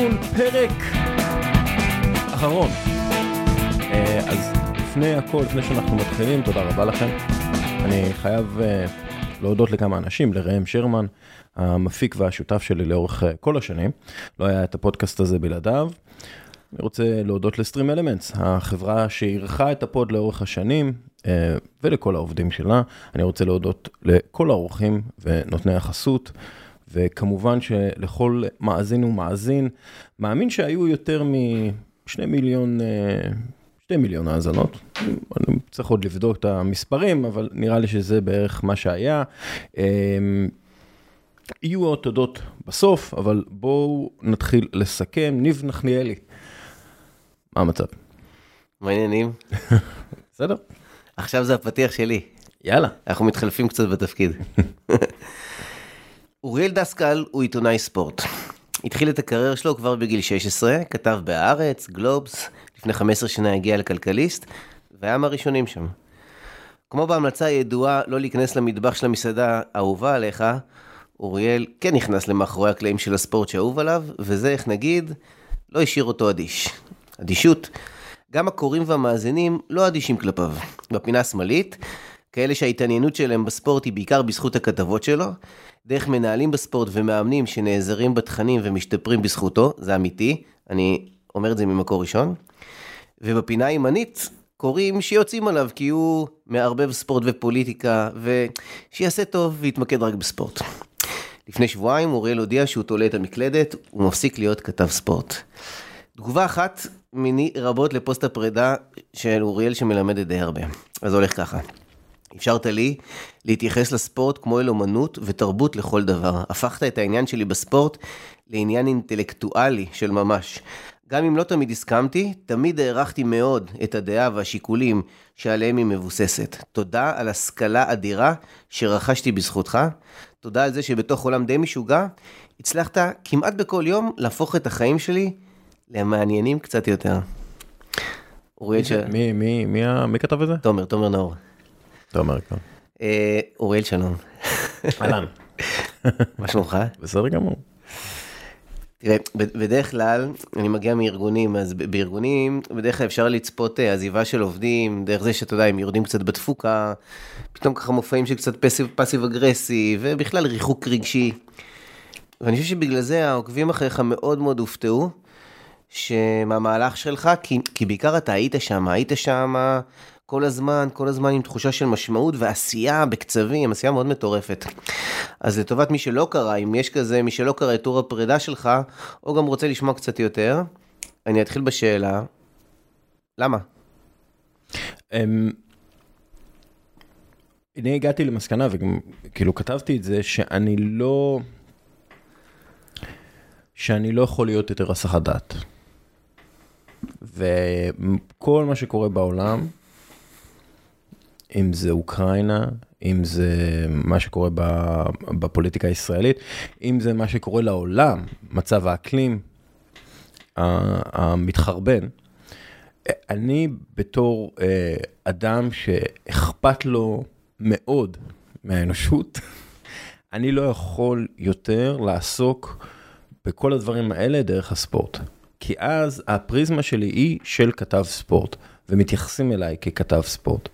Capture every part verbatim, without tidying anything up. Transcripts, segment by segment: עשרים, פרק אחרון. אז לפני הכל, לפני שאנחנו מתחילים, תודה רבה לכם. אני חייב להודות לכמה אנשים, לראם שרמן, המפיק והשותף שלי לאורך כל השנים. לא היה את הפודקאסט הזה בלעדיו. אני רוצה להודות לסטרים אלמנטס, החברה שעירכה את הפוד לאורך השנים, ולכל העובדים שלה. אני רוצה להודות לכל האורחים ונותני החסות, וכמובן שלכל מאזין ומאזין, מאמין שהיו יותר משני מיליון, שתי מיליון האזנות. אני צריך עוד לבדוק את המספרים, אבל נראה לי שזה בערך מה שהיה. יהיו עוד תודות בסוף, אבל בואו נתחיל לסכם. ניב נחמיאלי, מה המצב? מה העניינים? בסדר. עכשיו זה הפתיח שלי. יאללה. אנחנו מתחלפים קצת בתפקיד. אוריאל דסקל הוא עיתונאי ספורט. התחיל את הקריירה שלו כבר בגיל שש עשרה, כתב בארץ, גלובס, לפני חמש עשרה שנה הגיע לכלכליסט, והיה מהראשונים שם. כמו בהמלצה הידועה לא להיכנס למטבח של המסעדה האהובה עליך, אוריאל כן נכנס למאחורי הקלעים של הספורט שאהוב עליו, וזה, איך נגיד, לא השאיר אותו אדיש. אדישות. גם הקוראים והמאזינים לא אדישים כלפיו. בפינה השמאלית, כאלה שההתעניינות שלהם בספורט היא בעיקר בזכות הכתבות שלו, דרך מנהלים בספורט ומאמנים שנעזרים בתכנים ומשתפרים בזכותו, זה אמיתי, אני אומר את זה ממקור ראשון, ובפינה הימנית קוראים שיוצאים עליו כי הוא מערבב ספורט ופוליטיקה, ושיעשה טוב ויתמקד רק בספורט. לפני שבועיים אוריאל הודיע שהוא תולה את המקלדת, הוא מפסיק להיות כתב ספורט. תגובה אחת מיני רבות לפוסט הפרידה של אוריאל שמלמדת די הרבה, אז הולך ככה. אפשרת לי להתייחס לספורט כמו אל אומנות ותרבות לכל דבר. הפכת את העניין שלי בספורט לעניין אינטלקטואלי של ממש. גם אם לא תמיד הסכמתי, תמיד הערכתי מאוד את הדעה והשיקולים שעליהם היא מבוססת. תודה על השכלה אדירה שרכשתי בזכותך. תודה על זה שבתוך עולם די משוגע, הצלחת כמעט בכל יום להפוך את החיים שלי למעניינים קצת יותר. אוריאל ש... מי, מי, מי, מי כתב את זה? תומר, תומר נאור. תומר, כן. אוריאל שלום. אהלן. מה שלומך? בסדר גמור. תראה, בדרך כלל, אני מגיע מארגונים, אז בארגונים, בדרך כלל אפשר לצפות עזיבה של עובדים, דרך זה שאתה יודע, הם יורדים קצת בתפוקה, פתאום ככה מופעים של קצת פסיב אגרסי, ובכלל ריחוק רגשי. ואני חושב שבגלל זה העוקבים אחריך מאוד מאוד הופתעו, שמהמהלך שלך, כי בעיקר אתה היית שם, היית שם, כל הזמן, כל הזמן עם תחושה של משמעות ועשייה בקצבים, עשייה מאוד מטורפת. אז לטובת מי שלא קרא, אם יש כזה, מי שלא קרא את תור הפרידה שלך, או גם רוצה לשמוע קצת יותר, אני אתחיל בשאלה, למה? אני הגעתי למסקנה, וגם כאילו כתבתי את זה, שאני לא, שאני לא יכול להיות יותר הסח הדעת. וכל מה שקורה בעולם, אם זה אוקראינה, אם זה מה שקורה בפוליטיקה הישראלית, אם זה מה שקורה לעולם, מצב האקלים המתחרבן, אני בתור אדם שאכפת לו מאוד מהאנושות, אני לא יכול יותר לעסוק בכל הדברים האלה דרך הספורט. כי אז הפריזמה שלי היא של כתב ספורט, ומתייחסים אליי ככתב ספורט.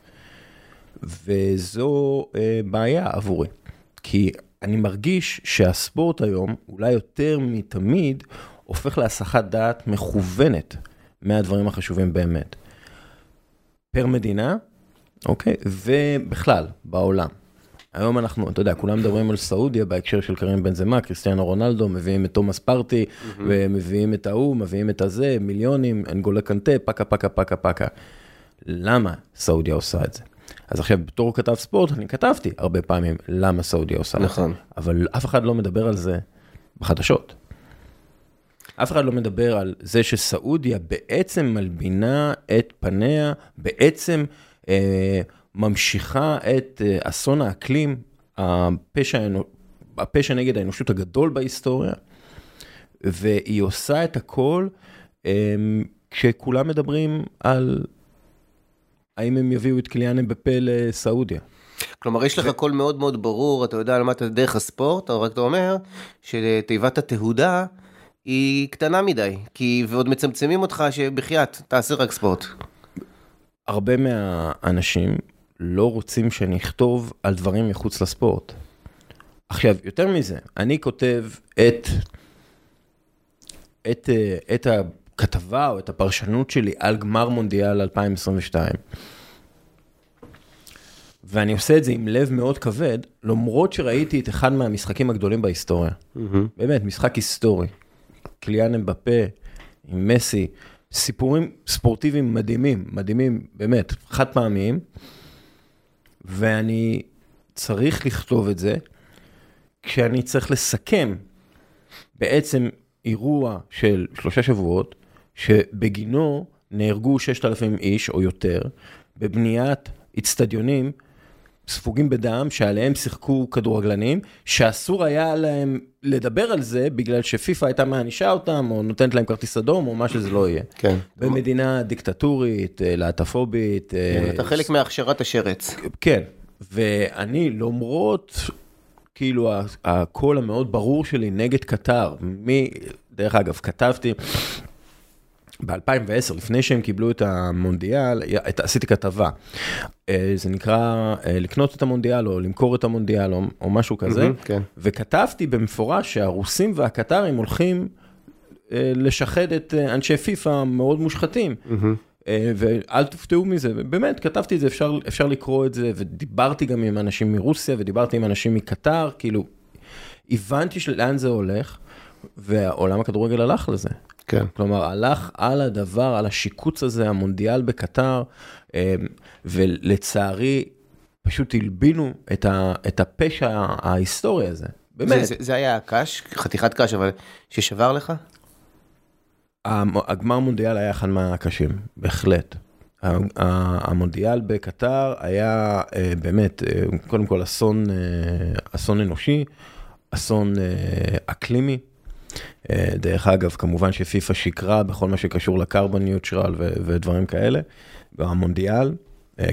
וזו בעיה עבורי, כי אני מרגיש שהספורט היום, אולי יותר מתמיד, הופך להסחת דעת מכוונת מהדברים החשובים באמת. פר מדינה, אוקיי, ובכלל, בעולם. היום אנחנו, אתה יודע, כולם מדברים על סעודיה בהקשר של קרים בנזמה, קריסטיאנו רונלדו, מביאים את תומאס פרטי, ומביאים את ההוא, מביאים את הזה, מיליונים, אנגולה קנטה, פקה, פקה, פקה, פקה. למה סעודיה עושה את זה? אז עכשיו, בתור כתב ספורט, אני כתבתי הרבה פעמים למה סעודיה עושה את זה. אבל אף אחד לא מדבר על זה בחדשות. אף אחד לא מדבר על זה שסעודיה בעצם מלבינה את פניה, בעצם אה, ממשיכה את אה, אסון האקלים, הפשע, הפשע נגד האנושות הגדול בהיסטוריה, והיא עושה את הכל אה, כשכולם מדברים על... האם הם יביאו את קליאנה בפה לסעודיה? כלומר, יש לך הכל מאוד מאוד ברור, אתה יודע על מה אתה דרך הספורט, או רק אתה אומר, שתיבת התהודה היא קטנה מדי, כי ועוד מצמצמים אותך שבחיית, תעשה רק ספורט. הרבה מהאנשים לא רוצים שנכתוב על דברים מחוץ לספורט. עכשיו, יותר מזה, אני כותב את, את, את הכתבה או את הפרשנות שלי על גמר מונדיאל אלפיים עשרים ושתיים. ואני עושה את זה עם לב מאוד כבד, למרות שראיתי את אחד מהמשחקים הגדולים בהיסטוריה. Mm-hmm. באמת, משחק היסטורי. קליאן אמבפה עם מסי, סיפורים ספורטיביים מדהימים, מדהימים, באמת, חד פעמיים. ואני צריך לכתוב את זה, כשאני צריך לסכם בעצם אירוע של שלושה שבועות, שבגינו נהרגו שישת אלפים איש או יותר, בבניית אצטדיונים, ספוגים בדם, שעליהם שיחקו כדורגלנים, שאסור היה להם לדבר על זה, בגלל שפיפה הייתה מענישה אותם, או נותנת להם כרטיס אדום, או מה שזה לא יהיה. כן. במדינה דיקטטורית, להט"בופובית. אתה חלק מהכשרת השרץ. כן. ואני, למרות, כאילו, הקול המאוד ברור שלי נגד קטר, מי, דרך אגב, כתבתי, ב-אלפיים ועשר, לפני שהם קיבלו את המונדיאל, עשיתי כתבה. זה נקרא לקנות את המונדיאל, או למכור את המונדיאל, או משהו כזה. וכתבתי במפורש שהרוסים והקטרים הולכים לשחד את אנשי פיפה מאוד מושחתים. ואל תופתעו מזה. באמת, כתבתי את זה, אפשר לקרוא את זה, ודיברתי גם עם אנשים מרוסיה, ודיברתי עם אנשים מקטר, כאילו, הבנתי שלאן זה הולך, והעולם הכדורגל הלך לזה. כן. כלומר, הלך על הדבר, על השיקוץ הזה, המונדיאל בקטר, ולצערי, פשוט הלבינו את הפשע ההיסטורי הזה. באמת. זה היה הקש, חתיכת קש, אבל ששבר לך? הגמר מונדיאל היה אחד מהקשים, בהחלט. המונדיאל בקטר היה באמת, קודם כל, אסון אנושי, אסון אקלימי. דרך אגב, כמובן שפיפה שיקרה בכל מה שקשור לקרבון ניוטרל ודברים כאלה, והמונדיאל,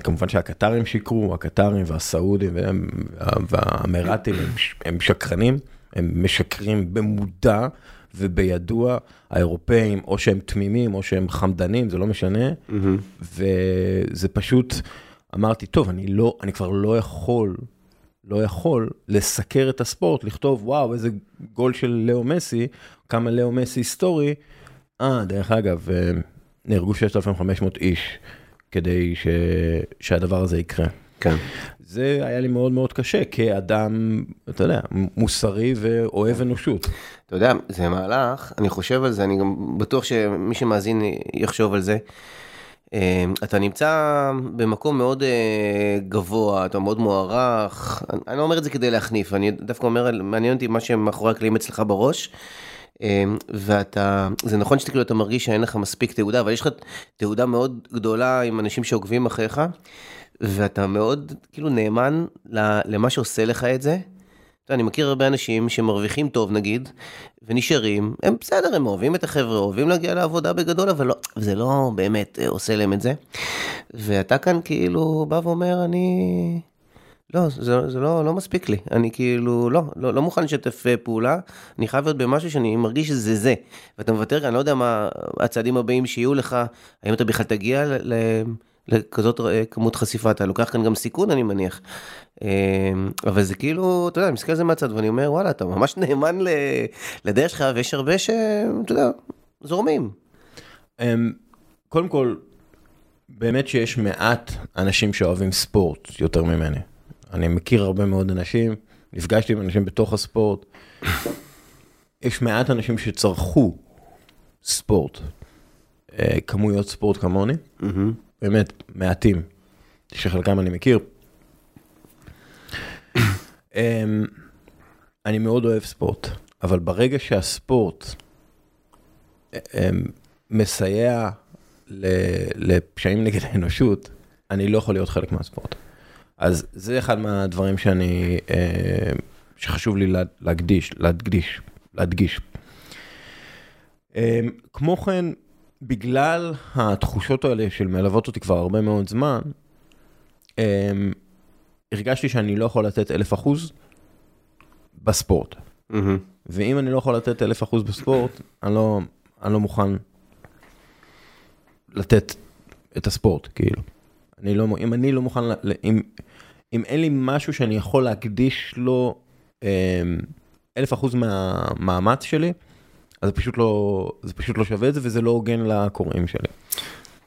כמובן שהקטרים שיקרו, הקטרים והסעודים והאמירתים הם שקרנים, הם משקרים במודע ובידוע, האירופאים או שהם תמימים או שהם חמדנים, זה לא משנה, וזה פשוט, אמרתי, טוב, אני לא, אני כבר לא יכול... לא יכול לסקר את הספורט, לכתוב, וואו, איזה גול של לאו מסי, כמה לאו מסי היסטורי. אה, דרך אגב, נהרגו שישת אלפים וחמש מאות איש, כדי ש... שהדבר הזה יקרה. כן. זה היה לי מאוד מאוד קשה, כאדם, אתה יודע, מוסרי ואוהב אנושות. אתה יודע, זה מהלך, אני חושב על זה, אני גם בטוח שמי שמאזין יחשוב על זה, אתה נמצא במקום מאוד גבוה, אתה מאוד מוערך, אני לא אומר את זה כדי להחניף, אני דווקא אומר, מעניין אותי מה שמאחורי הקלעים אצלך בראש, ואתה, זה נכון שאתה כאילו אתה מרגיש שאין לך מספיק תעודה, אבל יש לך תעודה מאוד גדולה עם אנשים שעוקבים אחריך, ואתה מאוד כאילו נאמן למה שעושה לך את זה, אני מכיר הרבה אנשים שמרוויחים טוב נגיד, ונשארים, הם בסדר, הם אוהבים את החבר'ה, אוהבים להגיע לעבודה בגדול, אבל לא, זה לא באמת עושה להם את זה. ואתה כאן כאילו בא ואומר, אני... לא, זה, זה לא, לא מספיק לי. אני כאילו, לא, לא, לא מוכן לשתף פעולה. אני חייב להיות במשהו שאני מרגיש שזה זה. ואתה מוותר, אני לא יודע מה הצעדים הבאים שיהיו לך, האם אתה בכלל תגיע ל... ל... לכזאת כמות חשיפה, אתה לוקח כאן גם סיכון, אני מניח. אבל זה כאילו, אתה יודע, אני מסתכל על זה מהצד, ואני אומר, וואלה, אתה ממש נאמן לדרך שלך, ויש הרבה ש... אתה יודע, זורמים. קודם כל, באמת שיש מעט אנשים שאוהבים ספורט יותר ממני. אני מכיר הרבה מאוד אנשים, נפגשתי עם אנשים בתוך הספורט. יש מעט אנשים שצרכו ספורט, כמויות ספורט כמוני. באמת, מעטים, שחלקם אני מכיר. אני מאוד אוהב ספורט, אבל ברגע שהספורט מסייע לפשעים נגד האנושות, אני לא יכול להיות חלק מהספורט. אז זה אחד מהדברים שאני, שחשוב לי להקדיש, להדגיש, להדגיש. כמו כן, בגלל התחושות האלה של מלוות אותי כבר הרבה מאוד זמן, הרגשתי שאני לא יכול לתת אלף אחוז בספורט. ואם אני לא יכול לתת אלף אחוז בספורט, אני לא, אני לא מוכן לתת את הספורט, כאילו. אני לא, אם אני לא מוכן, אם, אם אין לי משהו שאני יכול להקדיש לו אלף אחוז מהמאמץ שלי, אז זה פשוט לא, זה פשוט לא שווה את זה, וזה לא הוגן לקוראים שלי.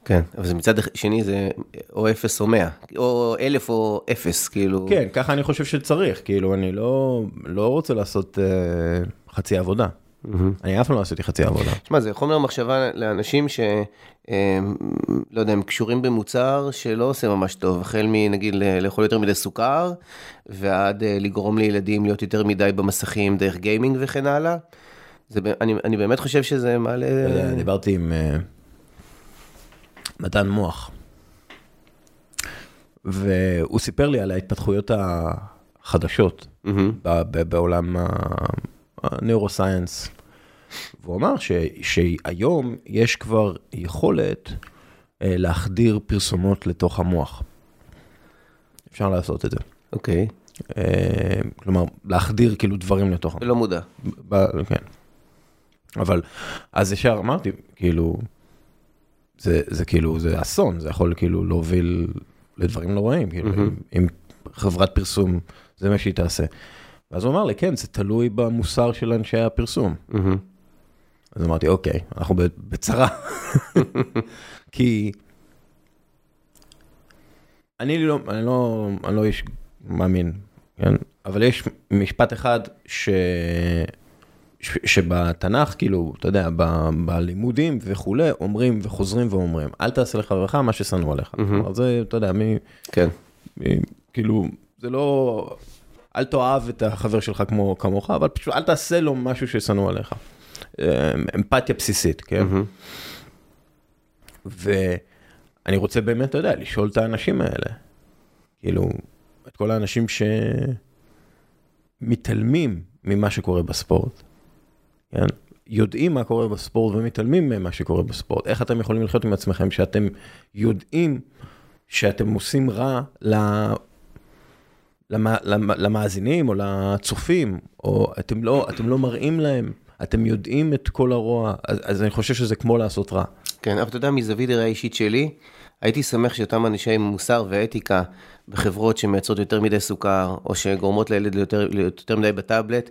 כן, אבל מצד שני זה או אפס או מאה, או אלף או אפס, כאילו. כן, ככה אני חושב שצריך, כאילו, אני לא, לא רוצה לעשות uh, חצי עבודה. אני אף לא עשיתי חצי עבודה. תשמע, זה חומר מחשבה לאנשים ש, לא יודע, הם קשורים במוצר שלא עושה ממש טוב, החל מנגיד לאכול יותר מדי סוכר, ועד לגרום לילדים להיות יותר מדי במסכים דרך גיימינג וכן הלאה. אני באמת חושב שזה מעלה. דיברתי עם מדען מוח, והוא סיפר לי על ההתפתחויות החדשות בעולם הנאורוסיינס, והוא אמר שהיום יש כבר יכולת להחדיר פרסומות לתוך המוח. אפשר לעשות את זה. אוקיי. כלומר, להחדיר כאילו דברים לתוך המוח. ולא מודע. כן. אבל, אז ישר אמרתי, כאילו, זה, זה כאילו, זה אסון, זה יכול כאילו להוביל לדברים לא רעים, כאילו, אם חברת פרסום, זה מה שהיא תעשה. ואז הוא אמר לי, כן, זה תלוי במוסר של אנשי הפרסום. אז אמרתי, אוקיי, אנחנו בצרה. כי אני לא, אני לא, אני לא איש מאמין, כן? אבל יש משפט אחד ש... שבתנ"ך, כאילו, אתה יודע, בלימודים וכו', אומרים וחוזרים ואומרים, אל תעשה לחברך מה ששנוא עליך. אבל זה, אתה יודע, מי... כן. כאילו, זה לא... אל תאהב את החבר שלך כמו, כמוך, אבל פשוט אל תעשה לו משהו ששנוא עליך. אמפתיה בסיסית, כן? ואני רוצה באמת, אתה יודע, לשאול את האנשים האלה. כאילו, את כל האנשים שמתעלמים ממה שקורה בספורט. כן? יודעים מה קורה בספורט ומתעלמים ממה שקורה בספורט. איך אתם יכולים לחיות עם עצמכם שאתם יודעים שאתם עושים רע לפורט? למה, למה, למאזינים או לצופים, או אתם לא, אתם לא מראים להם, אתם יודעים את כל הרוע, אז, אז אני חושב שזה כמו לעשות רע. כן, אבל אתה יודע, מזווית הראייה האישית שלי, הייתי שמח שאותם אנשי עם מוסר ואתיקה בחברות שמייצרות יותר מדי סוכר, או שגורמות לילד ליותר, ליותר מדי בטאבלט,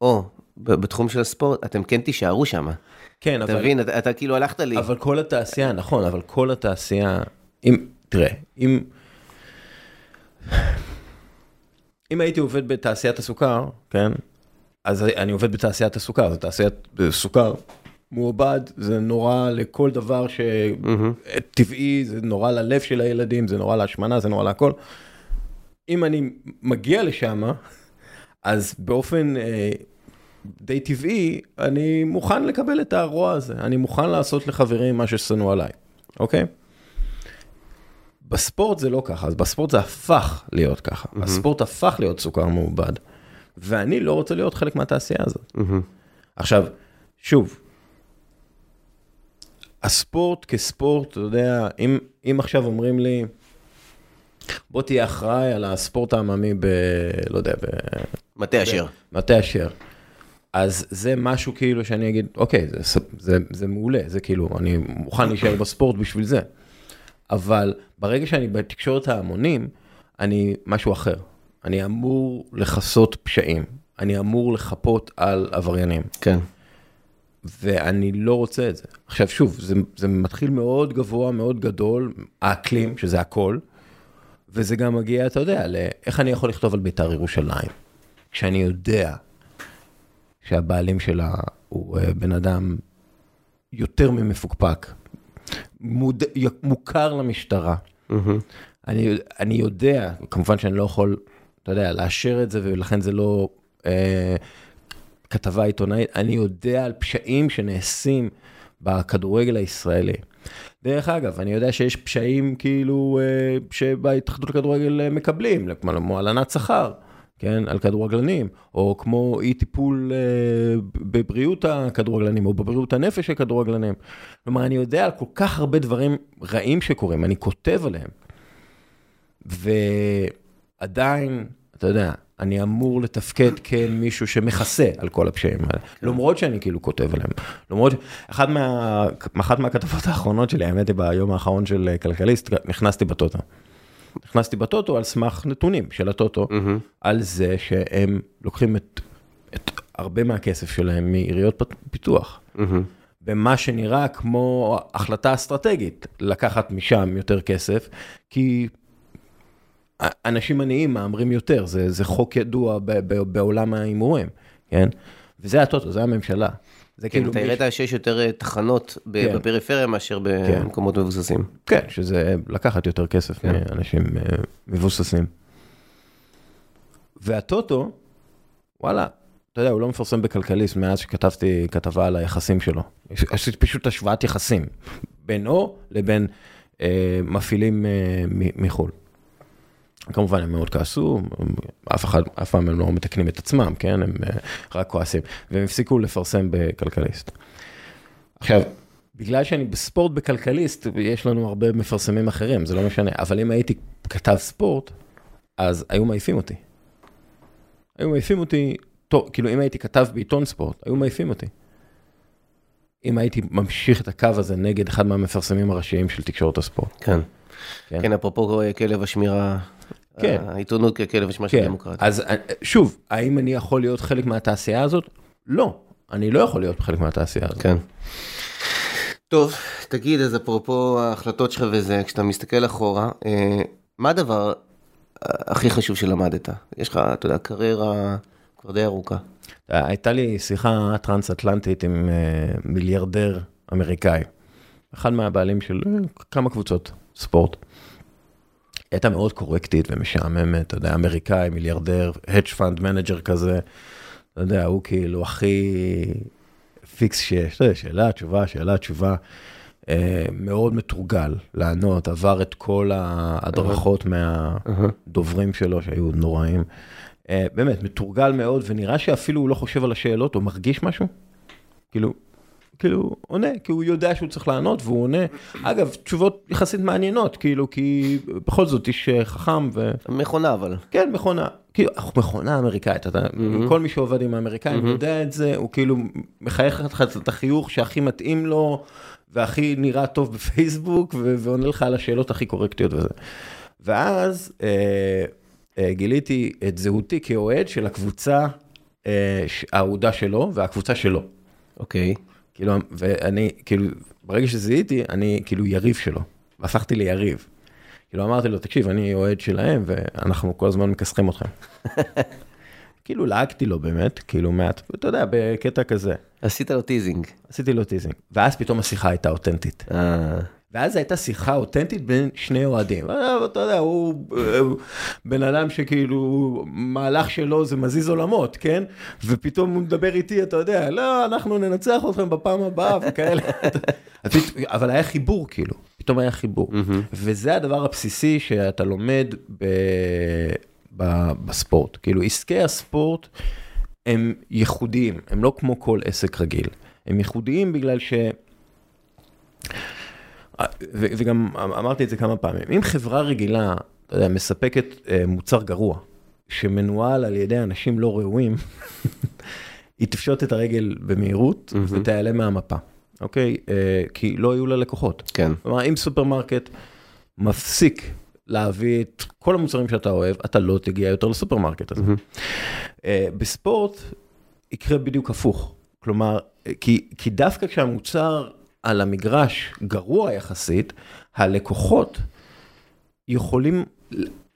או בתחום של הספורט, אתם כן תישארו שם. כן, אבל... תבין, אתה, אתה כאילו הלכת לי. אבל כל התעשייה, נכון, אבל כל התעשייה, אם, תראה, אם... אם הייתי עובד בתעשיית הסוכר, כן? אז אני עובד בתעשיית הסוכר, זו תעשיית סוכר מעובד, זה נורא לכל דבר שטבעי, זה נורא ללב של הילדים, זה נורא להשמנה, זה נורא להכל. אם אני מגיע לשם, אז באופן די טבעי, אני מוכן לקבל את הרוע הזה, אני מוכן לעשות לחברים מה ששנוא עליי, אוקיי? בספורט זה לא ככה, אז בספורט זה הפך להיות ככה. Mm-hmm. הספורט הפך להיות סוכר מעובד, ואני לא רוצה להיות חלק מהתעשייה הזאת. Mm-hmm. עכשיו, שוב, הספורט כספורט, אתה יודע, אם, אם עכשיו אומרים לי, בוא תהיה אחראי על הספורט העממי ב... לא יודע, ב... מתי אשר. מתי אשר. אז זה משהו כאילו שאני אגיד, אוקיי, זה, זה, זה מעולה, זה כאילו, אני מוכן להישאר בספורט בשביל זה. אבל ברגע שאני בתקשורת ההמונים, אני משהו אחר. אני אמור לחסות פשעים. אני אמור לחפות על עבריינים. כן. ואני לא רוצה את זה. עכשיו שוב, זה, זה מתחיל מאוד גבוה, מאוד גדול, האקלים, שזה הכל, וזה גם מגיע, אתה יודע, לאיך אני יכול לכתוב על בית"ר ירושלים, כשאני יודע שהבעלים שלה הוא בן אדם יותר ממפוקפק, מוד... מוכר למשטרה. Mm-hmm. אני, אני יודע, כמובן שאני לא יכול, אתה יודע, לאשר את זה, ולכן זה לא אה, כתבה עיתונאית, אני יודע על פשעים שנעשים בכדורגל הישראלי. דרך אגב, אני יודע שיש פשעים כאילו, אה, שבהתאחדות לכדורגל מקבלים, כמו הלנת שכר, כן, על כדורגלנים, או כמו אי טיפול אה, בבריאות הכדורגלנים, או בבריאות הנפש הכדורגלנים. כלומר, אני יודע על כל כך הרבה דברים רעים שקורים, אני כותב עליהם. ועדיין, אתה יודע, אני אמור לתפקד כמישהו שמכסה על כל הפשעים האלה. למרות שאני כאילו כותב עליהם. למרות, אחת מה, אחת מהכתבות האחרונות שלי, האמת היא ביום האחרון של כלכליסט, נכנסתי בטוטו. נכנסתי בטוטו על סמך נתונים של הטוטו, על זה שהם לוקחים את, את הרבה מהכסף שלהם מעיריות פיתוח. במה שנראה כמו החלטה אסטרטגית, לקחת משם יותר כסף, כי אנשים עניים מאמרים יותר, זה, זה חוק ידוע ב, ב, בעולם האימורים, כן? וזה הטוטו, זה הממשלה. זה כן, כאילו אתה הראת שיש יותר תחנות כן. בפריפריה מאשר במקומות כן. מבוססים. כן, שזה לקחת יותר כסף כן. מאנשים מבוססים. והטוטו, וואלה, אתה יודע, הוא לא מפרסם בכלכליסט מאז שכתבתי כתבה על היחסים שלו. יש פשוט השוואת יחסים, בינו לבין אה, מפעילים אה, מ- מחול. כמובן הם מאוד כעסו, אף אחד, אף פעם הם לא מתקנים את עצמם, כן? הם רק כועסים, והם הפסיקו לפרסם בכלכליסט. עכשיו, בגלל שאני בספורט בכלכליסט, יש לנו הרבה מפרסמים אחרים, זה לא משנה, אבל אם הייתי כתב ספורט, אז היו מעיפים אותי. היו מעיפים אותי, טוב, כאילו אם הייתי כתב בעיתון ספורט, היו מעיפים אותי. אם הייתי ממשיך את הקו הזה נגד אחד מהמפרסמים הראשיים של תקשורת הספורט. כן. כן, כן אפרופו כלב השמירה, כן. העיתונות ככלב השמירה כן. של דמוקרטיה. אז שוב, האם אני יכול להיות חלק מהתעשייה הזאת? לא, אני לא יכול להיות חלק מהתעשייה הזאת. כן. טוב, תגיד, אז אפרופו ההחלטות שלך וזה, כשאתה מסתכל אחורה, מה הדבר הכי חשוב שלמדת? יש לך, אתה יודע, קריירה כבר די ארוכה. הייתה לי שיחה טרנס-אטלנטית עם מיליארדר אמריקאי, אחד מהבעלים של כמה קבוצות. ספורט. הייתה מאוד קורקטית ומשעממת, אתה יודע, אמריקאי, מיליארדר, hedge fund manager כזה, אתה יודע, הוא כאילו הכי פיקס שיש, שאלה, תשובה, שאלה, תשובה, מאוד מתורגל לענות, עבר את כל ההדרכות מהדוברים שלו שהיו נוראים, באמת, מתורגל מאוד, ונראה שאפילו הוא לא חושב על השאלות, הוא מרגיש משהו, כאילו, כאילו, עונה, כי הוא יודע שהוא צריך לענות, והוא עונה, אגב, תשובות יחסית מעניינות, כאילו, כי בכל זאת איש חכם ו... מכונה, אבל. כן, מכונה. כאילו, מכונה אמריקאית, אתה, כל מי שעובד עם האמריקאים יודע את זה, הוא כאילו מחייך את החיוך שהכי מתאים לו, והכי נראה טוב בפייסבוק, ועונה לך על השאלות הכי קורקטיות וזה. ואז, גיליתי את זהותי כאוהד של הקבוצה העודה שלו, והקבוצה שלו. אוקיי. כאילו, ואני, כאילו, ברגע שזיהיתי, אני, כאילו, יריב שלו. והפכתי לי יריב. כאילו, אמרתי לו, תקשיב, אני אוהד שלהם, ואנחנו כל הזמן מכסחים אתכם. כאילו, להגתי לו באמת, כאילו, מעט, ואתה יודע, בקטע כזה. עשית לו טיזינג. עשיתי לו טיזינג. ואז פתאום השיחה הייתה אותנטית. ואז הייתה שיחה אותנטית בין שני אוהדים. אתה יודע, הוא בן אדם שכאילו, מהלך שלו זה מזיז עולמות, כן? ופתאום הוא מדבר איתי, אתה יודע, לא, אנחנו ננצח אתכם בפעם הבאה וכאלה. אבל היה חיבור כאילו, פתאום היה חיבור. וזה הדבר הבסיסי שאתה לומד בספורט. כאילו, עסקי הספורט הם ייחודיים, הם לא כמו כל עסק רגיל. הם ייחודיים בגלל ש... וגם אמרתי את זה כמה פעמים, אם חברה רגילה, אתה יודע, מספקת מוצר גרוע, שמנוהל על ידי אנשים לא ראויים, היא תפשוט את הרגל במהירות, ותעלה מהמפה, אוקיי? כי לא היו לה לקוחות. כן. זאת אומרת, אם סופרמרקט מפסיק להביא את כל המוצרים שאתה אוהב, אתה לא תגיע יותר לסופרמרקט הזה. בספורט, יקרה בדיוק הפוך. כלומר, כי דווקא כשהמוצר... על המגרש גרוע יחסית, הלקוחות יכולים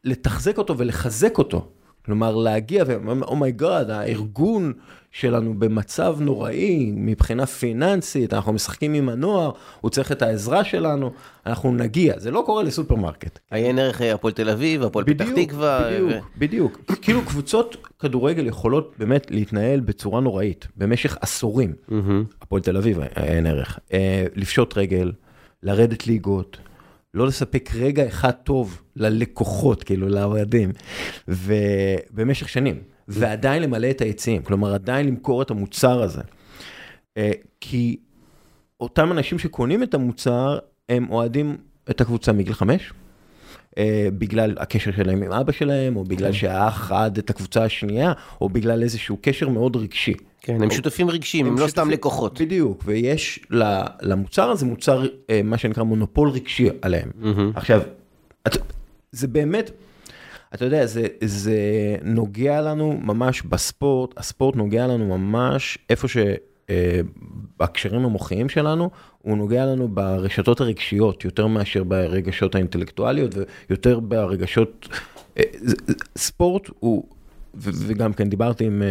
לתחזק אותו ולחזק אותו. כלומר, להגיע ואומר, "Oh my God, הארגון שלנו במצב נוראי, מבחינה פיננסית, אנחנו משחקים עם הנוער, הוא צריך את העזרה שלנו, אנחנו נגיע." זה לא קורה לסופרמרקט. עיין ערך הפועל תל אביב, הפועל פתח תקווה. בדיוק, בדיוק. כאילו קבוצות כדורגל יכולות באמת להתנהל בצורה נוראית, במשך עשורים. הפועל תל אביב, עיין ערך. לפשוט רגל, לרדת ליגות, לא לספק רגע אחד טוב ללקוחות, כאילו, לאוהדים, ובמשך שנים. ועדיין למלא את היציעים, כלומר, עדיין למכור את המוצר הזה. כי אותם אנשים שקונים את המוצר, הם אוהדים את הקבוצה מגיל חמש, בגלל הקשר שלהם עם אבא שלהם, או בגלל שהאח עד את הקבוצה השנייה, או בגלל איזשהו קשר מאוד רגשי. כן, הם שותפים רגשיים, הם לא סתם לקוחות. בדיוק, ויש למוצר הזה מוצר, מה שנקרא מונופול רגשי עליהם. עכשיו, זה באמת, אתה יודע, זה, זה נוגע לנו ממש בספורט, הספורט נוגע לנו ממש איפה ש... בהקשרים המוחיים שלנו, הוא נוגע לנו ברשתות הרגשיות, יותר מאשר ברגשות האינטלקטואליות, ויותר ברגשות... ספורט הוא, וגם כן דיברתי עם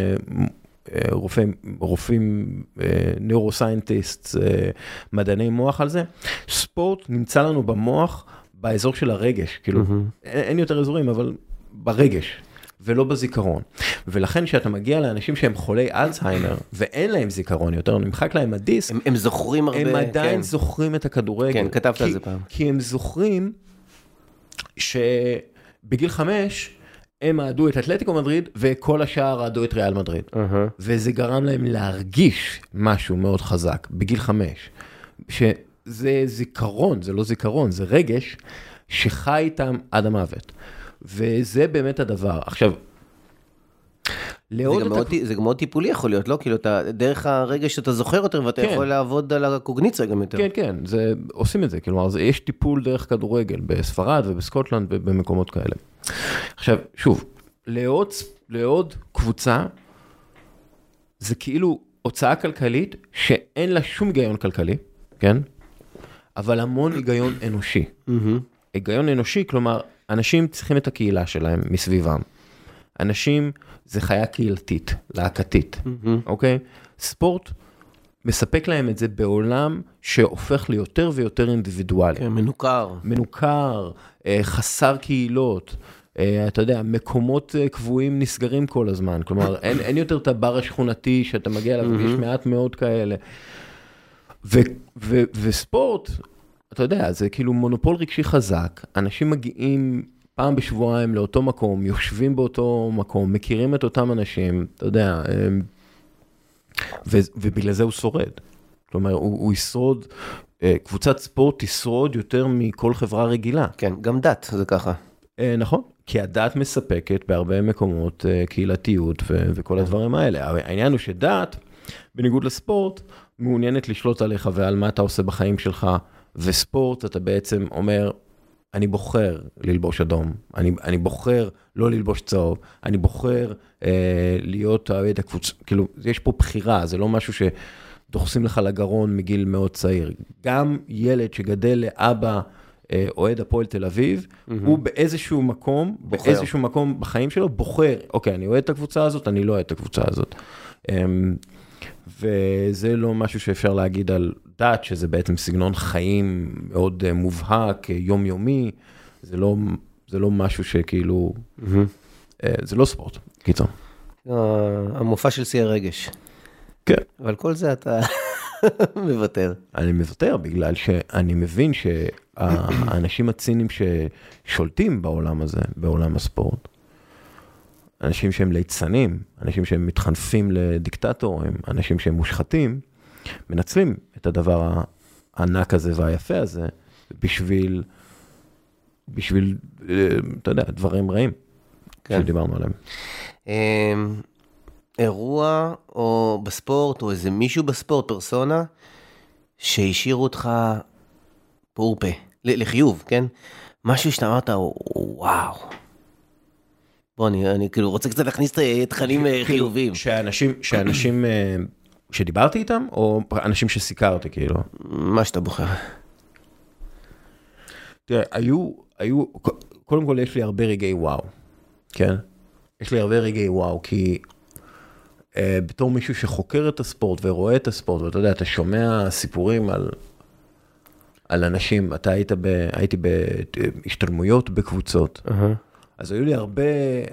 רופאים, רופאים, נוירוסיינטיסט, מדעני מוח על זה, ספורט נמצא לנו במוח, באזור של הרגש, כאילו, אין יותר אזורים, אבל ברגש. ולא בזיכרון. ולכן שאתה מגיע לאנשים שהם חולי אלצהיימר, ואין להם זיכרון יותר, נמחק להם הדיסק. הם, הם זוכרים הרבה. הם עדיין כן. זוכרים את הכדורגל. כן, כתבת כי, על זה פעם. כי הם זוכרים שבגיל חמש, הם עדו את אתלטיקו מדריד, וכל השאר עדו את ריאל מדריד. Uh-huh. וזה גרם להם להרגיש משהו מאוד חזק, בגיל חמש. שזה זיכרון, זה לא זיכרון, זה רגש, שחי איתם עד המוות. וזה באמת הדבר. עכשיו, זה גם, הכ... זה גם מאוד טיפולי יכול להיות, לא? כאילו, אתה, דרך הרגע שאתה זוכר יותר, ואתה כן. יכול לעבוד על הקוגניציה גם יותר. כן, כן, זה, עושים את זה. כלומר, זה, יש טיפול דרך כדורגל בספרד ובסקוטלנד ובמקומות כאלה. עכשיו, שוב, לעוד, לעוד קבוצה, זה כאילו הוצאה כלכלית שאין לה שום היגיון כלכלי, כן? אבל המון היגיון אנושי. היגיון אנושי, כלומר, אנשים צריכים את הקהילה שלהם מסביבם. אנשים, זה חיה קהילתית, להקתית, אוקיי? ספורט מספק להם את זה בעולם שהופך ליותר ויותר אינדיבידואלי. מנוכר. מנוכר, חסר קהילות, אתה יודע, מקומות קבועים נסגרים כל הזמן. כלומר, אין יותר את הבר השכונתי שאתה מגיע אליו, יש מעט מאוד כאלה. וספורט... אתה יודע, זה כאילו מונופול רגשי חזק, אנשים מגיעים פעם בשבועיים לאותו מקום, יושבים באותו מקום, מכירים את אותם אנשים, אתה יודע, ובגלל זה הוא שורד. כלומר, הוא ישרוד, קבוצת ספורט תשרוד יותר מכל חברה רגילה. כן, גם דת זה ככה. נכון, כי הדת מספקת בהרבה מקומות קהילתיות וכל הדברים האלה. העניין הוא שדת, בניגוד לספורט, מעוניינת לשלוט עליך ועל מה אתה עושה בחיים שלך, וספורט, אתה בעצם אומר, אני בוחר ללבוש אדום, אני, אני בוחר לא ללבוש צהוב, אני בוחר אה, להיות אוהד הקבוצה, כאילו, יש פה בחירה, זה לא משהו שדוחסים לך לגרון מגיל מאוד צעיר. גם ילד שגדל לאבא אה, אוהד הפועל תל אביב, mm-hmm. הוא באיזשהו מקום, בוחר. באיזשהו מקום בחיים שלו, בוחר, אוקיי, אני אוהד את הקבוצה הזאת, אני לא אוהד את הקבוצה הזאת. אה, וזה לא משהו שאפשר להגיד על דת, שזה בעצם סגנון חיים מאוד מובהק, יומיומי, זה לא, זה לא משהו שכאילו, זה לא ספורט, קיצור. המופע של שיא הרגש. כן. אבל כל זה אתה מוותר. אני מוותר בגלל שאני מבין שהאנשים הצינים ששולטים בעולם הזה, בעולם הספורט, אנשים שהם ליצנים, אנשים שהם מתחנפים לדיקטטורים, אנשים שהם מושחתים, מנצלים את הדבר הענק הזה והיפה הזה, בשביל, בשביל, אתה יודע, דברים רעים, כן. שדיברנו עליהם. אירוע, או בספורט, או איזה מישהו בספורט, פרסונה, שהשאירו אותך פורפה, לחיוב, כן? משהו שאתה אמרת, וואו. בוא, אני, אני כאילו רוצה קצת להכניס תכנים חיובים. שאנשים, שאנשים שדיברתי איתם, או אנשים שסיקרתי, כאילו? מה שאתה בוחר. תראה, היו, היו, קודם כל יש לי הרבה רגעי וואו, כן? יש לי הרבה רגעי וואו, כי אה, בתור מישהו שחוקר את הספורט ורואה את הספורט, ואתה יודע, אתה שומע סיפורים על, על אנשים, אתה היית ב, הייתי בהשתלמויות בקבוצות, אהה. אז היו לי הרבה,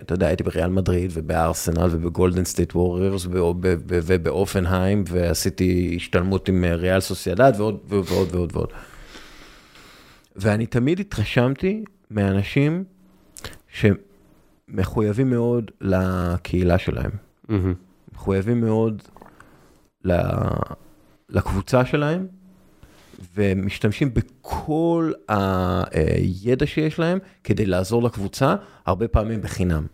אתה יודע, הייתי בריאל מדריד ובארסנל ובגולדן סטייט ווריורס ובאופנהיים, ועשיתי השתלמות עם ריאל סוסיידד ועוד ועוד ועוד ועוד. ואני תמיד התרשמתי מאנשים שמחויבים מאוד לקהילה שלהם. מחויבים מאוד לקבוצה שלהם, ומשתמשים בכל הידע שיש להם כדי לעזור לקבוצה, הרבה פעמים בחינם.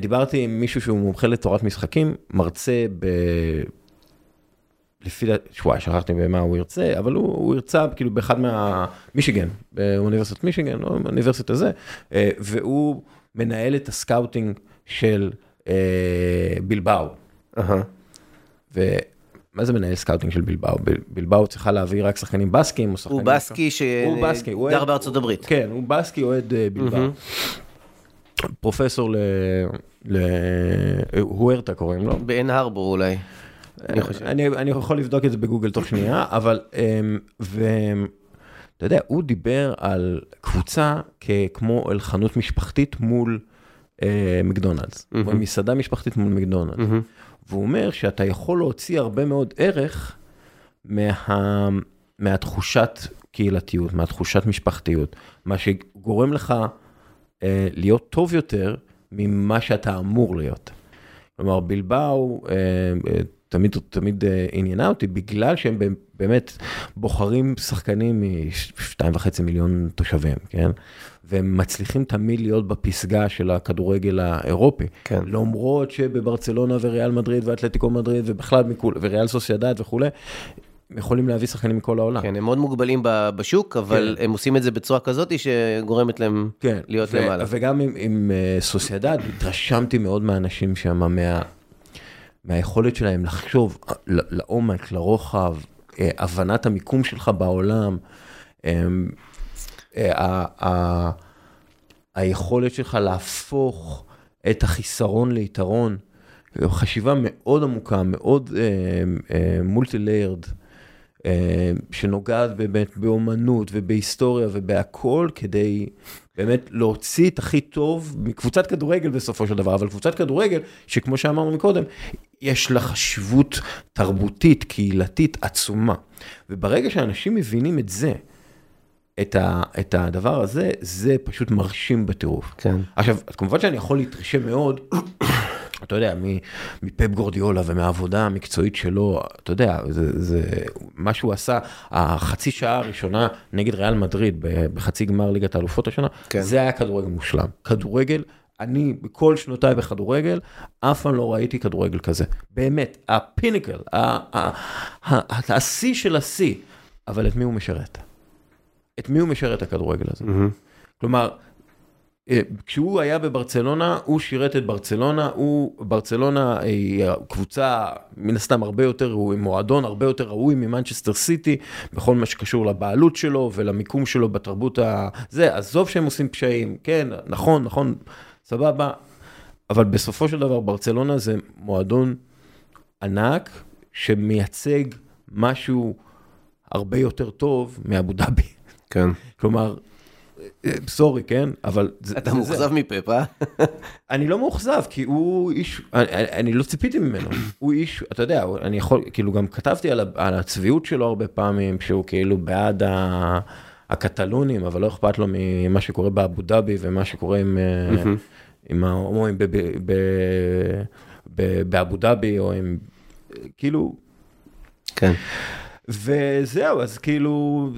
דיברתי עם מישהו שהוא מומחה לתורת משחקים, מרצה ב... לפי... שוואי, שכחתי במה הוא ירצה, אבל הוא, הוא ירצה כאילו באחד מה... מישיגן, באוניברסיטת מישיגן, לא באוניברסיטת הזה, והוא מנהל את הסקאוטינג של בלבאו. אהה. ו... מה זה מנהל סקאוטינג של בלבאו? בלבאו צריכה להעביר רק שחקנים בסקים, או שחקנים... הוא בסקי שגר בארצות הברית. כן, הוא בסקי, אוהד בלבאו. פרופסור ל... הוארטה קוראים לו. בעין הרבור אולי. אני יכול לבדוק את זה בגוגל תוך שנייה, אבל... אתה יודע, הוא דיבר על קבוצה כמו אל חנות משפחתית מול מקדונלדס. מסעדה משפחתית מול מקדונלדס. והוא אומר שאתה יכול להוציא הרבה מאוד ערך מה, מהתחושת קהילתיות, מהתחושת משפחתיות, מה שגורם לך אה, להיות טוב יותר ממה שאתה אמור להיות. כלומר, בלבאו אה, אה, תמיד, תמיד אה, עניינה אותי, בגלל שהם באמת בוחרים שחקנים מ-שתיים וחצי מיליון תושבים, כן? והם מצליחים תמיד להיות בפסגה של הכדורגל האירופי. כן. למרות שבברצלונה וריאל מדריד ואטלטיקו מדריד ובכלל מכול, וריאל סוסיידד וכולי, יכולים להביא שחקנים מכל העולם. כן, הם מאוד מוגבלים בשוק, אבל כן. הם עושים את זה בצורה כזאת שגורמת להם כן. להיות ו- למעלה. וגם עם, עם סוסיידד, התרשמתי מאוד מהאנשים שם, מה, מהיכולת שלהם לחשוב לעומק, לרוחב, הבנת המיקום שלך בעולם, היכולת שלך להפוך את החיסרון ליתרון, חשיבה מאוד עמוקה, מאוד מולטיליירד, שנוגעת באמת באומנות ובהיסטוריה ובהכל, כדי באמת להוציא את הכי טוב מקבוצת כדורגל בסופו של דבר, אבל קבוצת כדורגל, שכמו שאמרנו מקודם, יש לה חשיבות תרבותית, קהילתית עצומה. וברגע שאנשים מבינים את זה, את, ה, את הדבר הזה, זה פשוט מרשים בטירוף. כן. עכשיו, כמובן שאני יכול להתרשם מאוד, אתה יודע, מפפ גורדיולה ומהעבודה המקצועית שלו, אתה יודע, זה, זה, מה שהוא עשה, החצי שעה הראשונה נגד ריאל מדריד, בחצי גמר ליגת האלופות השנה, כן. זה היה כדורגל מושלם. כדורגל, אני בכל שנותיי בכדורגל, אף פעם לא ראיתי כדורגל כזה. באמת, הפיניקל, השיא של השיא, אבל את מי הוא משרת? את מי הוא משרת הכדורגל הזה? Mm-hmm. כלומר, כשהוא היה בברצלונה, הוא שירת את ברצלונה, הוא, ברצלונה היא קבוצה, מן הסתם הרבה יותר, הוא מועדון הרבה יותר ראוי ממנצ'סטר סיטי, בכל מה שקשור לבעלות שלו ולמיקום שלו בתרבות ה... זה, עזוב שהם עושים פשעים, כן, נכון, נכון, סבבה, אבל בסופו של דבר, ברצלונה זה מועדון ענק, שמייצג משהו הרבה יותר טוב מאבו דאבי. כן. כלומר, סורי, כן, אבל... אתה מוכזב מפפ, אה? אני לא מוכזב, כי הוא איש, אני לא ציפיתי ממנו, הוא איש, אתה יודע, אני יכול, כאילו גם כתבתי על הצביעות שלו הרבה פעמים, שהוא כאילו בעד הקטלונים, אבל לא אכפת לו ממה שקורה באבו דאבי, ומה שקורה עם ההומואים באבו דאבי, או עם, כאילו... כן. וזהו, אז כאילו...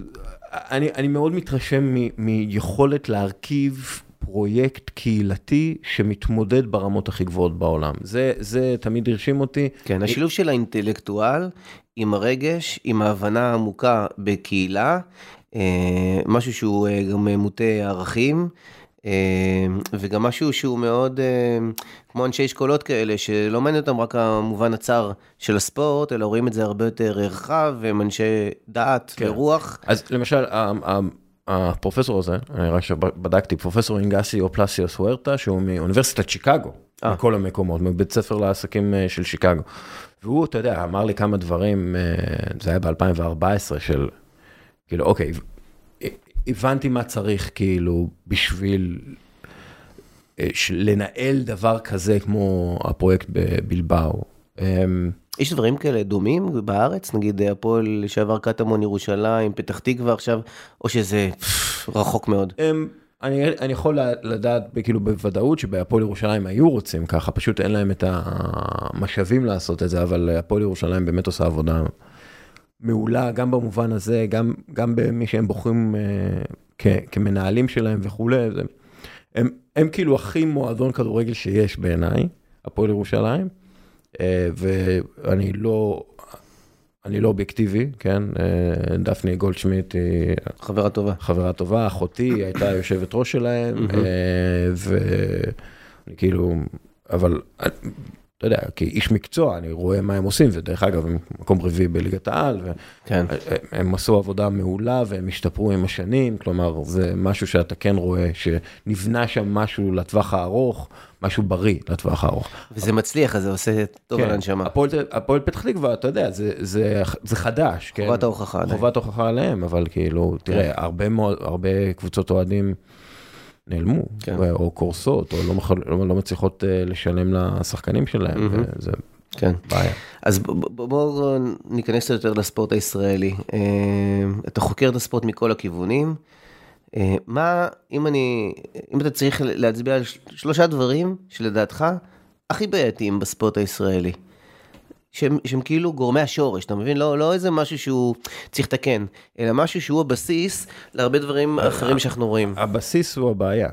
אני, אני מאוד מתרשם מ, מיכולת להרכיב פרויקט קהילתי שמתמודד ברמות הכי גבוהות בעולם. זה, זה תמיד הרשים אותי. כן, השילוב של האינטלקטואל עם הרגש, עם ההבנה העמוקה בקהילה, משהו שהוא גם מוטה ערכים, וגם משהו שהוא מאוד, כמו אנשי אשכולות כאלה, שלא מעניין אותם רק המובן הצר של הספורט, אלא רואים את זה הרבה יותר רחב, והם אנשי דעת כן. ורוח. אז למשל, הפרופסור הזה, אני רק שבדקתי, פרופסור אינגאסי אופלסיוס הוארטה, שהוא מאוניברסיטת שיקגו, 아. מכל המקומות, מבית ספר לעסקים של שיקגו. והוא, אתה יודע, אמר לי כמה דברים, זה היה ב-אלפיים וארבע עשרה, של, כאילו, אוקיי, הבנתי מה צריך כאילו בשביל לנהל דבר כזה כמו הפרויקט בבלבאו. יש דברים כאלה דומים בארץ? נגיד הפועל שעבר קטמון ירושלים, פתח תקווה עכשיו, או שזה רחוק מאוד? אני, אני יכול לדעת כאילו בוודאות שבהפועל ירושלים היו רוצים ככה, פשוט אין להם את המשאבים לעשות את זה, אבל הפועל ירושלים באמת עושה עבודה מעולה, גם במובן הזה, גם, גם במי שהם בוחרים כ, כמנהלים שלהם וכולי, הם, הם, הם כאילו הכי מועדון כדורגל שיש בעיניי, הפועל ירושלים, ואני לא, אני לא אובייקטיבי, כן? דפני גולדשמיט היא... חברה טובה. חברה טובה, אחותי, היא הייתה יושבת ראש שלהם, ואני כאילו, אבל... אתה יודע, כי איש מקצוע, אני רואה מה הם עושים, ודרך אגב, הם מקום רביעי בליגת העל, והם עשו עבודה מעולה, והם השתפרו עם השנים, כלומר, זה משהו שאתה כן רואה, שנבנה שם משהו לטווח הארוך, משהו בריא לטווח הארוך. וזה מצליח, אז זה עושה טוב על הנשמה. הפועל פתח תקווה, אתה יודע, זה חדש. חובת ההוכחה עליהם. חובת ההוכחה עליהם, אבל כאילו, תראה, הרבה קבוצות אוהדים, נעלמו, כן. או קורסות, או לא, מח... לא מצליחות לשלם לשחקנים שלהם, mm-hmm. וזה כן. בעיה. אז בואו בוא ניכנס יותר לספורט הישראלי. אתה חוקר את הספורט מכל הכיוונים. מה, אם, אני, אם אתה צריך להצביע על שלושה דברים שלדעתך הכי בעייתיים בספורט הישראלי, שהם, שהם כאילו גורמי השורש, אתה מבין? לא, לא איזה משהו שהוא צריך לתקן, אלא משהו שהוא הבסיס להרבה דברים אחרים שאנחנו רואים. הבסיס הוא הבעיה.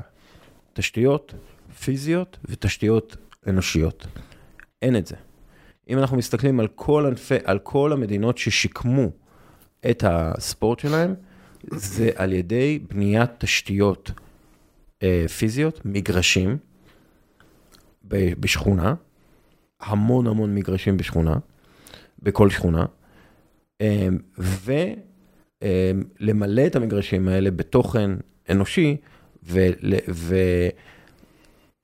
תשתיות פיזיות ותשתיות אנושיות. אין את זה. אם אנחנו מסתכלים על כל, ענפי, על כל המדינות ששיקמו את הספורט שלהם, זה על ידי בניית תשתיות אה, פיזיות, מגרשים ב, בשכונה, המון המון מגרשים בשכונה, בכל שכונה, ולמלא את המגרשים האלה בתוכן אנושי,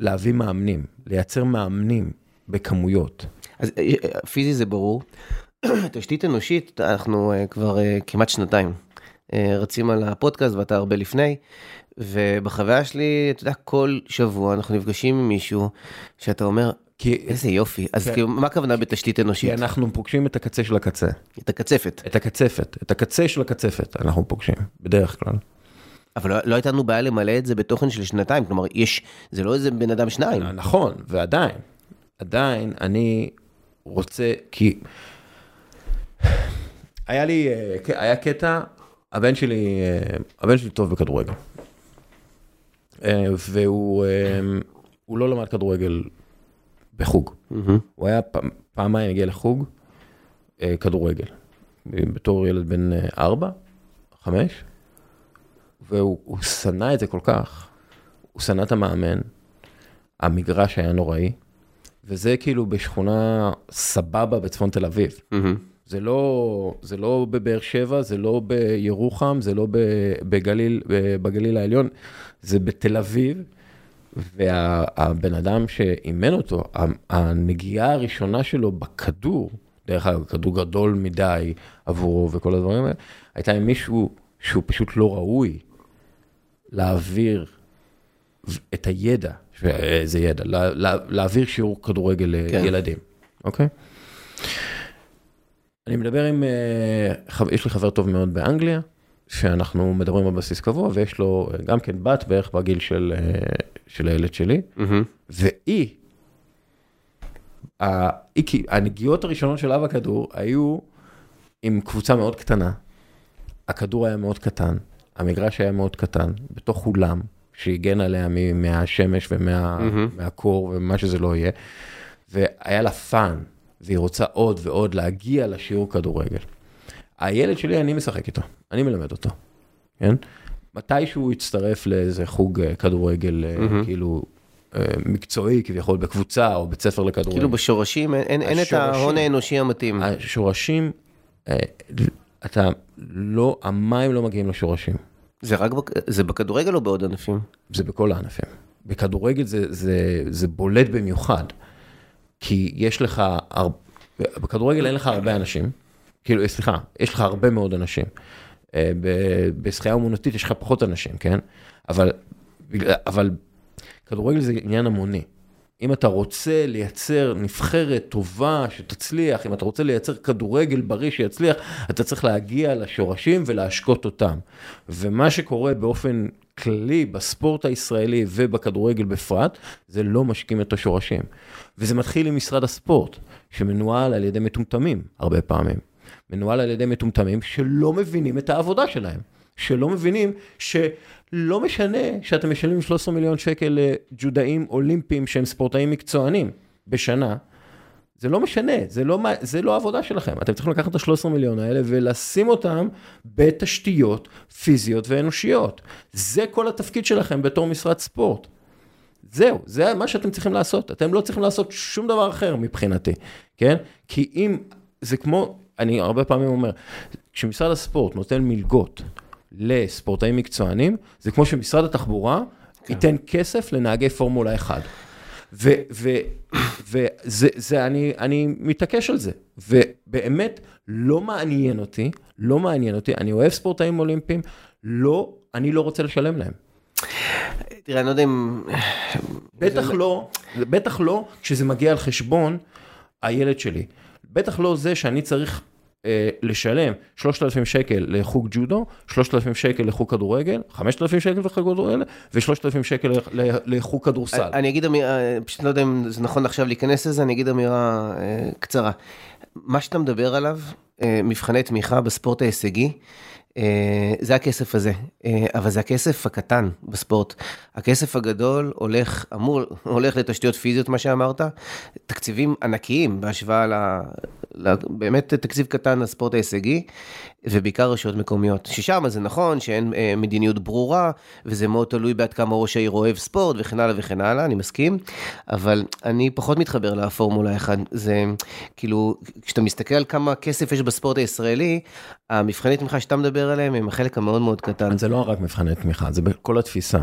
ולהביא מאמנים, לייצר מאמנים בכמויות. אז פיזי זה ברור. תשתית אנושית, אנחנו כבר כמעט שנתיים רצים על הפודקאסט, ואתה הרבה לפני, ובחוויה שלי, אתה יודע, כל שבוע אנחנו נפגשים עם מישהו, שאתה אומר, איזה יופי. אז מה הכוונה בתשתית אנושית? אנחנו פוגשים את הקצה של הקצה. את הקצפת. את הקצפת. את הקצה של הקצפת אנחנו פוגשים, בדרך כלל. אבל לא הייתנו בעיה למלא את זה בתוכן של שנתיים, כלומר, זה לא איזה בן אדם שניים. נכון, ועדיין, עדיין אני רוצה, כי היה לי, היה קטע, הבן שלי, הבן שלי טוב בכדורגל. והוא לא למד כדורגל בחוג. הוא היה פעמיים הגיע לחוג כדורגל. בתור ילד בן ארבע, חמש, והוא שנא את זה כל כך. הוא שנא את המאמן, המגרש היה נוראי, וזה כאילו בשכונה סבבה בצפון תל אביב. זה לא, זה לא בבאר שבע, זה לא בירוחם, זה לא בגליל, בגליל העליון, זה בתל אביב. והבן אדם שאימן אותו, הנגיעה הראשונה שלו בכדור, דרך אגב, כדור גדול מדי עבורו וכל הדברים האלה, הייתה עם מישהו שהוא פשוט לא ראוי להעביר את הידע, זה ידע, להעביר שיעור כדורגל לילדים. אוקיי? אני מדבר עם, יש לי חבר טוב מאוד באנגליה, שאנחנו מדברים על בסיס קבוע, ויש לו גם כן בת בערך בגיל של... של הילד שלי, והיא, הנגיעות הראשונות שלה בכדור, היו עם קבוצה מאוד קטנה, הכדור היה מאוד קטן, המגרש היה מאוד קטן, בתוך אולם, שהגן עליה מהשמש ומהקור, ומה שזה לא יהיה, והיה לה פן, והיא רוצה עוד ועוד להגיע לשיעור כדורגל. הילד שלי, אני משחק איתו, אני מלמד אותו, כן? מתישהו יצטרף לאיזה חוג כדורגל, כאילו, מקצועי, כביכול בקבוצה, או בית ספר לכדורגל. כאילו בשורשים, אין את ההון האנושי המתאים. השורשים, אתה לא, המים לא מגיעים לשורשים. זה רק, זה בכדורגל או בעוד ענפים? זה בכל הענפים. בכדורגל זה בולט במיוחד, כי יש לך, בכדורגל אין לך הרבה אנשים, כאילו, סליחה, יש לך הרבה מאוד אנשים. בשחייה אמנותית יש לך פחות אנשים, כן? אבל, אבל כדורגל זה עניין המוני. אם אתה רוצה לייצר נבחרת טובה שתצליח, אם אתה רוצה לייצר כדורגל בריא שיצליח, אתה צריך להגיע לשורשים ולהשקות אותם. ומה שקורה באופן כללי בספורט הישראלי ובכדורגל בפרט, זה לא משקים את השורשים. וזה מתחיל עם משרד הספורט, שמנוהל על ידי מטומטמים הרבה פעמים. מנוהל על ידי מטומטמים שלא מבינים את העבודה שלהם, שלא מבינים שלא משנה שאתם משלמים שלושה עשר מיליון שקל לג'ודאים אולימפיים שהם ספורטאים מקצוענים בשנה, זה לא משנה, זה לא, זה לא העבודה שלכם. אתם צריכים לקחת את ה-שלושה עשר מיליון האלה ולשים אותם בתשתיות פיזיות ואנושיות. זה כל התפקיד שלכם בתור משרד ספורט. זהו, זה מה שאתם צריכים לעשות. אתם לא צריכים לעשות שום דבר אחר מבחינתי, כן? כי אם, זה כמו, אני הרבה פעמים אומר, כשמשרד הספורט נותן מלגות לספורטאים מקצוענים, זה כמו שמשרד התחבורה ייתן כסף לנהגי פורמולה אחד. ו, ו, וזה, זה, אני, אני מתעקש על זה. ובאמת, לא מעניין אותי, לא מעניין אותי, אני אוהב ספורטאים אולימפיים, לא, אני לא רוצה לשלם להם. תראה, אני לא יודע אם... בטח לא, בטח לא כשזה מגיע על חשבון הילד שלי. בטח לא זה שאני צריך אה, לשלם שלושת אלפים שקל לחוג ג'ודו, שלושת אלפים שקל לחוג כדורגל, חמשת אלפים שקל וכדורגל, ו-שלושת אלפים שקל לחוג כדורסל. אני אגיד אמירה, פשוט לא יודע אם זה נכון עכשיו להיכנס לזה, אני אגיד אמירה אה, קצרה. מה שאתה מדבר עליו, אה, מבחני תמיכה בספורט ההישגי, זה הכסף הזה, אבל זה הכסף הקטן בספורט. הכסף הגדול הולך, אמור, הולך לתשתיות פיזיות, מה שאמרת, תקציבים ענקיים בהשוואה ל, ל, באמת תקציב קטן לספורט ההישגי, ובעיקר רשויות מקומיות. ששם זה נכון שאין מדיניות ברורה, וזה מאוד תלוי בעד כמה ראש העיר אוהב ספורט, וכן הלאה וכן הלאה, אני מסכים, אבל אני פחות מתחבר לפורמולה אחד. זה כאילו, כשאתה מסתכל על כמה כסף יש בספורט הישראלי, המבחני תמיכה שאתה מדבר עליהם עם החלק המאוד מאוד קטן. זה לא רק מבחני תמיכה, זה בכל התפיסה.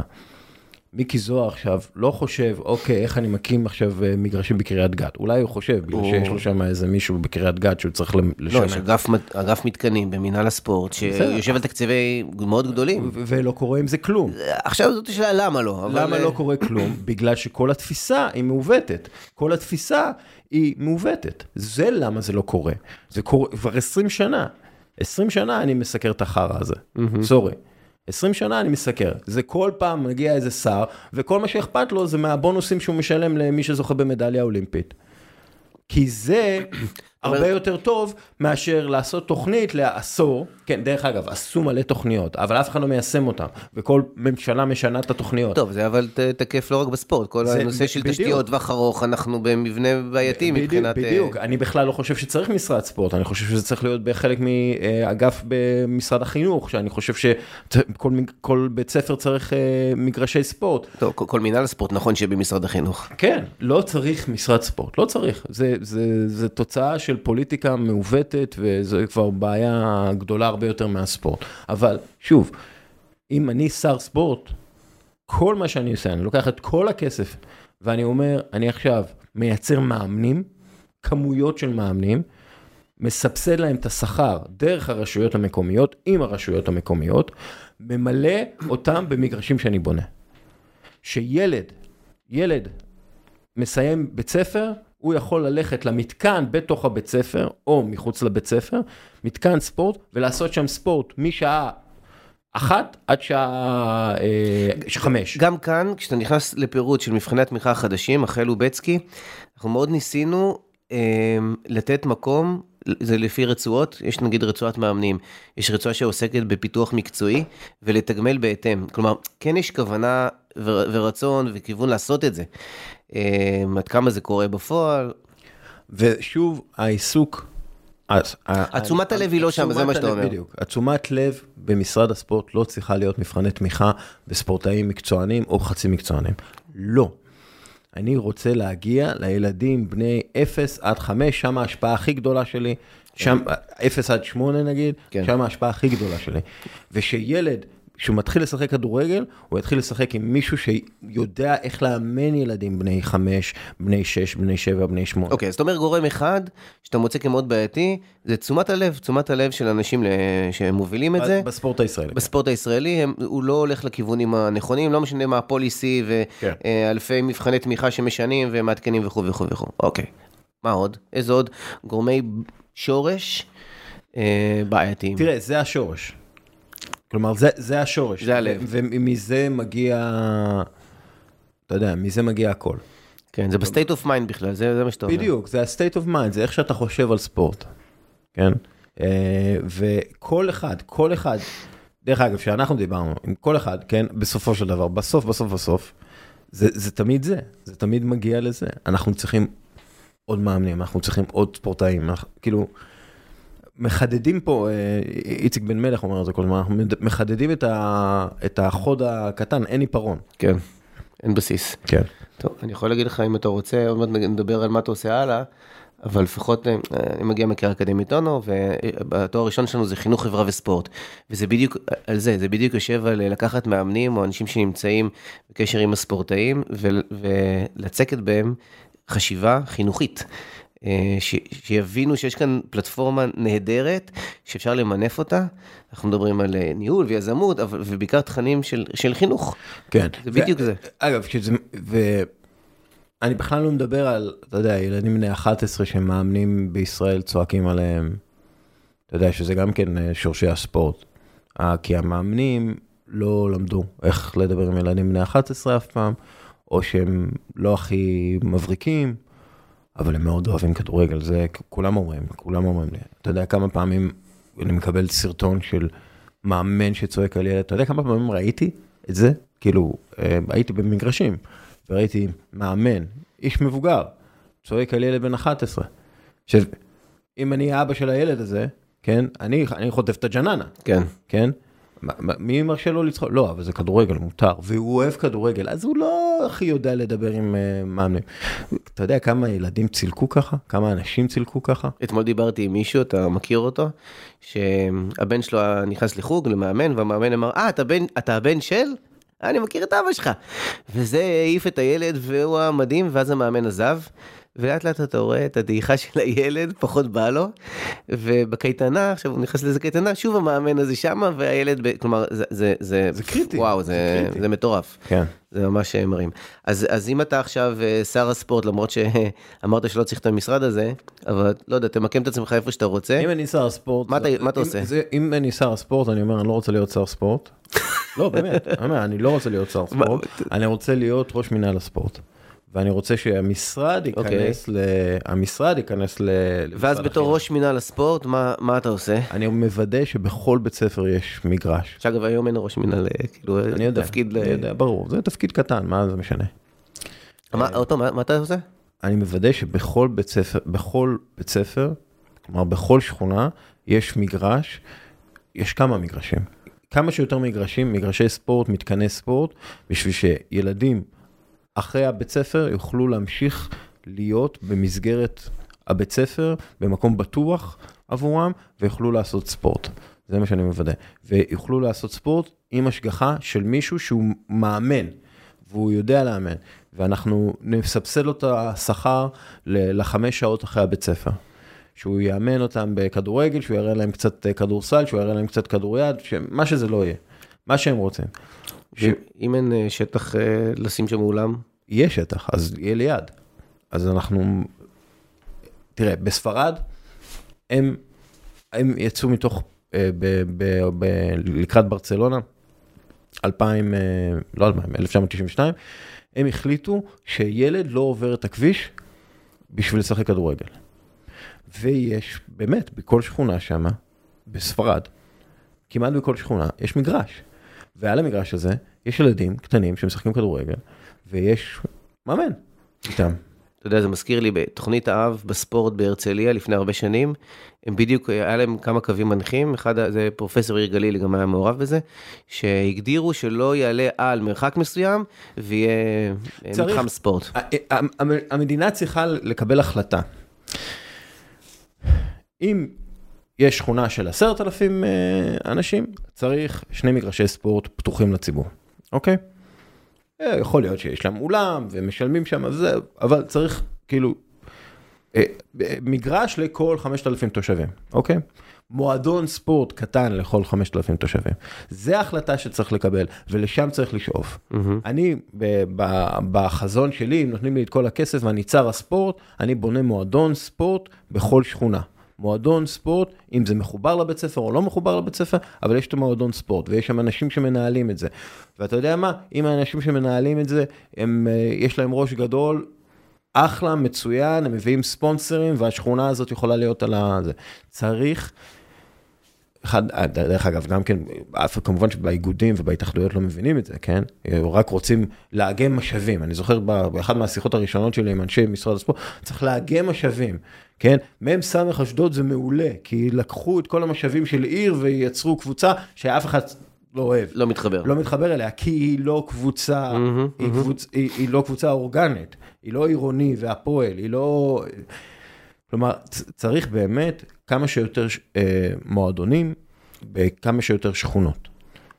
מיקי זוהר עכשיו לא חושב, אוקיי, איך אני מקים עכשיו מגרשים בקריית גת. אולי הוא חושב, בגלל שיש לו שם איזה מישהו בקריית גת שהוא צריך לשנות. לא, יש אגף מתקנים במינהל הספורט, שיושב על תקציבי מאוד גדולים. ולא קורה עם זה כלום. עכשיו זאת השאלה, למה לא? למה לא קורה כלום? בגלל שכל התפיסה היא מעוותת. כל התפיסה היא מעוותת. זה למה זה לא קורה. זה קורה כבר עשרים שנה. עשרים שנה אני מסקר את החרה הזה. סורי. עשרים שנה אני מסקר. זה כל פעם מגיע איזה שר, וכל מה שאכפת לו זה מהבונוסים שהוא משלם למי שזוכה במדליה אולימפית. כי זה הרבה יותר טוב מאשר לעשות תוכנית לעשור. כן, דרך אגב, עשו מלא תוכניות, אבל אף אחד לא מיישם אותן, וכל ממשלה משנה את התוכניות. טוב, זה אבל תקף לא רק בספורט, כל הנושא של תשתיות וחרוך, אנחנו במבנה בעייתי מבחינת... בדיוק, אני בכלל לא חושב שצריך משרד ספורט, אני חושב שזה צריך להיות בחלק מאגף במשרד החינוך, שאני חושב שכל בית ספר צריך מגרשי ספורט. טוב, כל מינהל הספורט נכון שבמשרד החינוך. כן, לא צריך משרד ספורט, לא צריך. זה תוצאה של פוליטיקה מעוותת, וזה כבר בעיה גדולה הרבה יותר מהספורט. אבל, שוב, אם אני שר ספורט, כל מה שאני עושה, אני לוקח את כל הכסף, ואני אומר, אני עכשיו מייצר מאמנים, כמויות של מאמנים, מסבסד להם את השכר דרך הרשויות המקומיות, עם הרשויות המקומיות, ממלא אותם במגרשים שאני בונה. שילד, ילד מסיים בית ספר, הוא יכול ללכת למתקן בתוך הבית ספר, או מחוץ לבית ספר, מתקן ספורט, ולעשות שם ספורט משעה אחת עד שעה אה, חמש. גם כאן, כשאתה נכנס לפירוט של מבחני התמיכה החדשים, אחרי לובצקי, אנחנו מאוד ניסינו אה, לתת מקום, זה לפי רצועות, יש נגיד רצועת מאמנים, יש רצועה שעוסקת בפיתוח מקצועי, ולתגמל בהתאם. כלומר, כן יש כוונה ורצון וכיוון לעשות את זה. עד כמה זה קורה בפועל. ושוב, העיסוק... עצומת הלב היא לא שם, זה מה שאתה אומר. בדיוק. עצומת לב במשרד הספורט לא צריכה להיות מבחני תמיכה בספורטאים מקצוענים או חצי מקצוענים. לא. אני רוצה להגיע לילדים בני אפס עד חמש, שם ההשפעה הכי גדולה שלי, שם אפס עד שמונה נגיד, שם ההשפעה הכי גדולה שלי. ושילד... כשהוא מתחיל לשחק כדורגל, הוא יתחיל לשחק עם מישהו שיודע איך לאמן ילדים בני חמש, בני שש, בני שבע, בני שמונה. אוקיי, אז אתה אומר גורם אחד, שאתה מוצא כמאוד בעייתי, זה תשומת הלב, תשומת הלב של אנשים שמובילים את זה. בספורט הישראלי. בספורט הישראלי, הוא לא הולך לכיוונים הנכונים, לא משנה מה הפוליסי, ואלפי מבחני תמיכה שמשנים, ומעדכנים וכו וכו וכו. אוקיי, מה עוד? איזה עוד? גורמי שורש בעייתיים. תראה, זה השורש. כלומר, זה, זה השורש. זה הלב. ומזה מגיע, אתה יודע, מזה מגיע הכל. כן, זה ב-state of mind בכלל, זה, זה מה שאתה אומר. בדיוק, זה ה-state of mind, זה איך שאתה חושב על ספורט. כן? וכל אחד, כל אחד, דרך אגב, שאנחנו דיברנו עם כל אחד, כן, בסופו של דבר, בסוף, בסוף, בסוף, זה, זה תמיד זה, זה תמיד מגיע לזה. אנחנו צריכים עוד מאמנים, אנחנו צריכים עוד ספורטאים, אנחנו, כאילו, מחדדים פה, איציק בן מלך אומר את זה כל הזמן, אנחנו מחדדים את, ה, את החוד הקטן, אין עיפרון. כן, אין בסיס. כן. טוב, אני יכול להגיד לך אם אתה רוצה, עוד מעט נדבר על מה אתה עושה הלאה, אבל לפחות אני מגיע מקריה אקדמית אונו, והתואר הראשון שלנו זה חינוך חברה וספורט, וזה בדיוק על זה, זה בדיוק יושב על לקחת מאמנים או אנשים שנמצאים בקשר עם הספורטאים, ולצקת בהם חשיבה חינוכית, ש, שיבינו שיש כאן פלטפורמה נהדרת, שאפשר למנף אותה, אנחנו מדברים על ניהול ויזמות, אבל, ובעיקר תכנים של, של חינוך. כן. זה בדיוק ו- זה. אגב, שזה, ו... אני בכלל לא מדבר על, אתה יודע, ילדים בני אחת עשרה שמאמנים בישראל צועקים עליהם, אתה יודע, שזה גם כן שורשי הספורט, כי המאמנים לא למדו איך לדבר עם ילדים בני אחת עשרה אף פעם, או שהם לא הכי מבריקים, אבל הם מאוד אוהבים כדורגל, זה כולם אומרים, כולם אומרים לי, אתה יודע כמה פעמים אני מקבל סרטון של מאמן שצועק על ילד, אתה יודע כמה פעמים ראיתי את זה? כאילו, הייתי במגרשים, וראיתי מאמן, איש מבוגר, צועק על ילד בן אחת עשרה. עכשיו, אם אני האבא של הילד הזה, כן, אני, אני חוטף את הג'ננה. כן. כן? מי מרשה לו לצחוק? לא, אבל זה כדורגל, מותר. והוא אוהב כדורגל, אז הוא לא הכי יודע לדבר עם uh, מאמנים. אתה יודע כמה ילדים צילקו ככה? כמה אנשים צילקו ככה? אתמול דיברתי עם מישהו, אתה מכיר אותו, שהבן שלו נכנס לחוג, למאמן, והמאמן אמר, אה, אתה הבן, אתה הבן של... אני מכיר את אבא שלך. וזה העיף את הילד, והוא המדהים, ואז המאמן עזב, ולאט לאט אתה רואה את הדעיכה של הילד, פחות בא לו, ובקייטנה, עכשיו הוא נכנס לזה קייטנה, שוב המאמן הזה שמה, והילד, כלומר, זה, זה, זה, זה קריטי. וואו, זה, זה, קריטי. זה מטורף. כן. זה ממש מרים. אז, אז אם אתה עכשיו שר הספורט, למרות שאמרת שלא צריך את המשרד הזה, אבל לא יודע, תמקם את עצמך איפה שאתה רוצה. אם אני שר הספורט... מה, זה, אתה, מה אתה אם, עושה? זה, אם אני שר הספורט, אני אומר, אני לא רוצה להיות שר ספורט. לא, באמת, אני לא רוצה להיות שר ספורט, אני רוצה להיות ראש מנהל הספורט. ואני רוצה שהמשרד ייכנס ל... המשרד ייכנס ל... ואז בתור ראש מנהל הספורט, מה אתה עושה? אני מוודא שבכל בית ספר יש מגרש. שאגב, היום אין ראש מנהל, כאילו, תפקיד... אני יודע, ברור, זה תפקיד קטן, מה זה משנה? אותו, מה אתה עושה? אני מוודא שבכל בית ספר, בכל בית ספר, כלומר, בכל שכונה, יש מגרש, יש כמה מגרשים. כמה שיותר מגרשים, מגרשי ספורט, מתקני ספורט, בשביל שילדים אחרי הבית ספר יוכלו להמשיך להיות במסגרת הבית ספר, במקום בטוח עבורם, ויוכלו לעשות ספורט. זה מה שאני מוודא. ויוכלו לעשות ספורט עם השגחה של מישהו שהוא מאמן, והוא יודע לאמן. ואנחנו נסבסד לו את השכר לחמש שעות אחרי הבית ספר. שהוא יאמן אותם בכדורגל, שהוא יראה להם קצת כדורסל, שהוא יראה להם קצת כדוריד, מה שזה לא יהיה, מה שהם רוצים. אם אין שטח לשים שם אולם? יהיה שטח, אז יהיה ליד. אז אנחנו, תראה, בספרד, הם יצאו מתוך, לקראת ברצלונה, אלפיים, לא אלפיים, אלף תשע מאות תשעים ושתיים, הם החליטו שילד לא עובר את הכביש בשביל לשחק כדורגל. ויש, באמת, בכל שכונה שם, בספרד, כמעט בכל שכונה, יש מגרש. ועל המגרש הזה, יש ילדים קטנים שמשחקים כדורגל, ויש מאמן איתם. אתה יודע, זה מזכיר לי, בתוכנית האב בספורט בהרצליה, לפני הרבה שנים, הם בדיוק, היה להם כמה קווים מנחים, אחד, זה פרופסור עיר גלילי, גם היה מעורב בזה, שהגדירו שלא יעלה על מרחק מסוים, ויהיה מתחם ספורט. המדינה צריכה לקבל החלטה. אם יש שכונה של עשרת אלפים אנשים, צריך שני מגרשי ספורט פתוחים לציבור, אוקיי? יכול להיות שיש להם אולם, ומשלמים שם, אבל צריך כאילו, מגרש לכל חמשת אלפים תושבים, אוקיי? מועדון ספורט קטן לכל חמשת אלפים תושבים. זה ההחלטה שצריך לקבל, ולשם צריך לשאוף. אני, בחזון שלי, אם נותנים לי את כל הכסף, ואני צר הספורט, אני בונה מועדון ספורט בכל שכונה. מועדון ספורט, אם זה מחובר לבית ספר או לא מחובר לבית ספר, אבל יש את המועדון ספורט, ויש שם אנשים שמנהלים את זה. ואתה יודע מה? אם האנשים שמנהלים את זה, הם, יש להם ראש גדול, אחלה, מצוין, הם מביאים ספונסרים, והשכונה הזאת יכולה להיות על זה. צריך אחד, דרך אגב, גם כן, כמובן שבאיגודים ובהתאחדויות לא מבינים את זה, כן? רק רוצים להגן משאבים. אני זוכר באחד מהשיחות הראשונות שלי עם אנשי משרד הספורט, צריך להגן משאבים, כן? מהם סמך אשדוד זה מעולה, כי לקחו את כל המשאבים של עיר ויצרו קבוצה שאף אחד לא אוהב. לא מתחבר. לא מתחבר אליה, כי היא לא קבוצה, mm-hmm, היא, mm-hmm. קבוצ, היא, היא לא קבוצה אורגנית, היא לא עירוני והפועל, היא לא... כלומר, צריך באמת כמה שיותר אה, מועדונים, בכמה שיותר שכונות.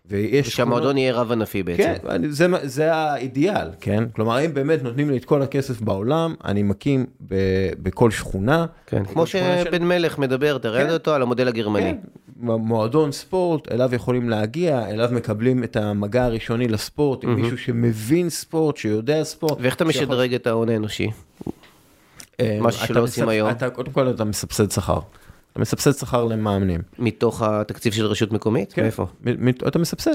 ושהמועדון יהיה רב ענפי בעצם. כן, זה, זה האידיאל, כן? כלומר, אם באמת נותנים לי את כל הכסף בעולם, אני מקים ב, בכל שכונה. כן. כמו שבן מלך מדבר, תראה כן. אותו על המודל הגרמני. כן. מועדון ספורט, אליו יכולים להגיע, אליו מקבלים את המגע הראשוני לספורט, עם mm-hmm. מישהו שמבין ספורט, שיודע ספורט. ואיך אתה משדרג את ההון האנושי? משהו שלא עושים היום. קודם כל אתה מסבסד שכר. אתה מסבסד שכר למאמנים. מתוך התקציב של רשות מקומית? כן. מאיפה? אתה מסבסד.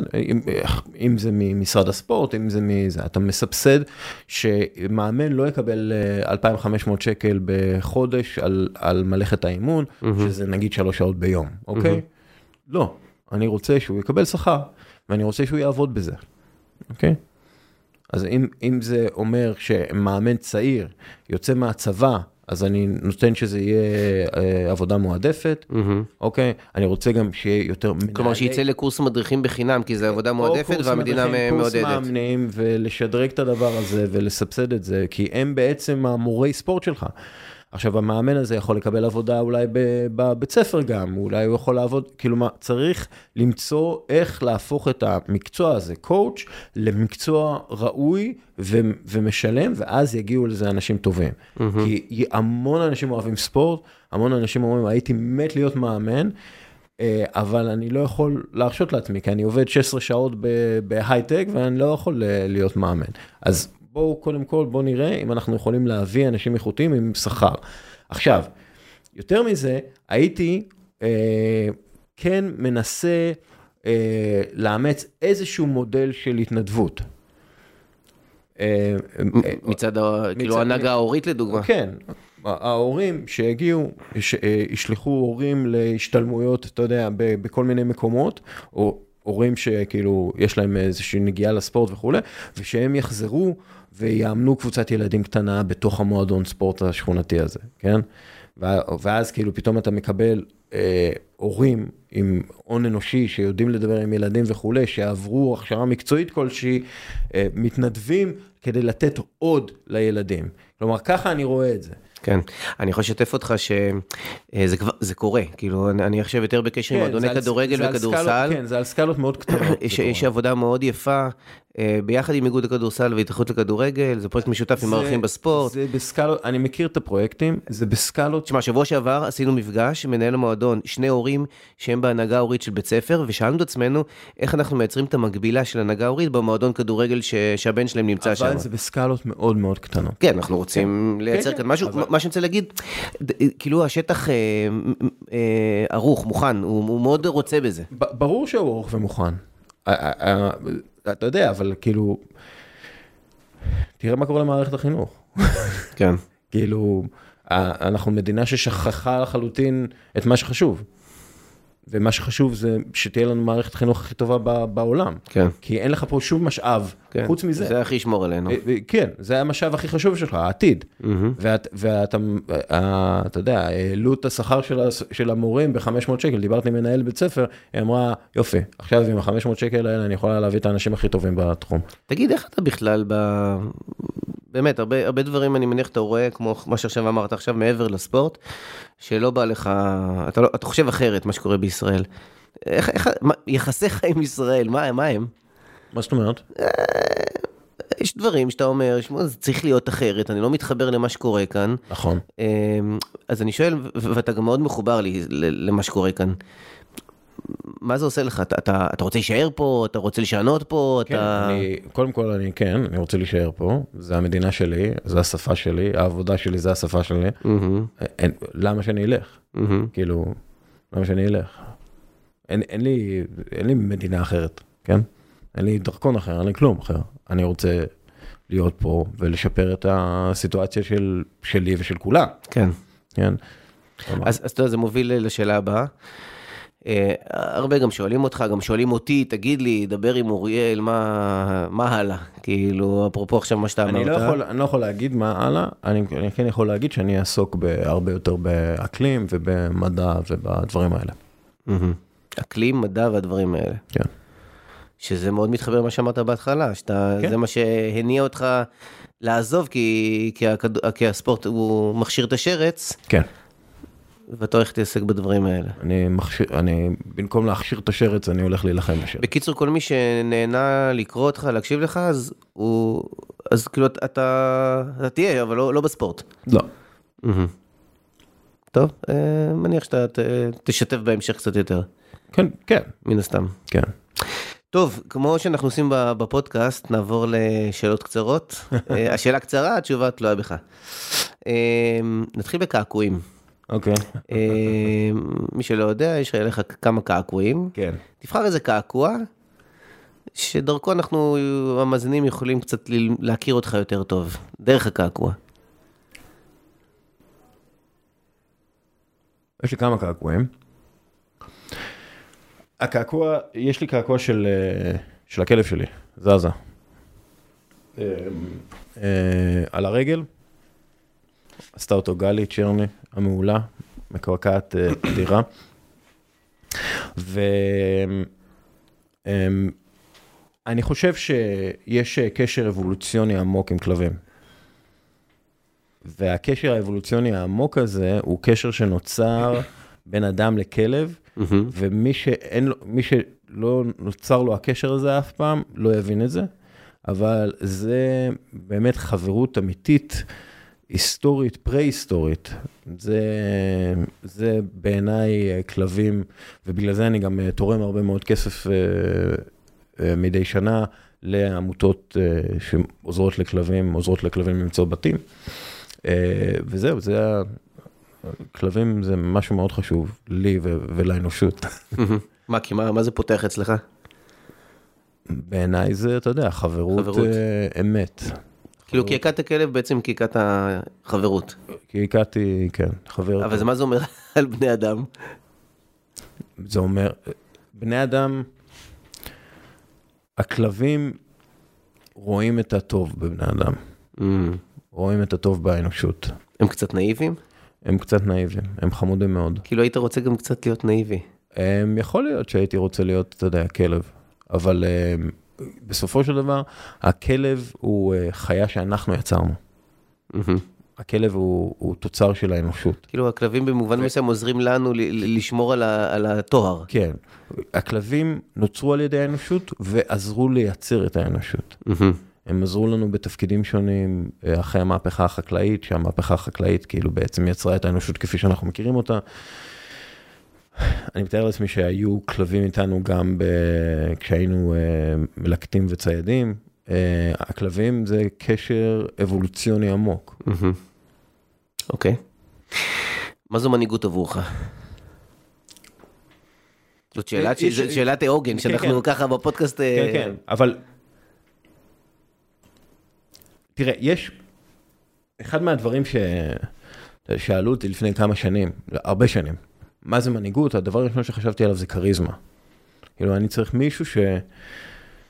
אם זה ממשרד הספורט, אם זה מזה. אתה מסבסד שמאמן לא יקבל אלפיים וחמש מאות שקל בחודש על מלאכת האימון, שזה נגיד שלוש שעות ביום. אוקיי? לא. אני רוצה שהוא יקבל שכר, ואני רוצה שהוא יעבוד בזה. אוקיי? אז אם, אם זה אומר שמאמן צעיר יוצא מהצבא, אז אני נותן שזה יהיה אה, עבודה מועדפת, mm-hmm. אוקיי? אני רוצה גם שיהיה יותר... מנהלי... כלומר, שיצא לקורס מדריכים בחינם, כי זה עבודה מועדפת והמדינה מדריכים, מעודדת. קורס מאמנים, ולשדרג את הדבר הזה ולסבסד את זה, כי הם בעצם המורי ספורט שלך. עכשיו, המאמן הזה יכול לקבל עבודה אולי בבית ספר גם, אולי הוא יכול לעבוד, כאילו מה, צריך למצוא איך להפוך את המקצוע הזה, קואוץ', למקצוע ראוי ו- ומשלם, ואז יגיעו לזה אנשים טובים. Mm-hmm. כי המון אנשים אוהבים ספורט, המון אנשים אומרים, הייתי מת להיות מאמן, אבל אני לא יכול להרשות לעצמי, כי אני עובד שש עשרה שעות בהייטק, ואני לא יכול להיות מאמן. אז... בואו, קודם כל, בואו נראה אם אנחנו יכולים להביא אנשים איכותיים עם שכר. עכשיו, יותר מזה, הייתי אה, כן מנסה אה, לאמץ איזשהו מודל של התנדבות. אה, מצד, אה, כאילו, הנהגה ההורית לדוגמה. כן, ההורים שהגיעו, ישלחו הורים להשתלמויות, אתה יודע, בכל מיני מקומות, או הורים שכאילו יש להם איזושהי נגיעה לספורט וכו', ושהם יחזרו ויאמנו קבוצת ילדים קטנה בתוך המועדון ספורט השכונתי הזה, כן? ואז כאילו פתאום אתה מקבל אה, הורים עם עון אנושי שיודעים לדבר עם ילדים וכו', שעברו הכשרה מקצועית כלשהי, אה, מתנדבים כדי לתת עוד לילדים. כלומר, ככה אני רואה את זה. כן, אני יכול לשתף אותך שזה קורה, כאילו אני עכשיו יותר בקשר עם מועדוני כדורגל וכדורסל. כן, זה על סקלות מאוד קטנות. יש עבודה מאוד יפה, ביחד עם איגוד הכדורסל והתאחדות לכדורגל, זה פרויקט משותף עם ערכים בספורט. זה בסקלות, אני מכיר את הפרויקטים, זה בסקלות. תשמע, שבוע שעבר עשינו מפגש, מנהל המועדון, שני הורים שהם בהנהגה ההורית של בית ספר, ושאלנו את עצמנו איך אנחנו מייצרים את המקבילה של הנהגה ההורית במועדון כדורגל שהבן שלהם נמצא שם. אבל זה בסקלות מאוד מאוד קטנות. כן, אנחנו רוצים לייצר כאן משהו, מה שאני רוצה להגיד, כאילו השטח ערוך, מוכן, הוא מאוד רוצה בזה. ברור שהוא ערוך ומוכן. אתה יודע, אבל כאילו, תראה מה קורה למערכת החינוך. כן. כאילו, אנחנו מדינה ששכחה לחלוטין את מה שחשוב. ומה שחשוב זה שתהיה לנו מערכת חינוך הכי טובה בעולם. כן. כי אין לך פה שום משאב, כן. חוץ מזה. זה הכי ישמור עלינו. כן, זה המשאב הכי חשוב שלך, העתיד. Mm-hmm. ואת, ואת, אתה יודע, העלו את השכר של המורים ב-חמש מאות שקל, דיברתי עם מנהל בית ספר, היא אמרה, יופי, עכשיו עם ה-חמש מאות שקל האלה אני יכולה להביא את האנשים הכי טובים בתחום. תגיד, איך אתה בכלל ב... באמת, הרבה, הרבה דברים אני מניח אתה רואה, כמו מה שעכשיו אמרת עכשיו, מעבר לספורט, שלא בא לך, אתה, לא, אתה חושב אחרת מה שקורה בישראל. איך, איך, מה, יחסיך עם ישראל, מה, מה הם? מה זאת אומרת? יש דברים שאתה אומר, זה צריך להיות אחרת, אני לא מתחבר למה שקורה כאן. נכון. אז אני שואל, ואתה גם מאוד מחובר לי למה שקורה כאן. מה זה עושה לך? אתה, אתה, אתה רוצה להישאר פה? אתה רוצה לשנות פה? כן, אתה... אני, קודם כל אני כן, אני רוצה להישאר פה. זה המדינה שלי, זה השפה שלי, העבודה שלי זה השפה שלי. Mm-hmm. אין, למה שאני אלך? Mm-hmm. כאילו, למה שאני אלך? אין, אין, לי, אין לי מדינה אחרת, כן? אין לי דרכון אחר, אין לי כלום אחר. אני רוצה להיות פה ולשפר את הסיטואציה של, שלי ושל כולם. כן. כן? אז, אז, אז זה מוביל לשאלה הבאה. הרבה גם שואלים אותך, גם שואלים אותי, תגיד לי, דבר עם אוריאל, מה, מה הלאה? כאילו, אפרופו עכשיו מה שאתה אמרת. אני לא יכול, אני לא יכול להגיד מה הלאה, אני, אני כן יכול להגיד שאני אעסוק בהרבה יותר באקלים ובמדע ובדברים האלה. אקלים, מדע והדברים האלה. כן. שזה מאוד מתחבר מה שאמרת בהתחלה, שאתה, כן. זה מה שהניע אותך לעזוב, כי, כי, כי הספורט הוא מכשיר את השרץ. כן. ואתה הולך להתעסק בדברים האלה. אני מכשיר, אני, במקום להכשיר את השרץ, אני הולך להילחם בשרץ. בקיצור, כל מי שנהנה לקרוא אותך, להקשיב לך, אז הוא, אז כאילו אתה, אתה תהיה, אבל לא, לא בספורט. לא. Mm-hmm. טוב, מניח שאתה ת, תשתף בהמשך קצת יותר. כן, כן. מן הסתם. כן. טוב, כמו שאנחנו עושים בפודקאסט, נעבור לשאלות קצרות. השאלה קצרה, התשובה תלויה בך. נתחיל בקעקועים. אוקיי. מי שלא יודע, יש לך כמה קעקועים. כן. תבחר איזה קעקוע, שדרכו אנחנו, המאזינים, יכולים קצת להכיר אותך יותר טוב. דרך הקעקוע. יש לי כמה קעקועים. הקעקוע, יש לי קעקוע של, של הכלב שלי, זזה. על הרגל, עשתה אותו גלי, צ'רני, המעולה, מקועקעת דירה. ואני חושב שיש קשר אבולוציוני עמוק עם כלבים. והקשר האבולוציוני העמוק הזה הוא קשר שנוצר בין אדם לכלב, ומי שאין לו, מי שלא נוצר לו הקשר הזה אף פעם, לא יבין את זה, אבל זה באמת חברות אמיתית, היסטורית, פרה-היסטורית. זה, זה בעיניי כלבים, ובגלל זה אני גם תורם הרבה מאוד כסף מדי שנה לעמותות שעוזרות לכלבים, עוזרות לכלבים למצוא בתים. וזהו, זה היה... כלבים זה משהו מאוד חשוב לי ולאנושות. מה, כי מה זה פותח אצלך? בעיניי זה, אתה יודע, חברות אמת. כאילו, קיקת הכלב בעצם קיקת החברות. קיקתי, כן, חברות. אבל מה זה אומר על בני אדם? זה אומר, בני אדם, הכלבים רואים את הטוב בבני אדם. רואים את הטוב באנושות. הם קצת נאיבים? הם קצת נאיבים, הם חמודים מאוד. כאילו היית רוצה גם קצת להיות נאיבי. יכול להיות שהייתי רוצה להיות, אתה יודע, כלב. אבל בסופו של דבר, הכלב הוא חיה שאנחנו יצרנו. הכלב הוא תוצר של האנושות. כאילו הכלבים במובן מסוים עוזרים לנו לשמור על התואר. כן. הכלבים נוצרו על ידי האנושות ועזרו לייצר את האנושות. הם עזרו לנו בתפקידים שונים אחרי המהפכה החקלאית, שהמהפכה החקלאית כאילו בעצם יצרה את האנושות כפי שאנחנו מכירים אותה. אני מתאר לעצמי שהיו כלבים איתנו גם ב... כשהיינו מלקטים וציידים. הכלבים זה קשר אבולוציוני עמוק. אוקיי. מה זו מנהיגות עבורך? זאת שאלת העוגן, שאנחנו ככה בפודקאסט... כן, כן, אבל... תראה, יש אחד מהדברים ששאלו אותי לפני כמה שנים, הרבה שנים, מה זה מנהיגות? הדבר הראשון שחשבתי עליו זה קריזמה. כאילו, אני צריך מישהו ש...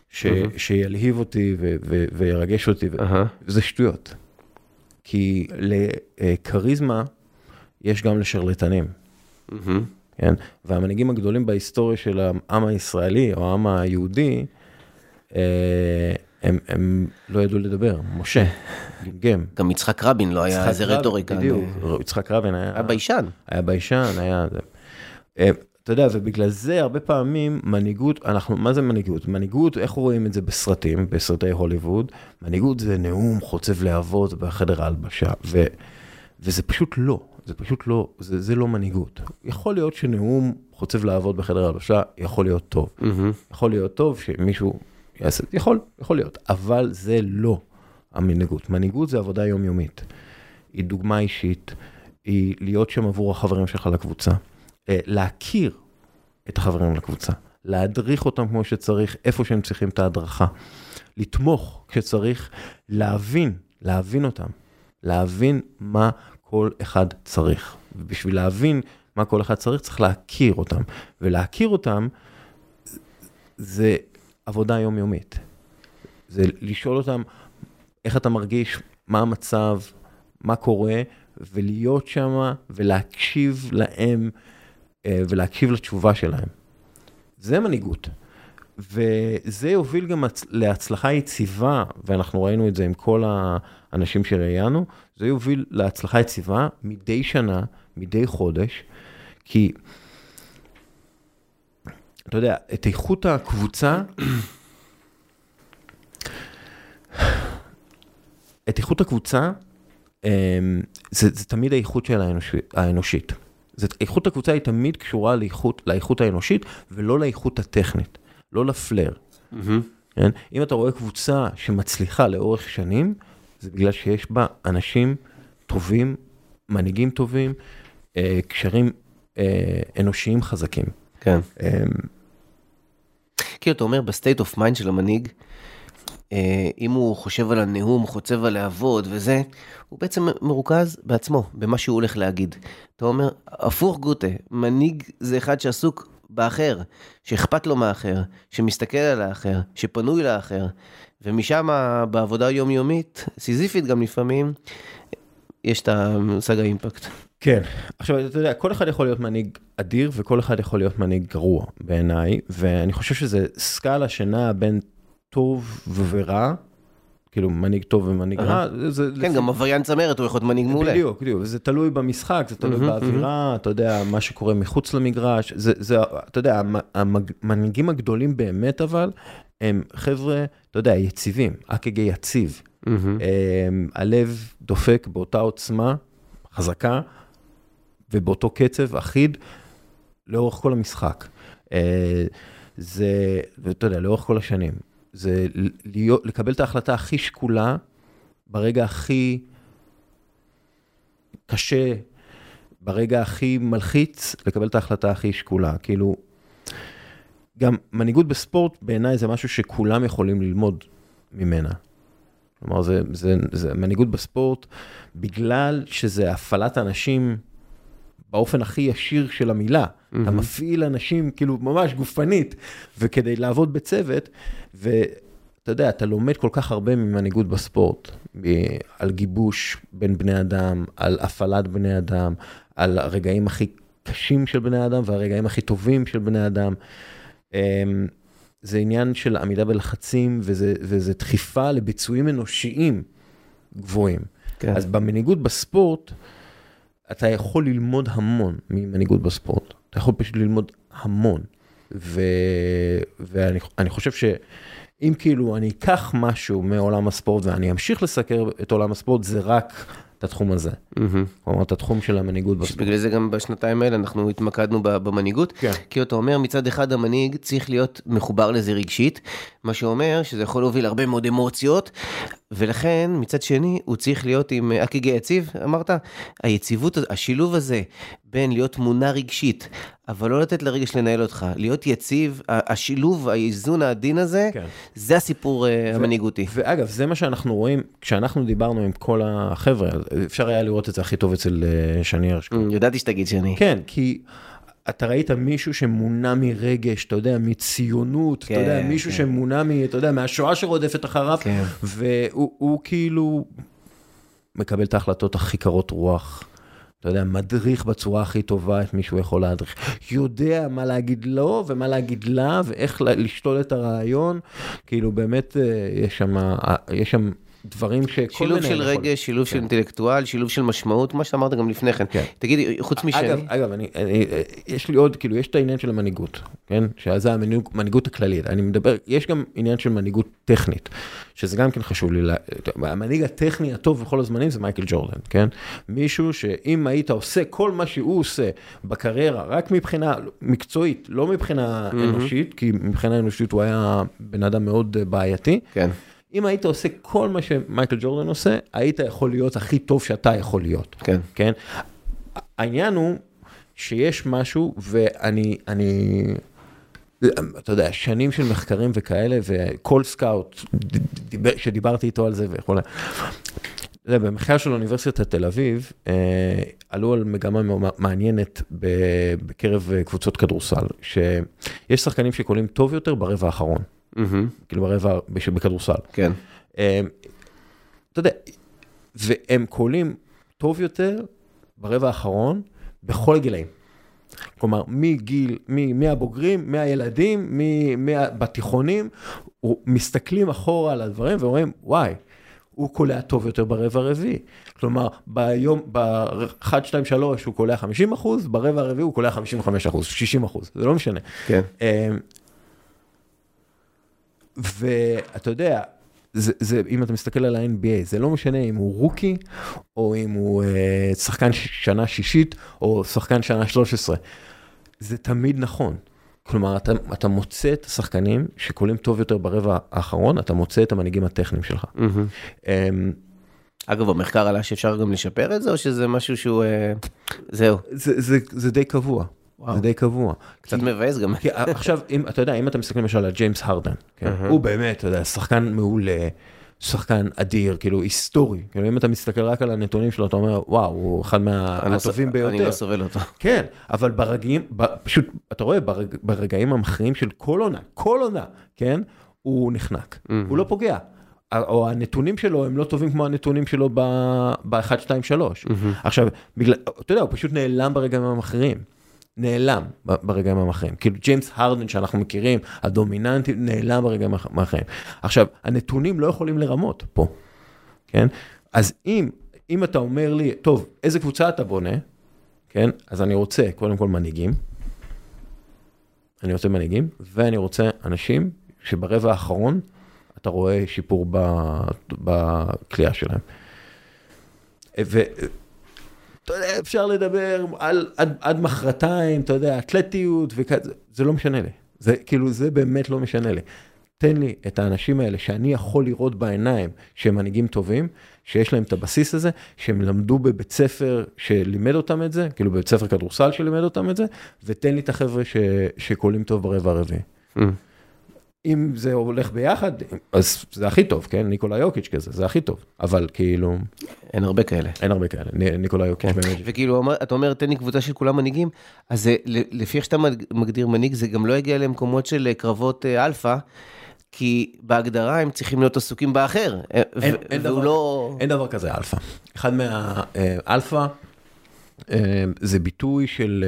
ש... Uh-huh. שילהיב אותי ו... ו... וירגש אותי. ו... Uh-huh. זה שטויות. כי לקריזמה יש גם לשרלטנים. Uh-huh. כן? והמנהיגים הגדולים בהיסטוריה של העם הישראלי או העם היהודי, אה... הם, הם לא ידעו לדבר, משה, גמגם. גם יצחק רבין לא היה איזה רטוריקה. בדיוק, יצחק רבין היה... היה ביישן. היה ביישן, היה... אתה יודע, ובגלל זה הרבה פעמים מנהיגות, אנחנו, מה זה מנהיגות? מנהיגות, איך רואים את זה בסרטים, בסרטי הוליווד? מנהיגות זה נאום חוצב להבות בחדר ההלבשה, ו, וזה פשוט לא, זה פשוט לא, זה, זה לא מנהיגות. יכול להיות שנאום חוצב להבות בחדר ההלבשה יכול להיות טוב. Mm-hmm. יכול להיות טוב שמישהו... יכול, יכול להיות, אבל זה לא המנהיגות. מנהיגות זה עבודה יומיומית. היא דוגמה אישית, היא להיות שם עבור החברים שלך לקבוצה. להכיר את החברים לקבוצה, להדריך אותם כמו שצריך, איפה שהם צריכים את ההדרכה. לתמוך כשצריך, להבין, להבין אותם. להבין מה כל אחד צריך. ובשביל להבין מה כל אחד צריך, צריך להכיר אותם. ולהכיר אותם, זה עבודה יומיומית. זה לשאול אותם, איך אתה מרגיש, מה המצב, מה קורה, ולהיות שם, ולהקשיב להם, ולהקשיב לתשובה שלהם. זה מנהיגות. וזה יוביל גם להצלחה יציבה, ואנחנו ראינו את זה עם כל האנשים שראיינו, זה יוביל להצלחה יציבה מדי שנה, מדי חודש, כי, אתה יודע, את איכות הקבוצה, את איכות הקבוצה, זה, זה תמיד האיכות של האנוש, האנושית. זה, איכות הקבוצה היא תמיד קשורה לאיכות, לאיכות האנושית, ולא לאיכות הטכנית. לא לפלר. אם אתה רואה קבוצה שמצליחה לאורך שנים, זה בגלל שיש בה אנשים טובים, מנהיגים טובים, קשרים אנושיים חזקים. כן. כי אתה אומר, בסטייט אוף מיינד של המנהיג, אם הוא חושב על הנאום, חוצב על העבוד וזה, הוא בעצם מרוכז בעצמו, במה שהוא הולך להגיד. אתה אומר, הפוך גוטה, מנהיג זה אחד שעסוק באחר, שאכפת לו מהאחר, שמסתכל על האחר, שפנוי לאחר, ומשם בעבודה יומיומית, סיזיפית גם לפעמים, יש את המושג האימפקט. כן, עכשיו אתה יודע, כל אחד יכול להיות מנהיג אדיר, וכל אחד יכול להיות מנהיג גרוע בעיניי, ואני חושב שזה סקאלה שנעה בין טוב ורע, כאילו מנהיג טוב ומנהיג רע. כן, גם עבריין צמרת הוא יכול להיות מנהיג מעולה. בדיוק, בדיוק. זה תלוי במשחק, זה תלוי באווירה, אתה יודע, מה שקורה מחוץ למגרש. אתה יודע, המנהיגים הגדולים באמת אבל, הם חבר'ה, אתה יודע, יציבים, אק"ג יציב. הלב דופק באותה עוצמה, חזקה, ובאותו קצב אחיד, לאורך כל המשחק. זה, אתה יודע, לאורך כל השנים. זה להיות, לקבל את ההחלטה הכי שקולה, ברגע הכי קשה, ברגע הכי מלחיץ, לקבל את ההחלטה הכי שקולה. כאילו, גם מנהיגות בספורט, בעיניי זה משהו שכולם יכולים ללמוד ממנה. כלומר, זה, זה, זה מנהיגות בספורט, בגלל שזה הפעלת אנשים באופן הכי ישיר של המילה. Mm-hmm. אתה מפעיל אנשים, כאילו, ממש גופנית, וכדי לעבוד בצוות, ואתה יודע, אתה לומד כל כך הרבה ממנהיגות בספורט, על גיבוש בין בני אדם, על הפעלת בני אדם, על הרגעים הכי קשים של בני אדם, והרגעים הכי טובים של בני אדם. זה עניין של עמידה בלחצים, וזה, וזה דחיפה לביצועים אנושיים גבוהים. כן. אז במנהיגות בספורט, אתה יכול ללמוד המון ממנהיגות בספורט. אתה יכול פשוט ללמוד המון. ו... ואני אני חושב שאם כאילו אני אקח משהו מעולם הספורט, ואני אמשיך לסקר את עולם הספורט, זה רק את התחום הזה. Mm-hmm. כלומר, את התחום של המנהיגות בספורט. בגלל זה גם בשנתיים האלה אנחנו התמקדנו במנהיגות. כן. כי אתה אומר, מצד אחד המנהיג צריך להיות מחובר לזה רגשית, מה שאומר שזה יכול להוביל הרבה מאוד אמוציות, ולכן, מצד שני, הוא צריך להיות עם אק"ג יציב, אמרת, היציבות, השילוב הזה, בין להיות תמונה רגשית, אבל לא לתת לרגש לנהל אותך, להיות יציב, השילוב, האיזון העדין הזה, כן. זה הסיפור ו- המנהיגותי. ואגב, זה מה שאנחנו רואים, כשאנחנו דיברנו עם כל החבר'ה, אפשר היה לראות את זה הכי טוב אצל שני הרשקו. ידעתי שתגיד שני. כן, כי אתה ראית מישהו שמונע מרגש, אתה יודע, מציונות, אתה יודע, מישהו שמונע מ, אתה יודע, מהשואה שרודפת אחריו, והוא כאילו מקבל את ההחלטות הכי קרות רוח, אתה יודע, מדריך בצורה הכי טובה את מישהו יכול להדריך, יודע מה להגיד לו ומה להגיד לה, ואיך לשתול את הרעיון, כאילו באמת יש שם, יש שם דברים שכל שילוב של רגש, שילוב של אינטלקטואל, שילוב של משמעות, מה שאמרת גם לפני כן. תגיד, חוץ משני. אגב, אגב, יש לי עוד, כאילו, יש את העניין של המנהיגות, כן? שזה המנהיגות הכללית. אני מדבר, יש גם עניין של מנהיגות טכנית, שזה גם כן חשוב לי. המנהיג הטכני הטוב בכל הזמנים זה מייקל ג'ורדן, כן? מישהו שאם היית עושה כל מה שהוא עושה בקריירה, רק מבחינה מקצועית, לא מבחינה אנושית, כי מבחינה אנושית הוא היה בן אדם מאוד בעייתי. כן. אם היית עושה כל מה שמייקל ג'ורדן עושה, היית יכול להיות הכי טוב שאתה יכול להיות. כן. כן? העניין הוא שיש משהו, ואני, אני, אתה יודע, שנים של מחקרים וכאלה, וכל סקאוט שדיברתי איתו על זה, ויכול, במחקר של אוניברסיטת תל אביב, עלו על מגמה מעניינת בקרב קבוצות כדורסל, שיש שחקנים שקולים טוב יותר ברבע האחרון, כאילו ברבע בכדורסל. כן. אתה יודע, והם קולים טוב יותר ברבע האחרון בכל הגילאים. כלומר, מגיל, מהבוגרים, מהילדים, בתיכונים, מסתכלים אחורה על הדברים ואומרים, וואי, הוא קולע טוב יותר ברבע הרביעי. כלומר, ביום, ב-אחת, שתיים, שלוש הוא קולע חמישים אחוז, ברבע הרביעי הוא קולע חמישים וחמישה אחוז, שישים אחוז, זה לא משנה. כן. ואתה יודע, זה, זה, אם אתה מסתכל על ה-אן בי איי, זה לא משנה אם הוא רוקי, או אם הוא uh, שחקן שנה שישית, או שחקן שנה שלוש עשרה. זה תמיד נכון. כלומר, אתה, אתה מוצא את השחקנים שקולים טוב יותר ברבע האחרון, אתה מוצא את המנהיגים הטכניים שלך. Mm-hmm. Um, אגב, המחקר עלה שאפשר גם לשפר את זה, או שזה משהו שהוא... Uh, זהו. זה, זה, זה די קבוע. וואו. זה די קבוע. קצת כי, מבאס גם. כי, עכשיו, אם, אתה יודע, אם אתה מסתכל למשל על ג'יימס הרדן, כן? mm-hmm. הוא באמת, אתה יודע, שחקן מעולה, שחקן אדיר, כאילו היסטורי. כאילו, אם אתה מסתכל רק על הנתונים שלו, אתה אומר, וואו, הוא אחד מהטובים ביותר. אני לא סובל אותו. כן, אבל ברגעים, פשוט, אתה רואה, ברג, ברגעים המכריעים של כל עונה, כל עונה, כן? הוא נחנק. Mm-hmm. הוא לא פוגע. או הנתונים שלו הם לא טובים כמו הנתונים שלו ב-אחת, שתיים, שלוש. עכשיו, בגלל, אתה יודע, הוא פשוט נעלם ברגעים המכריעים. נעלם ברגעים המאחרים. כאילו ג'יימס הרדן שאנחנו מכירים, הדומיננטי, נעלם ברגעים המאחרים. עכשיו, הנתונים לא יכולים לרמות פה. כן? אז אם, אם אתה אומר לי, טוב, איזה קבוצה אתה בונה? כן? אז אני רוצה, קודם כל, מנהיגים. אני רוצה מנהיגים, ואני רוצה אנשים שברבע האחרון אתה רואה שיפור בקליעה שלהם. ו... אתה יודע, אפשר לדבר על, עד, עד מחרתיים, אתה יודע, אתלטיות וכזה, זה לא משנה לי. זה, כאילו, זה באמת לא משנה לי. תן לי את האנשים האלה שאני יכול לראות בעיניים שהם מנהיגים טובים, שיש להם את הבסיס הזה, שהם למדו בבית ספר שלימד אותם את זה, כאילו בבית ספר כדורסל שלימד אותם את זה, ותן לי את החבר'ה ש, שקולים טוב ברבע הרביעי. Mm. אם זה הולך ביחד, אז זה הכי טוב, כן? ניקולה יוקיץ' כזה, זה הכי טוב. אבל כאילו... אין הרבה כאלה. אין הרבה כאלה, ניקולה יוקיץ' באמת. וכאילו, אתה אומר, תן לי קבוצה של כולם מנהיגים, אז לפי שאתה מגדיר מנהיג, זה גם לא יגיע למקומות של קרבות אלפא, כי בהגדרה הם צריכים להיות עסוקים באחר. אין דבר כזה אלפא. אחד מהאלפא, זה ביטוי של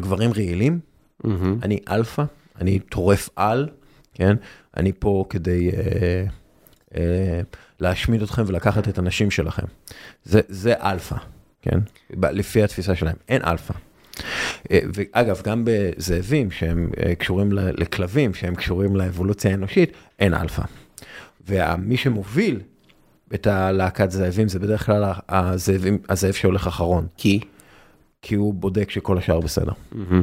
גברים רעילים. אני אלפא. אני טורף על, כן? אני פה כדי אה, אה, להשמיד אתכם ולקחת את הנשים שלכם. זה, זה אלפא, כן? לפי התפיסה שלהם. אין אלפא. אה, ואגב, גם בזאבים שהם אה, קשורים לכלבים, שהם קשורים לאבולוציה האנושית, אין אלפא. ומי שמוביל את הלהקת זאבים, זה בדרך כלל הזאבים, הזאב שהולך אחרון. כי? כי הוא בודק שכל השאר בסדר. אהה.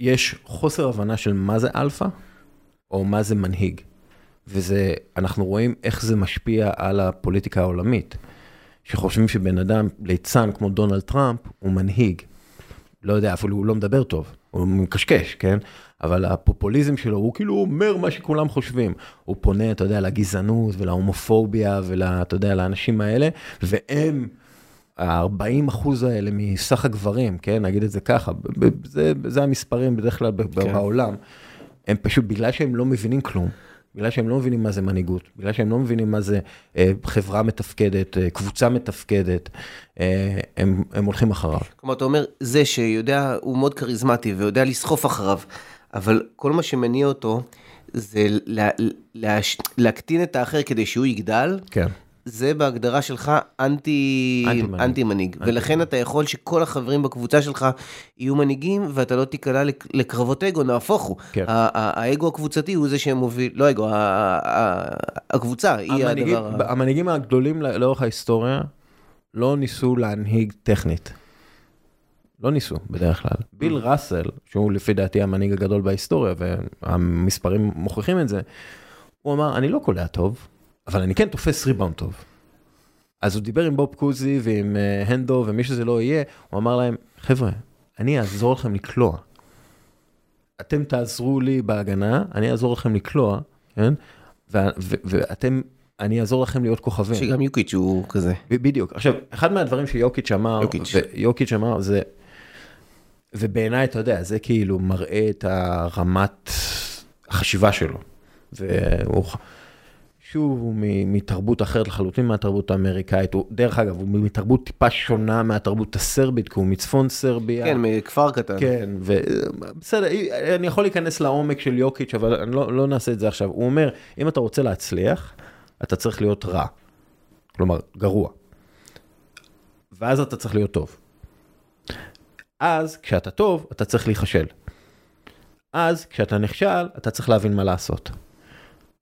יש חוסר הבנה של מה זה אלפא, או מה זה מנהיג. וזה, אנחנו רואים איך זה משפיע על הפוליטיקה העולמית. שחושבים שבן אדם, ליצן כמו דונלד טראמפ, הוא מנהיג. לא יודע, אפילו הוא לא מדבר טוב. הוא מקשקש, כן? אבל הפופוליזם שלו, הוא כאילו אומר מה שכולם חושבים. הוא פונה, אתה יודע, לגזענות ולהומופוביה ולה, אתה יודע, לאנשים האלה, והם... ה-ארבעים אחוז האלה מסך הגברים, כן, נגיד את זה ככה, זה, זה המספרים בדרך כלל בעולם, הם פשוט, בגלל שהם לא מבינים כלום, בגלל שהם לא מבינים מה זה מנהיגות, בגלל שהם לא מבינים מה זה חברה מתפקדת, קבוצה מתפקדת, הם, הם הולכים אחריו. כלומר, אתה אומר, זה שיודע, הוא מאוד קריזמטי ויודע לסחוף אחריו, אבל כל מה שמניע אותו, זה לה, להש... להקטין את האחר כדי שהוא יגדל, כן. זה בהגדרה שלך אנטי, אנטי מנהיג, ולכן אתה יכול שכל החברים בקבוצה שלך יהיו מנהיגים, ואתה לא תיקלע לקרבות אגו, נהפוך הוא. האגו הקבוצתי הוא זה שמוביל, לא אגו, הקבוצה היא הדבר. המנהיגים הגדולים לאורך ההיסטוריה לא ניסו להנהיג טכנית. לא ניסו בדרך כלל. ביל ראסל, שהוא לפי דעתי המנהיג הגדול בהיסטוריה, והמספרים מוכיחים את זה, הוא אמר, אני לא קולע טוב, אבל אני כן תופס ריבאונד טוב. אז הוא דיבר עם בוב קוזי ועם הנדו ומי שזה לא יהיה, הוא אמר להם, חבר'ה, אני אעזור לכם לקלוע. אתם תעזרו לי בהגנה, אני אעזור לכם לקלוע, כן? ואתם, אני אעזור לכם להיות כוכבים. שגם יוקיץ' הוא כזה. בדיוק. עכשיו, אחד מהדברים שיוקיץ' אמר, יוקיץ' אמר זה, ובעיניי, אתה יודע, זה כאילו מראה את הרמת החשיבה שלו. והוא... שהוא מתרבות אחרת לחלוטין מהתרבות האמריקאית, דרך אגב, הוא מתרבות טיפה שונה מהתרבות הסרבית, כי הוא מצפון סרביה. כן, מכפר קטן. כן, בסדר, אני יכול להיכנס לעומק של יוקיץ', אבל לא נעשה את זה עכשיו. הוא אומר, אם אתה רוצה להצליח, אתה צריך להיות רע. כלומר, גרוע. ואז אתה צריך להיות טוב. אז, כשאתה טוב, אתה צריך להיכשל. אז, כשאתה נכשל, אתה צריך להבין מה לעשות.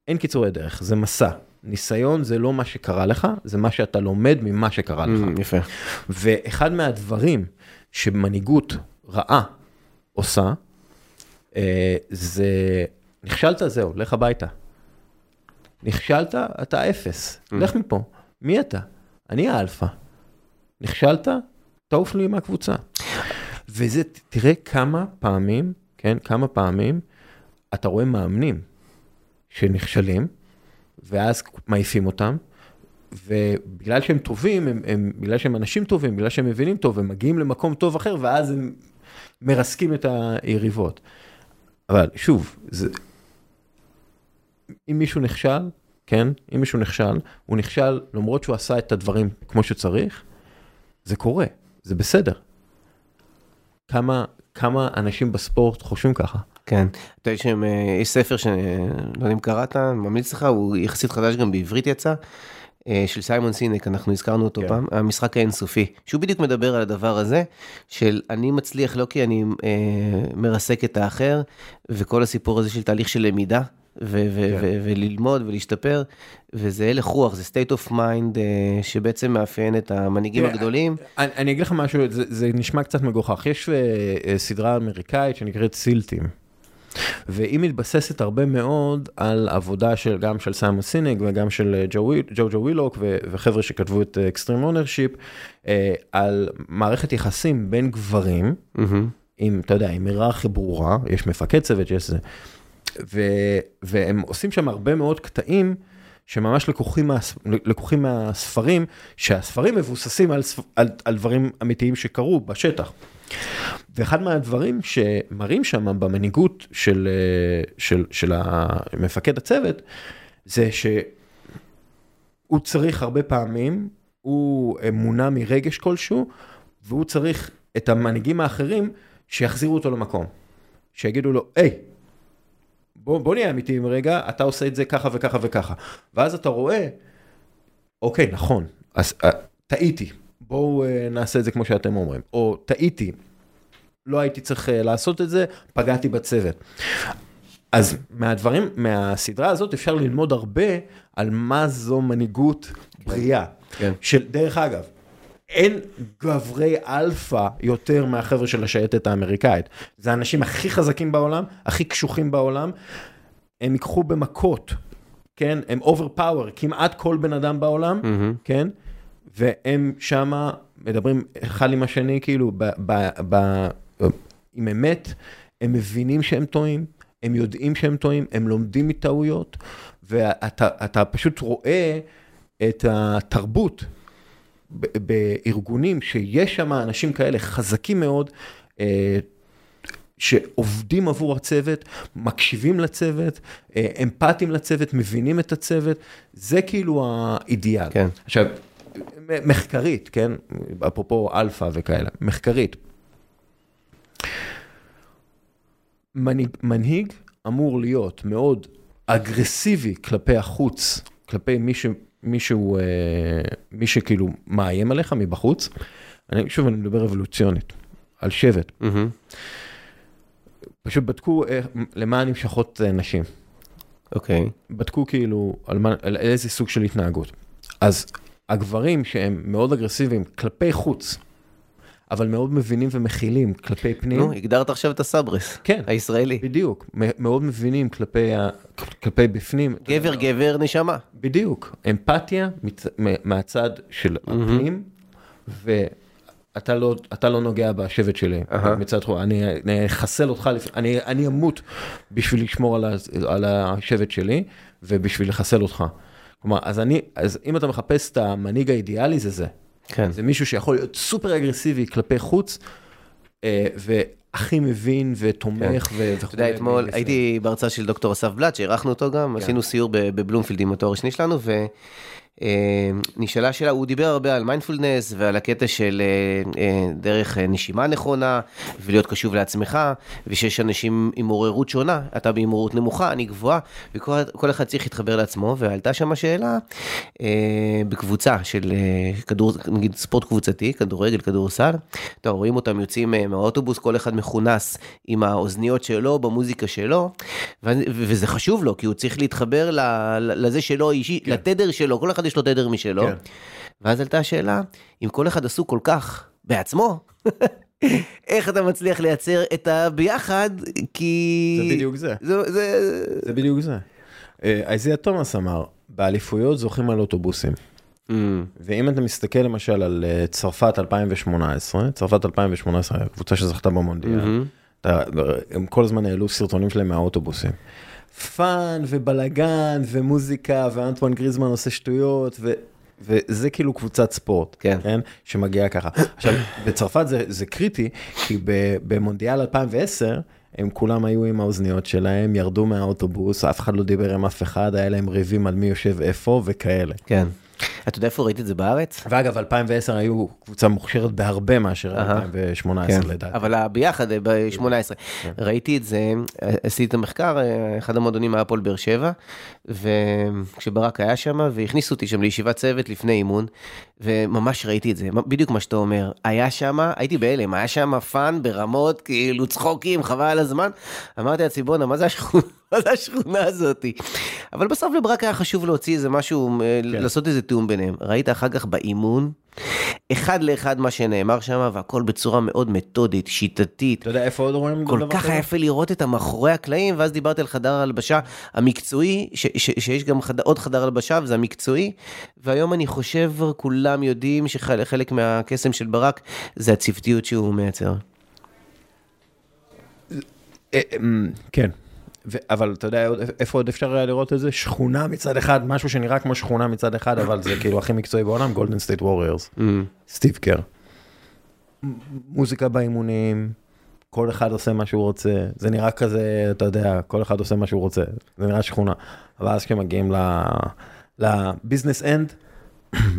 אין קיצורי דרך, זה מסע. ניסיון זה לא מה שקרה לך, זה מה שאתה לומד ממה שקרה לך. יפה. ואחד מהדברים שמנהיגות רעה עושה, זה נכשלת, זהו, לך הביתה. נכשלת, אתה אפס. לך מפה. מי אתה? אני האלפה. נכשלת, תעוף לי מהקבוצה. וזה, תראה כמה פעמים, כן, כמה פעמים, אתה רואה מאמנים, שנכשלים, ואז מעיפים אותם, ובגלל שהם טובים, הם, הם, בגלל שהם אנשים טובים, בגלל שהם מבינים טוב, הם מגיעים למקום טוב אחר, ואז הם מרסקים את היריבות. אבל שוב, זה... אם מישהו נכשל, כן, אם מישהו נכשל, הוא נכשל, למרות שהוא עשה את הדברים כמו שצריך, זה קורה, זה בסדר. כמה, כמה אנשים בספורט חושבים ככה? כן, אתה יודע שיש ספר שלא יודע אם קראת, ממליץ לך, הוא יחסית חדש גם בעברית יצא, של סיימון סינק, אנחנו הזכרנו אותו פעם, המשחק האינסופי, שהוא בדיוק מדבר על הדבר הזה, של אני מצליח לא כי אני מרסק את האחר, וכל הסיפור הזה של תהליך של למידה, וללמוד ולהשתפר, וזה הלך רוח, זה state of mind שבעצם מאפיין את המנהיגים הגדולים. אני אגיד לך משהו, זה נשמע קצת מגוחך, יש סדרה אמריקאית שנקראת סילטים, והיא מתבססת הרבה מאוד על עבודה של, גם של סיימון סינק וגם של ג'וג'ו ווילוק וחבר'ה שכתבו את Extreme Ownership, על מערכת יחסים בין גברים, עם, אתה יודע, עם היררכיה ברורה, יש מפקד צוות, יש זה, והם עושים שם הרבה מאוד קטעים, שממש לקוחים מהספרים, שהספרים מבוססים על דברים אמיתיים שקרו בשטח. ואחד מהדברים שמראים שם במנהיגות של, של, של המפקד הצוות, זה שהוא צריך הרבה פעמים, הוא מונע מרגש כלשהו, והוא צריך את המנהיגים האחרים שיחזירו אותו למקום. שיגידו לו, היי, בוא, בוא נהיה אמיתי עם רגע, אתה עושה את זה ככה וככה וככה. ואז אתה רואה, אוקיי, נכון, אז, טעיתי, בואו נעשה את זה כמו שאתם אומרים. או טעיתי, לא הייתי צריך לעשות את זה, פגעתי בצוות. אז מהדברים, מהסדרה הזאת אפשר ללמוד הרבה על מה זו מנהיגות בריאה. של, דרך אגב, אין גברי אלפא יותר מהחבר'ה של השייטת האמריקאית. זה האנשים הכי חזקים בעולם, הכי קשוחים בעולם. הם ייקחו במכות, כן? הם overpower, כמעט כל בן אדם בעולם, כן? והם שמה מדברים אחד עם השני, כאילו, ב, ב, ב, עם אמת, הם מבינים שהם טועים, הם יודעים שהם טועים, הם לומדים מטעויות, ואתה, אתה פשוט רואה את התרבות בארגונים שיש שם אנשים כאלה חזקים מאוד, שעובדים עבור הצוות, מקשיבים לצוות, אמפתיים לצוות, מבינים את הצוות, זה כאילו האידיאל. כן. עכשיו, מחקרית, כן? אפרופו אלפא וכאלה, מחקרית. מנהיג, מנהיג אמור להיות מאוד אגרסיבי כלפי החוץ, כלפי מי ש... מישהו, מי שכאילו מאיים עליך מבחוץ, אני, שוב אני מדבר רבולוציונית, על שבט. Mm-hmm. פשוט בדקו למה נמשכות נשים. אוקיי. Okay. בדקו כאילו על, מה, על איזה סוג של התנהגות. אז הגברים שהם מאוד אגרסיביים כלפי חוץ, אבל מאוד מבינים ומכילים כלפי פנים. נו, הגדרת עכשיו את הסברס, כן, הישראלי. בדיוק, מאוד מבינים כלפי, כלפי בפנים. גבר גבר נשמה. בדיוק, אמפתיה מהצד של הפנים, אתה לא, אתה לא נוגע בשבט שלי, מצד חו, אני אחסל אותך, אני אמות בשביל לשמור על השבט שלי, ובשביל לחסל אותך. כלומר, אז אני, אז אם אתה מחפש את המנהיג האידיאלי, זה זה. זה מישהו שיכול להיות סופר אגרסיבי כלפי חוץ, והכי מבין ותומך. אתה יודע, אתמול הייתי בהרצאה של דוקטור אסף בלט, שערכנו אותו גם, עשינו סיור בבלומפילד עם התואר השני שלנו, ו... נשאלה שאלה, הוא דיבר הרבה על מיינדפולנס ועל הקטע של דרך נשימה נכונה ולהיות קשוב לעצמך, ושיש אנשים עם עוררות שונה, אתה בעוררות נמוכה, אני גבוהה, וכל אחד צריך להתחבר לעצמו. ועלתה שם שאלה בקבוצה של כדור, נגיד ספורט קבוצתי, כדורגל, כדורסל, אתה רואים אותם יוצאים מהאוטובוס, כל אחד מכונס עם האוזניות שלו במוזיקה שלו, וזה חשוב לו כי הוא צריך להתחבר לזה שלו, לתדר שלו, כל אחד יש לו תדר משלו. כן. ואז עלתה השאלה, אם כל אחד עשו כל כך בעצמו, איך אתה מצליח לייצר את הביחד? כי... זה בדיוק זה. זה, זה... זה בדיוק זה. איזיה תומאס אמר, באליפויות זוכים על אוטובוסים. Mm. ואם אתה מסתכל למשל על צרפת אלפיים שמונה עשרה, צרפת אלפיים שמונה עשרה, הקבוצה שזכתה במונדיאל, mm-hmm. אתה, הם כל הזמן העלו סרטונים שלהם מהאוטובוסים. פאן ובלגן ומוזיקה, ואנטואן גריזמן עושה שטויות, ו, וזה כאילו קבוצת ספורט, כן. כן? שמגיעה ככה. עכשיו, בצרפת זה, זה קריטי, כי במונדיאל אלפיים ועשר, הם כולם היו עם האוזניות שלהם, ירדו מהאוטובוס, אף אחד לא דיבר עם אף אחד, היה להם ריבים על מי יושב איפה וכאלה. כן. אתה יודע איפה ראית את זה בארץ? ואגב, אלפיים ועשר היו קבוצה מוכשרת בהרבה מאשר אלפיים שמונה עשרה לדעת. אבל ביחד, ב-שמונה עשרה. ראיתי את זה, עשיתי את המחקר, אחד המועדונים היה פול באר שבע, וכשברק היה שם, והכניסו אותי שם לישיבת צוות לפני אימון, וממש ראיתי את זה, בדיוק מה שאתה אומר. היה שם, הייתי בהלם, היה שם פאן ברמות, כאילו צחוקים, חבל על הזמן. אמרתי לציבונה, מה זה השכונה? מה זה השכונה הזאת? אבל בסוף לברק היה חשוב להוציא איזה משהו, לעשות איזה תאום ביניהם. ראית אחר כך באימון, אחד לאחד מה שנאמר שם, והכל בצורה מאוד מתודית, שיטתית. אתה יודע איפה עוד רואים? כל כך היה יפה לראות את המאחורי הקלעים, ואז דיברת על חדר הלבשה המקצועי, ש- ש- שיש גם חד... עוד חדר הלבשה, וזה המקצועי, והיום אני חושב, כולם יודעים שחלק מהקסם של ברק, זה הצוותיות שהוא מייצר. כן. אבל אתה יודע איפה עוד אפשר היה לראות את זה? שכונה מצד אחד, משהו שנראה כמו שכונה מצד אחד, אבל זה כאילו הכי מקצועי בעולם, גולדן סטייט ווריורס, סטיב קר. מוזיקה באימונים, כל אחד עושה מה שהוא רוצה, זה נראה כזה, אתה יודע, כל אחד עושה מה שהוא רוצה, זה נראה שכונה. אבל אז כשמגיעים לביזנס אנד,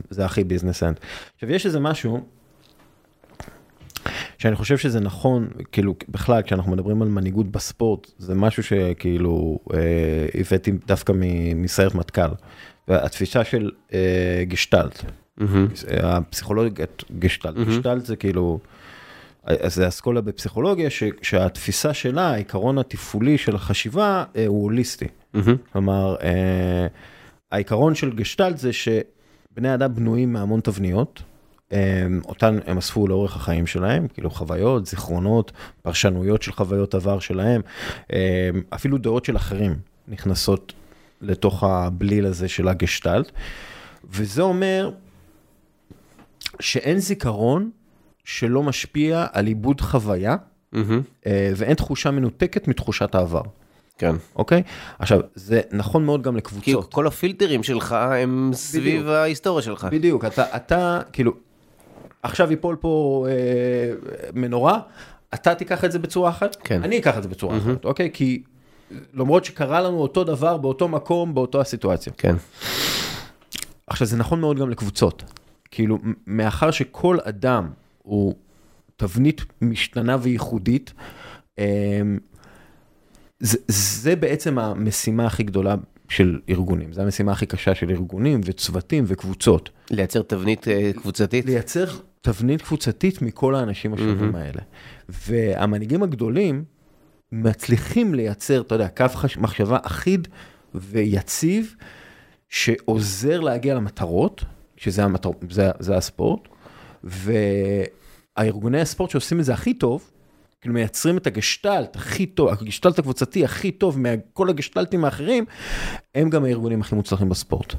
זה הכי ביזנס אנד. עכשיו יש איזה משהו, שאני חושב שזה נכון, כאילו, בכלל, כשאנחנו מדברים על מנהיגות בספורט, זה משהו שכאילו, אה, הבאתי דווקא מסיירת מטכ"ל. והתפיסה של אה, גשטלט, mm-hmm. הפסיכולוגית גשטלט. Mm-hmm. גשטלט זה כאילו, זה אסכולה בפסיכולוגיה, ש, שהתפיסה שלה, העיקרון התפעולי של החשיבה, אה, הוא הוליסטי. Mm-hmm. כלומר, אה, העיקרון של גשטלט זה שבני אדם בנויים מהמון תבניות, אותן הם אספו לאורך החיים שלהם, כאילו חוויות, זיכרונות, פרשנויות של חוויות עבר שלהם, אפילו דעות של אחרים נכנסות לתוך הבליל הזה של הגשטלט, וזה אומר שאין זיכרון שלא משפיע על עיבוד חוויה, ואין תחושה מנותקת מתחושת העבר. כן. אוקיי? עכשיו, זה נכון מאוד גם לקבוצות. כאילו כל הפילטרים שלך הם סביב ההיסטוריה שלך. בדיוק, אתה כאילו... עכשיו ייפול פה אה, מנורה, אתה תיקח את זה בצורה אחת, כן. אני אקח את זה בצורה mm-hmm. אחת, אוקיי? כי למרות שקרה לנו אותו דבר, באותו מקום, באותו הסיטואציה. כן. עכשיו, זה נכון מאוד גם לקבוצות. כאילו, מאחר שכל אדם הוא תבנית משתנה וייחודית, אה, זה, זה בעצם המשימה הכי גדולה בו. של ארגונים. זו המשימה הכי קשה של ארגונים וצוותים וקבוצות. לייצר תבנית קבוצתית? לייצר תבנית קבוצתית מכל האנשים השונים האלה. והמנהיגים הגדולים מצליחים לייצר, אתה יודע, קו מחשבה אחיד ויציב, שעוזר להגיע למטרות, שזה המטרות, זה, זה הספורט, והארגוני הספורט שעושים את זה הכי טוב, כאילו מייצרים את הגשטלט הכי טוב, הגשטלט הקבוצתי הכי טוב מכל הגשטלטים האחרים, הם גם הארגונים הכי מוצלחים בספורט.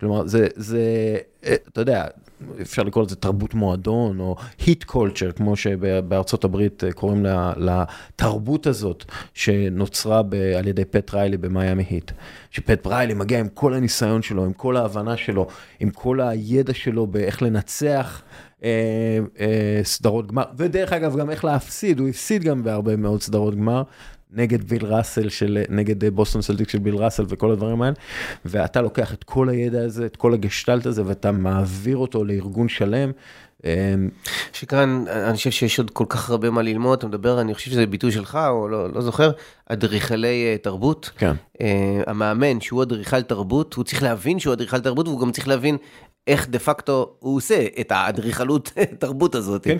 כלומר, זה, זה, אתה יודע, אפשר לקרוא לזה תרבות מועדון, או היט קולצ'ר, כמו שבארצות הברית קוראים לתרבות הזאת, שנוצרה על ידי פט ריילי במיימי היט. שפט ריילי מגיע עם כל הניסיון שלו, עם כל ההבנה שלו, עם כל הידע שלו באיך לנצח סדרות גמר, ודרך אגב גם איך להפסיד, הוא הפסיד גם בהרבה מאוד סדרות גמר, נגד ביל ראסל של, נגד בוסטון סלטיק של ביל ראסל וכל הדברים האלה, ואתה לוקח את כל הידע הזה, את כל הגשטלט הזה, ואתה מעביר אותו לארגון שלם. שכאן, אני חושב שיש עוד כל כך הרבה מה ללמוד, אתה מדבר, אני חושב שזה ביטוי שלך, או לא, לא זוכר, אדריכלי תרבות. כן. המאמן שהוא אדריכל תרבות, הוא צריך להבין שהוא אדריכל תרבות, והוא גם צריך להבין איך דה פקטו הוא עושה את האדריכלות תרבות הזאת. כן,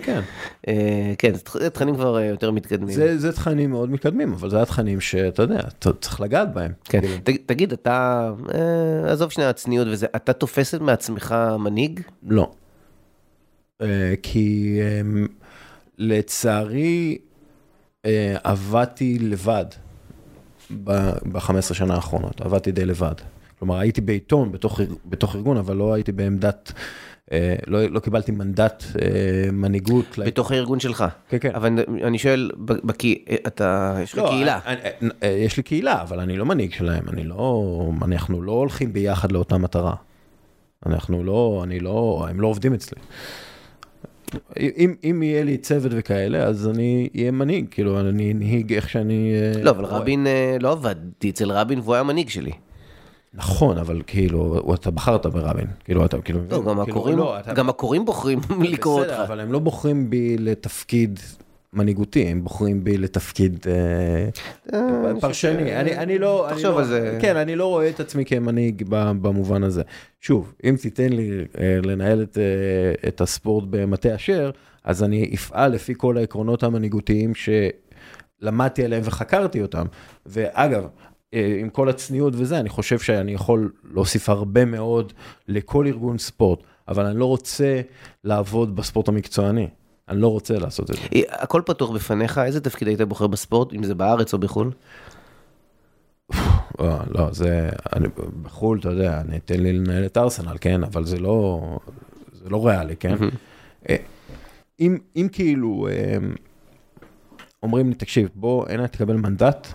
כן. כן, זה תכנים כבר יותר מתקדמים. זה תכנים מאוד מתקדמים, אבל זה התכנים שאתה יודע, אתה צריך לגעת בהם. כן, תגיד, אתה, עזוב שני הצניעות וזה, אתה תופסת מעצמך מנהיג? לא. כי לצערי עבדתי לבד ב-חמש עשרה שנה האחרונות, עבדתי די לבד. כלומר, הייתי בעיתון, בתוך, בתוך ארגון, אבל לא הייתי בעמדת, אה, לא, לא קיבלתי מנדט, אה, מנהיגות. בתוך לה... הארגון שלך. כן, כן. אבל אני שואל, בקי, אתה, יש לך לא, קהילה. אני, אני, יש לי קהילה, אבל אני לא מנהיג שלהם, אני לא, אנחנו לא הולכים ביחד לאותה מטרה. אנחנו לא, אני לא, הם לא עובדים אצלי. אם, אם יהיה לי צוות וכאלה, אז אני יהיה מנהיג, כאילו, אני נהיג איך שאני... לא, אבל רואה. רבין, לא עבדתי אצל רבין, והוא היה מנהיג שלי. נכון, אבל כאילו, אתה בחרת ברבין, כאילו אתה, כאילו... לא, גם הקוראים, גם הקוראים בוחרים לקרוא אותך. בסדר, אבל הם לא בוחרים בי לתפקיד מנהיגותי, הם בוחרים בי לתפקיד פרשני. אני לא, תחשוב על זה. כן, אני לא רואה את עצמי כמנהיג במובן הזה. שוב, אם תיתן לי לנהל את הספורט במטה אשר, אז אני אפעל לפי כל העקרונות המנהיגותיים שלמדתי עליהם וחקרתי אותם. ואגב, עם כל הצניעות וזה, אני חושב שאני יכול להוסיף הרבה מאוד לכל ארגון ספורט, אבל אני לא רוצה לעבוד בספורט המקצועני. אני לא רוצה לעשות את זה. הכל פתוח בפניך, איזה תפקיד היית בוחר בספורט, אם זה בארץ או בחול? לא, זה... בחול, אתה יודע, אני אתן לי לנהל את ארסנל, כן? אבל זה לא... זה לא ריאלי, כן? אם כאילו... אומרים לי, תקשיב, בוא, אינה תקבל מנדט,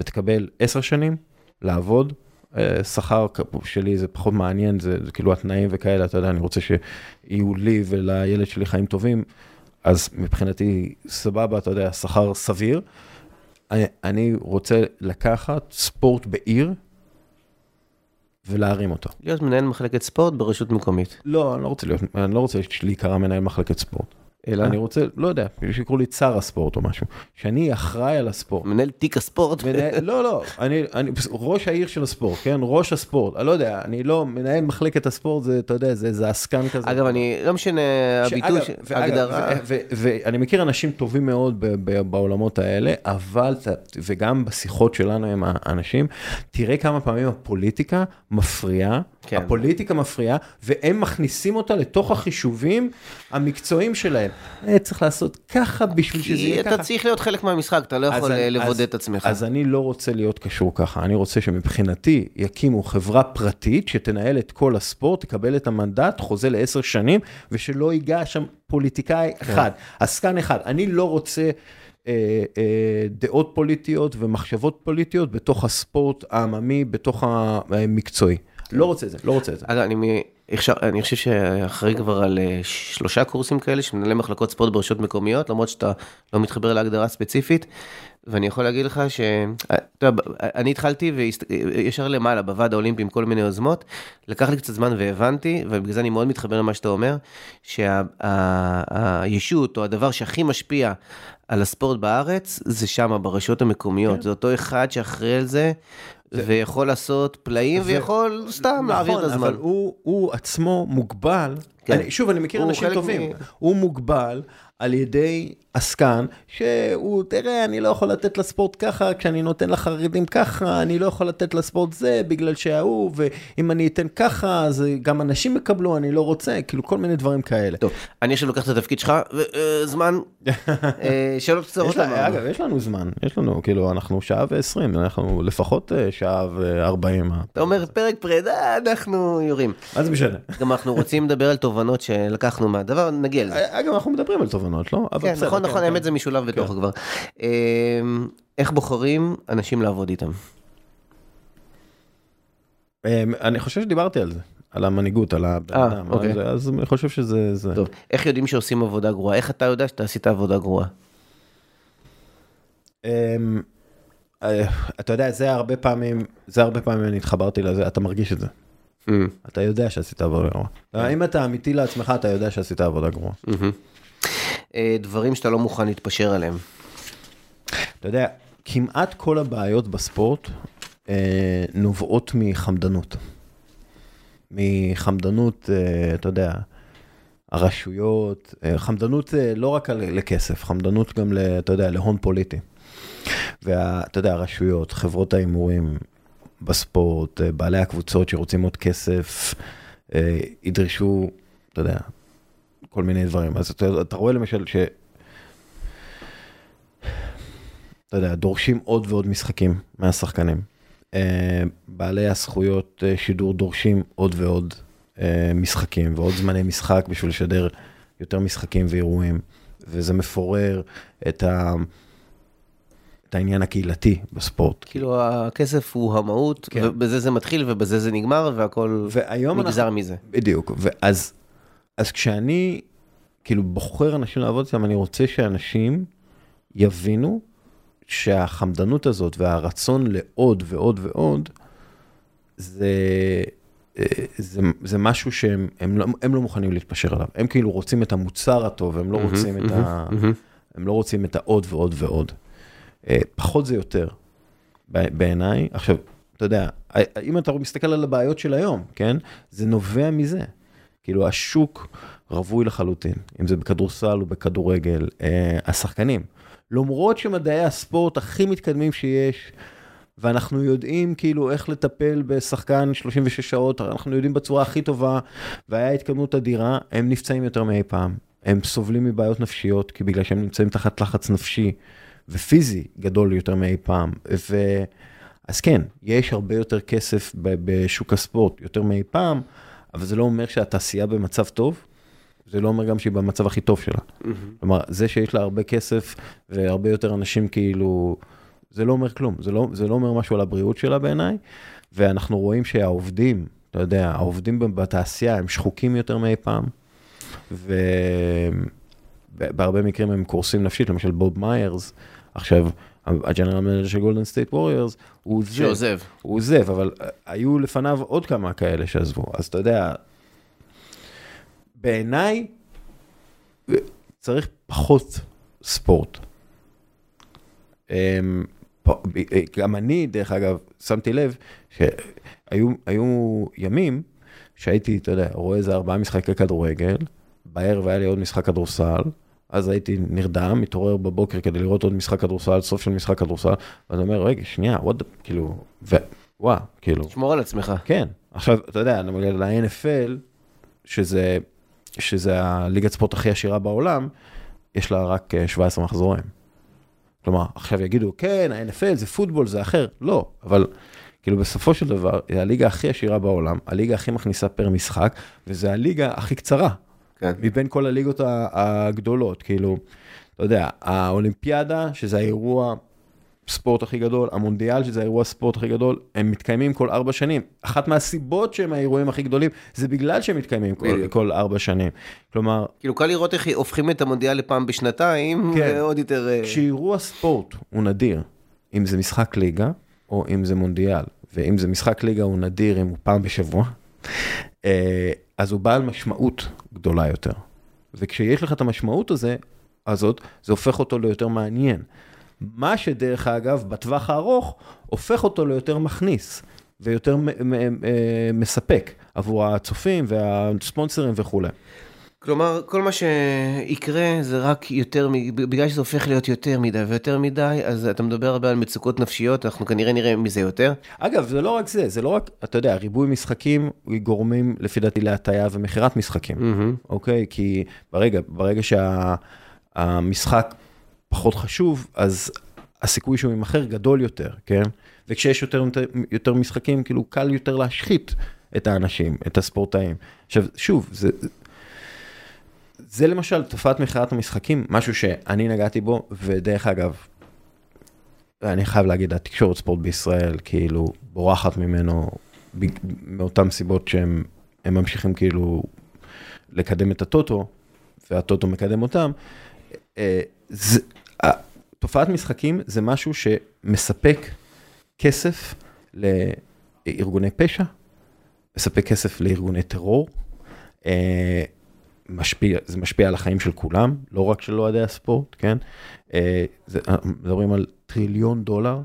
ותקבל עשר שנים לעבוד, שכר שלי זה פחות מעניין, זה, זה כאילו התנאים וכאלה, אתה יודע, אני רוצה שיהיו לי ולילד שלי חיים טובים, אז מבחינתי סבבה, אתה יודע, שכר סביר, אני, אני רוצה לקחת ספורט בעיר, ולהרים אותו. להיות מנהל מחלקת ספורט ברשות מקומית. לא, אני לא רוצה להיות, אני לא רוצה להיקרא מנהל מחלקת ספורט. אלא אני רוצה, לא יודע, שיקרו לי צער הספורט או משהו, שאני אחראי על הספורט. מנהל תיק הספורט? מנהל, לא, לא, אני, אני, ראש העיר של הספורט, כן? ראש הספורט, אני לא יודע, אני לא, מנהל מחלקת הספורט, זה, אתה יודע, זה, זה עסקן כזה. אגב, אני, לא משנה, הביטוי, הגדרה. ואני מכיר אנשים טובים מאוד בעולמות האלה, אבל, וגם בשיחות שלנו עם האנשים, תראה כמה פעמים הפוליטיקה מפריעה, הפוליטיקה מפריעה, והם מכניסים אותה לתוך החישובים המקצועיים שלהם. צריך לעשות ככה בשביל שזה יהיה ככה. אתה צריך להיות חלק מהמשחק, אתה לא יכול לבודד את עצמך. אז אני לא רוצה להיות קשור ככה. אני רוצה שמבחינתי יקימו חברה פרטית שתנהל את כל הספורט, תקבל את המנדט, חוזה לעשר שנים, ושלא ייגע שם פוליטיקאי אחד. עסקן אחד. אני לא רוצה דעות פוליטיות ומחשבות פוליטיות בתוך הספורט העממי, בתוך המקצועי. לא רוצה את זה, לא רוצה את זה. אני חושב שאחרי כבר על שלושה קורסים כאלה, שמנהלי מחלקות ספורט ברשות מקומיות, למרות שאתה לא מתחבר להגדרה ספציפית, ואני יכול להגיד לך ש... אני התחלתי וישר למעלה, בוועד האולימפי עם כל מיני יוזמות, לקח לי קצת זמן והבנתי, ובגלל זה אני מאוד מתחבר למה שאתה אומר, שהישות או הדבר שהכי משפיע על הספורט בארץ, זה שמה, ברשויות המקומיות. זה אותו אחד שאחרי זה... ויכול לעשות פלאים, ויכול סתם להעביר את הזמן. אבל הוא עצמו מוגבל אני, שוב, אני מכיר אנשים טובים. מ... הוא מוגבל על ידי עסקן, שהוא, תראה, אני לא יכול לתת לספורט ככה, כשאני נותן לחרדים ככה, אני לא יכול לתת לספורט זה, בגלל שהאהוב, ואם אני אתן ככה, אז גם אנשים מקבלו, אני לא רוצה, כאילו כל מיני דברים כאלה. טוב, אני עכשיו לוקח את התפקיד שלך, זמן, שאלות קצרות. אגב, יש לנו זמן, יש לנו, כאילו, אנחנו שעה ועשרים, אנחנו לפחות שעה וארבעים. אתה אומר, פרק פרידה, אנחנו יורים. מה זה משנה? גם אנחנו רוצים לדבר על תובנות שלקחנו מהדבר, נגיע לזה. אגב, אנחנו מדברים על תובנות. לא? כן, בסדר, נכון, כן, נכון, כן. האמת זה משולב בתוך כן. כבר. איך בוחרים אנשים לעבוד איתם? אני חושב שדיברתי על זה, על המנהיגות, על האדם, אוקיי. אז, אז אני חושב שזה... זה... טוב, איך יודעים שעושים עבודה גרועה? איך אתה יודע שאתה עשית עבודה גרועה? אתה יודע, זה הרבה פעמים, זה הרבה פעמים אני התחברתי לזה, אתה מרגיש את זה. אתה יודע שעשית עבודה גרועה. אם אתה אמיתי לעצמך, אתה יודע שעשית עבודה גרועה. דברים שאתה לא מוכן להתפשר עליהם. אתה יודע, כמעט כל הבעיות בספורט אה, נובעות מחמדנות. מחמדנות, אה, אתה יודע, הרשויות, אה, חמדנות אה, לא רק לכסף, חמדנות גם, אתה יודע, להון פוליטי. ואתה יודע, הרשויות, חברות האימורים בספורט, אה, בעלי הקבוצות שרוצים עוד כסף, אה, ידרשו, אתה יודע, כל מיני דברים. אז אתה, אתה רואה למשל ש... אתה יודע, דורשים עוד ועוד משחקים מהשחקנים. בעלי הזכויות שידור דורשים עוד ועוד משחקים, ועוד זמני משחק בשביל לשדר יותר משחקים ואירועים. וזה מפורר את ה... את העניין הקהילתי בספורט. כאילו הכסף הוא המהות, כן. ובזה זה מתחיל ובזה זה נגמר, והכל נגזר אנחנו... מזה. בדיוק. ואז... אז כשאני, כאילו, בוחר אנשים לעבוד איתם, אני רוצה שאנשים יבינו שהחמדנות הזאת והרצון לעוד ועוד ועוד, זה, זה, זה משהו שהם, הם לא, הם לא מוכנים להתפשר עליו. הם כאילו רוצים את המוצר הטוב, הם לא רוצים את ה, הם לא רוצים את העוד ועוד ועוד. פחות זה יותר, בעיניי. עכשיו, אתה יודע, אם אתה מסתכל על הבעיות של היום, כן? זה נובע מזה. כאילו השוק רווי לחלוטין, אם זה בכדורסל או בכדורגל, השחקנים. למרות שמדעי הספורט הכי מתקדמים שיש, ואנחנו יודעים כאילו איך לטפל בשחקן שלושים ושש שעות, אנחנו יודעים בצורה הכי טובה, והיה התקדמות אדירה, הם נפצעים יותר מאי פעם. הם סובלים מבעיות נפשיות, כי בגלל שהם נמצאים תחת לחץ נפשי ופיזי גדול יותר מאי פעם. ו... אז כן, יש הרבה יותר כסף בשוק הספורט, יותר מאי פעם, אבל זה לא אומר שהתעשייה במצב טוב, זה לא אומר גם שהיא במצב הכי טוב שלה. Mm-hmm. כלומר, זה שיש לה הרבה כסף, והרבה יותר אנשים כאילו, זה לא אומר כלום, זה לא, זה לא אומר משהו על הבריאות שלה בעיניי, ואנחנו רואים שהעובדים, אתה יודע, העובדים בתעשייה, הם שחוקים יותר מאי פעם, ובהרבה מקרים הם קורסים נפשית, למשל בוב מיירס, עכשיו, הג'נרל מנג'ר של גולדן סטייט ווריורס, הוא עוזב. הוא עוזב, אבל היו לפניו עוד כמה כאלה שעזבו. אז אתה יודע, בעיניי, צריך פחות ספורט. גם אני, דרך אגב, שמתי לב, שהיו ימים שהייתי, אתה יודע, רואה איזה ארבעה משחקי כדורגל, בערב היה לי עוד משחק כדורסל, אז הייתי נרדם, מתעורר בבוקר כדי לראות עוד משחק כדורסל, סוף של משחק כדורסל, ואני אומר, רגע, שנייה, what the... כאילו, ו... וואה, כאילו... תשמור על עצמך. כן. עכשיו, אתה יודע, אני מגיע ל-אן אף אל, שזה, שזה הליגת ספורט הכי עשירה בעולם, יש לה רק שבעה עשר מחזורים. כלומר, עכשיו יגידו, כן, ה-אן אף אל זה פוטבול, זה אחר. לא, אבל... כאילו בסופו של דבר, זה הליגה הכי עשירה בעולם, הליגה הכי מכניסה פר משחק, וזה הליגה הכי קצרה. כן. מבין כל הליגות הגדולות, כאילו, אתה יודע, האולימפיאדה, שזה האירוע ספורט הכי גדול, המונדיאל, שזה האירוע ספורט הכי גדול, הם מתקיימים כל ארבע שנים. אחת מהסיבות שהם האירועים הכי גדולים, זה בגלל שהם מתקיימים כל, כל ארבע שנים. כלומר... כאילו, קל לראות איך הופכים את המונדיאל לפעם בשנתיים, כן. ועוד יותר... כשאירוע ספורט הוא נדיר, אם זה משחק ליגה, או אם זה מונדיאל, ואם זה משחק ליגה הוא נדיר, אם הוא פעם בשבוע, אז הוא בעל משמעות גדולה יותר. וכשיש לך את המשמעות הזה, הזאת, זה הופך אותו ליותר מעניין. מה שדרך אגב, בטווח הארוך, הופך אותו ליותר מכניס. ויותר מספק עבור הצופים והספונסרים וכולי. כלומר, כל מה שיקרה זה רק יותר, בגלל שזה הופך להיות יותר מדי ויותר מדי, אז אתה מדבר הרבה על מצוקות נפשיות, אנחנו כנראה נראה מזה יותר. אגב, זה לא רק זה, זה לא רק, אתה יודע, ריבוי משחקים גורמים לפי דעתי להטיה ומחירת משחקים, אוקיי? כי ברגע, ברגע שהמשחק פחות חשוב, אז הסיכוי שהוא ימחר גדול יותר, כן? וכשיש יותר, יותר משחקים, כאילו קל יותר להשחית את האנשים, את הספורטאים. עכשיו, שוב, זה... זה למשל, תופעת מחירת המשחקים, משהו שאני נגעתי בו, ודרך אגב, אני חייב להגיד, התקשורת ספורט בישראל, כאילו, בורחת ממנו, מאותן סיבות שהם ממשיכים כאילו, לקדם את הטוטו, והטוטו מקדם אותם, תופעת משחקים זה משהו שמספק כסף לארגוני פשע, מספק כסף לארגוני טרור, משפיע, זה משפיע על החיים של כולם, לא רק של אוהדי הספורט, כן? זה, מדברים על טריליון דולר,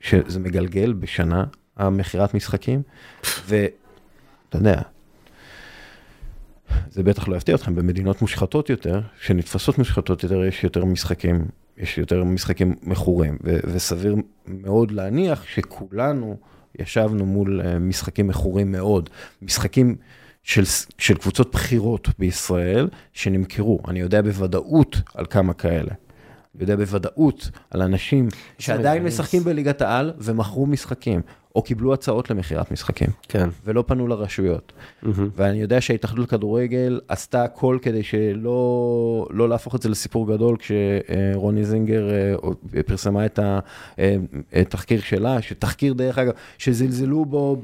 שזה מגלגל בשנה, המחירת משחקים, ואתה יודע, זה בטח לא יפתיע אתכם, במדינות מושחתות יותר, שנתפסות מושחתות יותר, יש יותר משחקים, יש יותר משחקים מכורים, ו- וסביר מאוד להניח שכולנו ישבנו מול משחקים מכורים מאוד, משחקים של, של קבוצות בחירות בישראל שנמכרו. אני יודע בוודאות על כמה כאלה. אני יודע בוודאות על אנשים שעדיין משחקים בליגת העל ומכרו משחקים, או קיבלו הצעות למכירת משחקים. כן. ולא פנו לרשויות. Mm-hmm. ואני יודע שההתאחדות לכדורגל עשתה הכל כדי שלא, לא להפוך את זה לסיפור גדול, כשרוני זינגר פרסמה את התחקיר שלה, שתחקיר דרך אגב, שזלזלו בו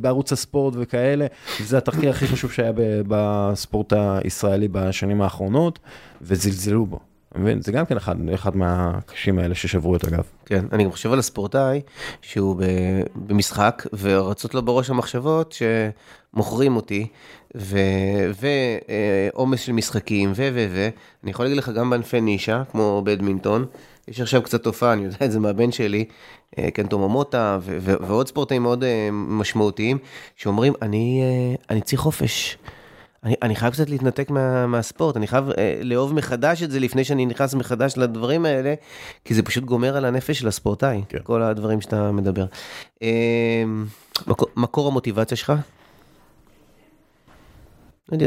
בערוץ הספורט וכאלה, זה התחקיר הכי חשוב שהיה בספורט הישראלי בשנים האחרונות, וזלזלו בו. זה גם כן אחד, אחד מהקשים האלה ששברו את הגב. כן, אני גם חושב על הספורטאי שהוא במשחק, ורצות לו בראש המחשבות שמוכרים אותי, ועומס של משחקים, ו, ו, ו. אני יכול להגיד לך גם בענפי נישה, כמו בדמינטון, יש עכשיו קצת תופעה, אני יודע את זה מהבן שלי, קנטו ממוטה, ועוד ספורטאים מאוד משמעותיים, שאומרים, אני, אני צריך חופש. אני, אני חייב קצת להתנתק מה, מהספורט, אני חייב אה, לאהוב מחדש את זה לפני שאני נכנס מחדש לדברים האלה, כי זה פשוט גומר על הנפש של הספורטאי, כן. כל הדברים שאתה מדבר. אה, מקור, מקור המוטיבציה שלך?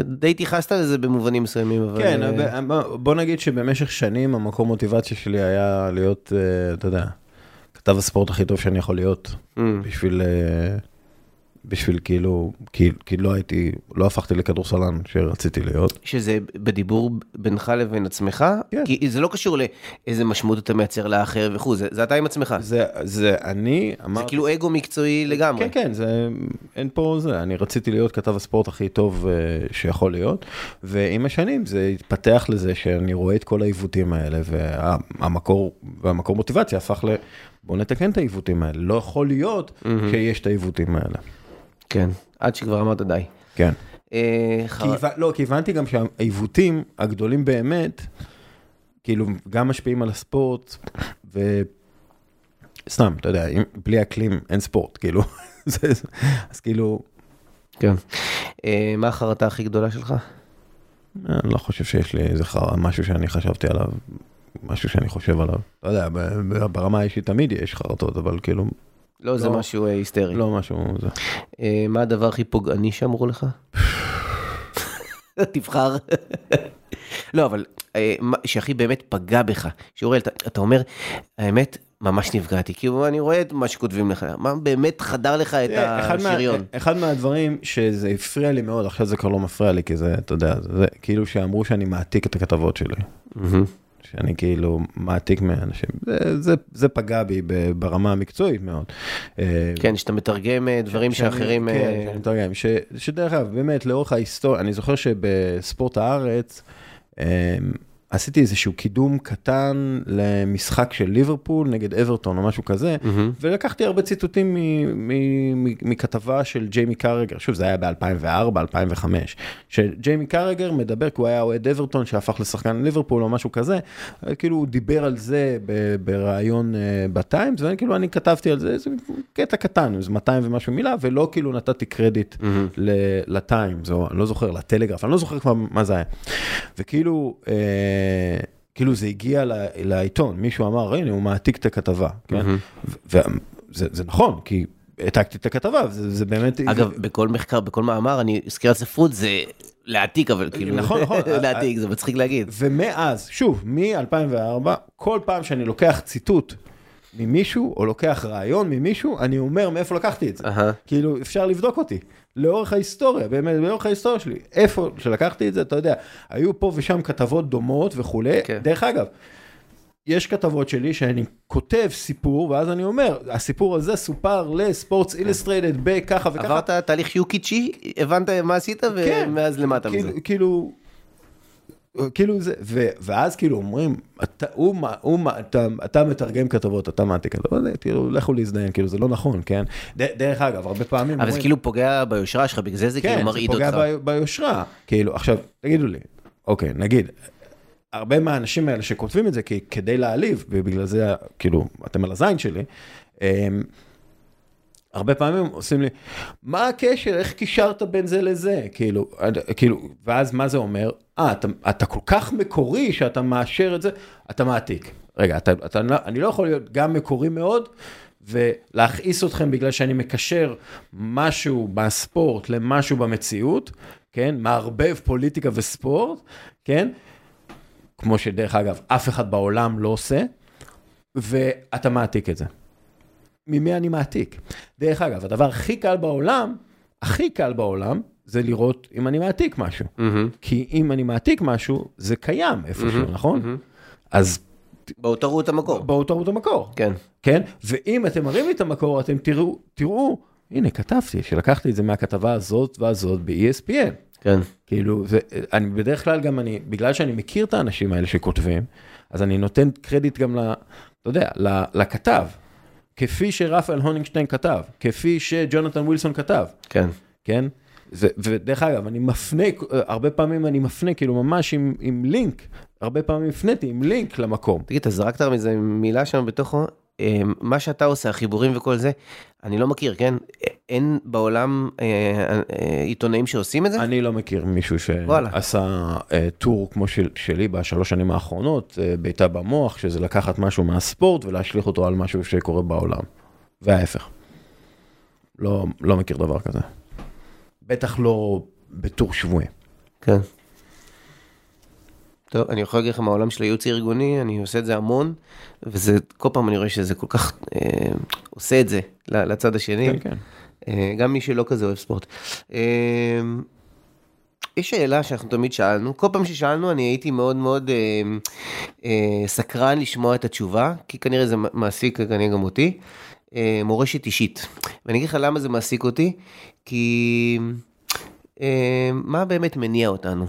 די תיחסת לזה במובנים מסוימים, אבל... כן, אה... בוא נגיד שבמשך שנים המקור מוטיבציה שלי היה להיות, אה, אתה יודע, כתב הספורט הכי טוב שאני יכול להיות, mm. בשביל... אה... בשביל כאילו, כי, כי לא הייתי, לא הפכתי לכדורסלן שרציתי להיות. שזה בדיבור בינך לבין עצמך? כן. כי זה לא קשור לאיזה משמעות אתה מייצר לאחר וכו', זה, זה אתה עם עצמך. זה, זה אני, אמרתי... זה כאילו אגו מקצועי לגמרי. כן, כן, זה, אין פה זה, אני רציתי להיות כתב הספורט הכי טוב שיכול להיות, ועם השנים זה התפתח לזה שאני רואה את כל העיוותים האלה, והמקור, והמקור מוטיבציה הפך ל... בוא נתקן את העיוותים האלה, לא יכול להיות mm-hmm. שיש את העיוותים האלה. כן, עד שכבר אמרת די. כן. אה, כי חר... לא, כי הבנתי גם שהעיוותים הגדולים באמת, כאילו גם משפיעים על הספורט, וסתם, אתה יודע, אם, בלי אקלים אין ספורט, כאילו. אז כאילו... כן. אה, מה החרטה הכי גדולה שלך? אני לא חושב שיש לי איזה חרטה, משהו שאני חשבתי עליו, משהו שאני חושב עליו. לא יודע, ברמה האישית תמיד יש חרטות, אבל כאילו... לא, זה משהו היסטרי. לא משהו, זה. מה הדבר הכי פוגעני שאמרו לך? תבחר. לא, אבל שהכי באמת פגע בך. שאוריאל, אתה אומר, האמת, ממש נפגעתי, כי אני רואה את מה שכותבים לך. מה באמת חדר לך את השריון? אחד מהדברים שזה הפריע לי מאוד, עכשיו זה כבר לא מפריע לי, כי זה, אתה יודע, זה כאילו שאמרו שאני מעתיק את הכתבות שלי. אהה. שאני כאילו מעתיק מהאנשים, זה, זה, זה פגע בי ברמה המקצועית מאוד. כן, שאתה מתרגם דברים שאחרים... כן, שאני מתרגם, ש, שדרך אגב, באמת, לאורך ההיסטוריה, אני זוכר שבספורט הארץ, עשיתי איזשהו קידום קטן למשחק של ליברפול נגד אברטון או משהו כזה, ולקחתי הרבה ציטוטים מכתבה של ג'יימי קארגר, שוב זה היה ב-אלפיים וארבע אלפיים וחמש, שג'יימי קארגר מדבר, כי הוא היה אוהד אברטון שהפך לשחקן ליברפול או משהו כזה, כאילו הוא דיבר על זה ברעיון בטיימס, וכאילו אני כתבתי על זה, זה קטע קטן, זה מאתיים ומשהו מילה, ולא כאילו נתתי קרדיט לטיימס, או אני לא זוכר, לטלגרף, אני לא זוכר כבר מה זה היה. וכאילו... כאילו זה הגיע לעיתון, מישהו אמר, הנה, הוא מעתיק את הכתבה, כן? וזה נכון, כי העתקתי את הכתבה, זה באמת... אגב, בכל מחקר, בכל מאמר, אני אזכיר לספרות, זה להעתיק, אבל כאילו... נכון, נכון. להעתיק, זה מצחיק להגיד. ומאז, שוב, מ-אלפיים וארבע, כל פעם שאני לוקח ציטוט ממישהו, או לוקח רעיון ממישהו, אני אומר מאיפה לקחתי את זה. כאילו, אפשר לבדוק אותי. לאורך ההיסטוריה, באמת, לאורך ההיסטוריה שלי, איפה שלקחתי את זה, אתה יודע, היו פה ושם כתבות דומות וכולי, okay. דרך אגב, יש כתבות שלי שאני כותב סיפור, ואז אני אומר, הסיפור הזה סופר לספורטס אילוסטרייטד, בככה וככה. עברת תהליך יוקיצ'י, הבנת מה עשית, ומאז למטה מזה. כאילו, כאילו זה, ואז כאילו אומרים, אתה מתרגם כתבות, אתה מעתיק כתבות, תראו, לכו להזדיין, כאילו זה לא נכון, כן? דרך אגב, הרבה פעמים... אבל זה כאילו פוגע ביושרה שלך, בגלל זה זה כאילו מרעיד אותך. כן, זה פוגע ביושרה, כאילו, עכשיו, תגידו לי, אוקיי, נגיד, הרבה מהאנשים האלה שכותבים את זה, כדי להעליב, ובגלל זה, כאילו, אתם על הזין שלי, הרבה פעמים עושים לי, מה הקשר, איך קישרת בין זה לזה? כאילו, כאילו, ואז מה זה אומר? אה, אתה, אתה כל כך מקורי שאתה מאשר את זה, אתה מעתיק. רגע, אתה, אתה, אני לא יכול להיות גם מקורי מאוד, ולהכעיס אתכם בגלל שאני מקשר משהו בספורט למשהו במציאות, כן? מערבב פוליטיקה וספורט, כן? כמו שדרך אגב, אף אחד בעולם לא עושה, ואתה מעתיק את זה. ממי אני מעתיק. דרך אגב, הדבר הכי קל בעולם, הכי קל בעולם, זה לראות אם אני מעתיק משהו. כי אם אני מעתיק משהו, זה קיים איפשהו, נכון? אז... באותרות המקור. באותרות המקור. כן. כן? ואם אתם מראים לי את המקור, אתם תראו, תראו, הנה, כתבתי, שלקחתי את זה מהכתבה הזאת והזאת ב-E S P N. כן. כאילו, אני בדרך כלל גם אני, בגלל שאני מכיר את האנשים האלה שכותבים, אז אני נותן קרדיט גם ל... אתה יודע, לכתב. כפי שרפאל הונינגשטיין כתב, כפי שג'ונתן ווילסון כתב. כן. כן? ודרך אגב, אני מפנה, הרבה פעמים אני מפנה, כאילו ממש עם, עם לינק, הרבה פעמים הפניתי עם לינק למקום. תגיד, אתה זרקת מזה מילה שם בתוכו, מה שאתה עושה, החיבורים וכל זה, אני לא מכיר, כן? אין בעולם עיתונאים שעושים את זה? אני לא מכיר מישהו שעשה טור כמו שלי בשלוש שנים האחרונות, ביתה במוח, שזה לקחת משהו מהספורט ולהשליך אותו על משהו שקורה בעולם. וההפך. לא, לא מכיר דבר כזה. בטח לא בטור שבועי. כן. טוב, אני יכול להגיד לך מהעולם של הייעוץ הארגוני, אני עושה את זה המון, וזה, כל פעם אני רואה שזה כל כך אה, עושה את זה לצד השני. כן, כן. אה, גם מי שלא כזה אוהב ספורט. אה, יש שאלה שאנחנו תמיד שאלנו, כל פעם ששאלנו אני הייתי מאוד מאוד אה, אה, סקרן לשמוע את התשובה, כי כנראה זה מעסיק כנראה גם אותי, אה, מורשת אישית. ואני אגיד לך למה זה מעסיק אותי, כי אה, מה באמת מניע אותנו?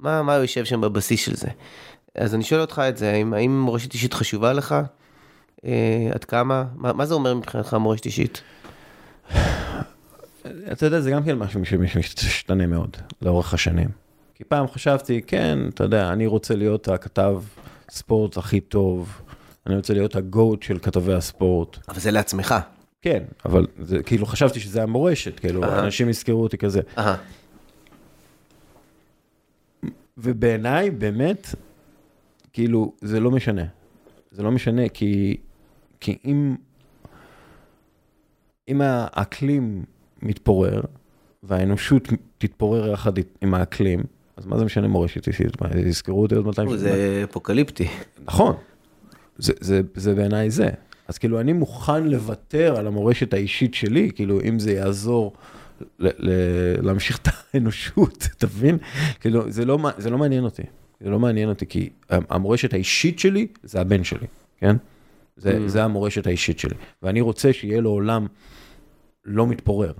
מה, מה הוא יושב שם בבסיס של זה? אז אני שואל אותך את זה, האם, האם מורשת אישית חשובה לך? אה, עד כמה? מה, מה זה אומר מבחינתך מורשת אישית? אתה יודע, זה גם כן משהו שמשתנה מאוד לאורך השנים. כי פעם חשבתי, כן, אתה יודע, אני רוצה להיות הכתב ספורט הכי טוב, אני רוצה להיות הגוט של כתבי הספורט. אבל זה לעצמך. כן, אבל זה, כאילו חשבתי שזה המורשת, כאילו, אנשים הזכירו אותי כזה. אהה. ובעיניי, באמת, כאילו, זה לא משנה. זה לא משנה, כי, כי אם, אם האקלים מתפורר, והאנושות תתפורר יחד עם האקלים, אז מה זה משנה מורשת אישית? יזכרו אותי עוד מאתיים שנה. זה אפוקליפטי. נכון. זה, זה, זה בעיניי זה. אז כאילו, אני מוכן לוותר על המורשת האישית שלי, כאילו, אם זה יעזור... להמשיך את האנושות, תבין? כאילו, זה לא מעניין אותי. זה לא מעניין אותי, כי המורשת האישית שלי זה הבן שלי, כן? זה המורשת האישית שלי. ואני רוצה שיהיה לו עולם לא מתפורר.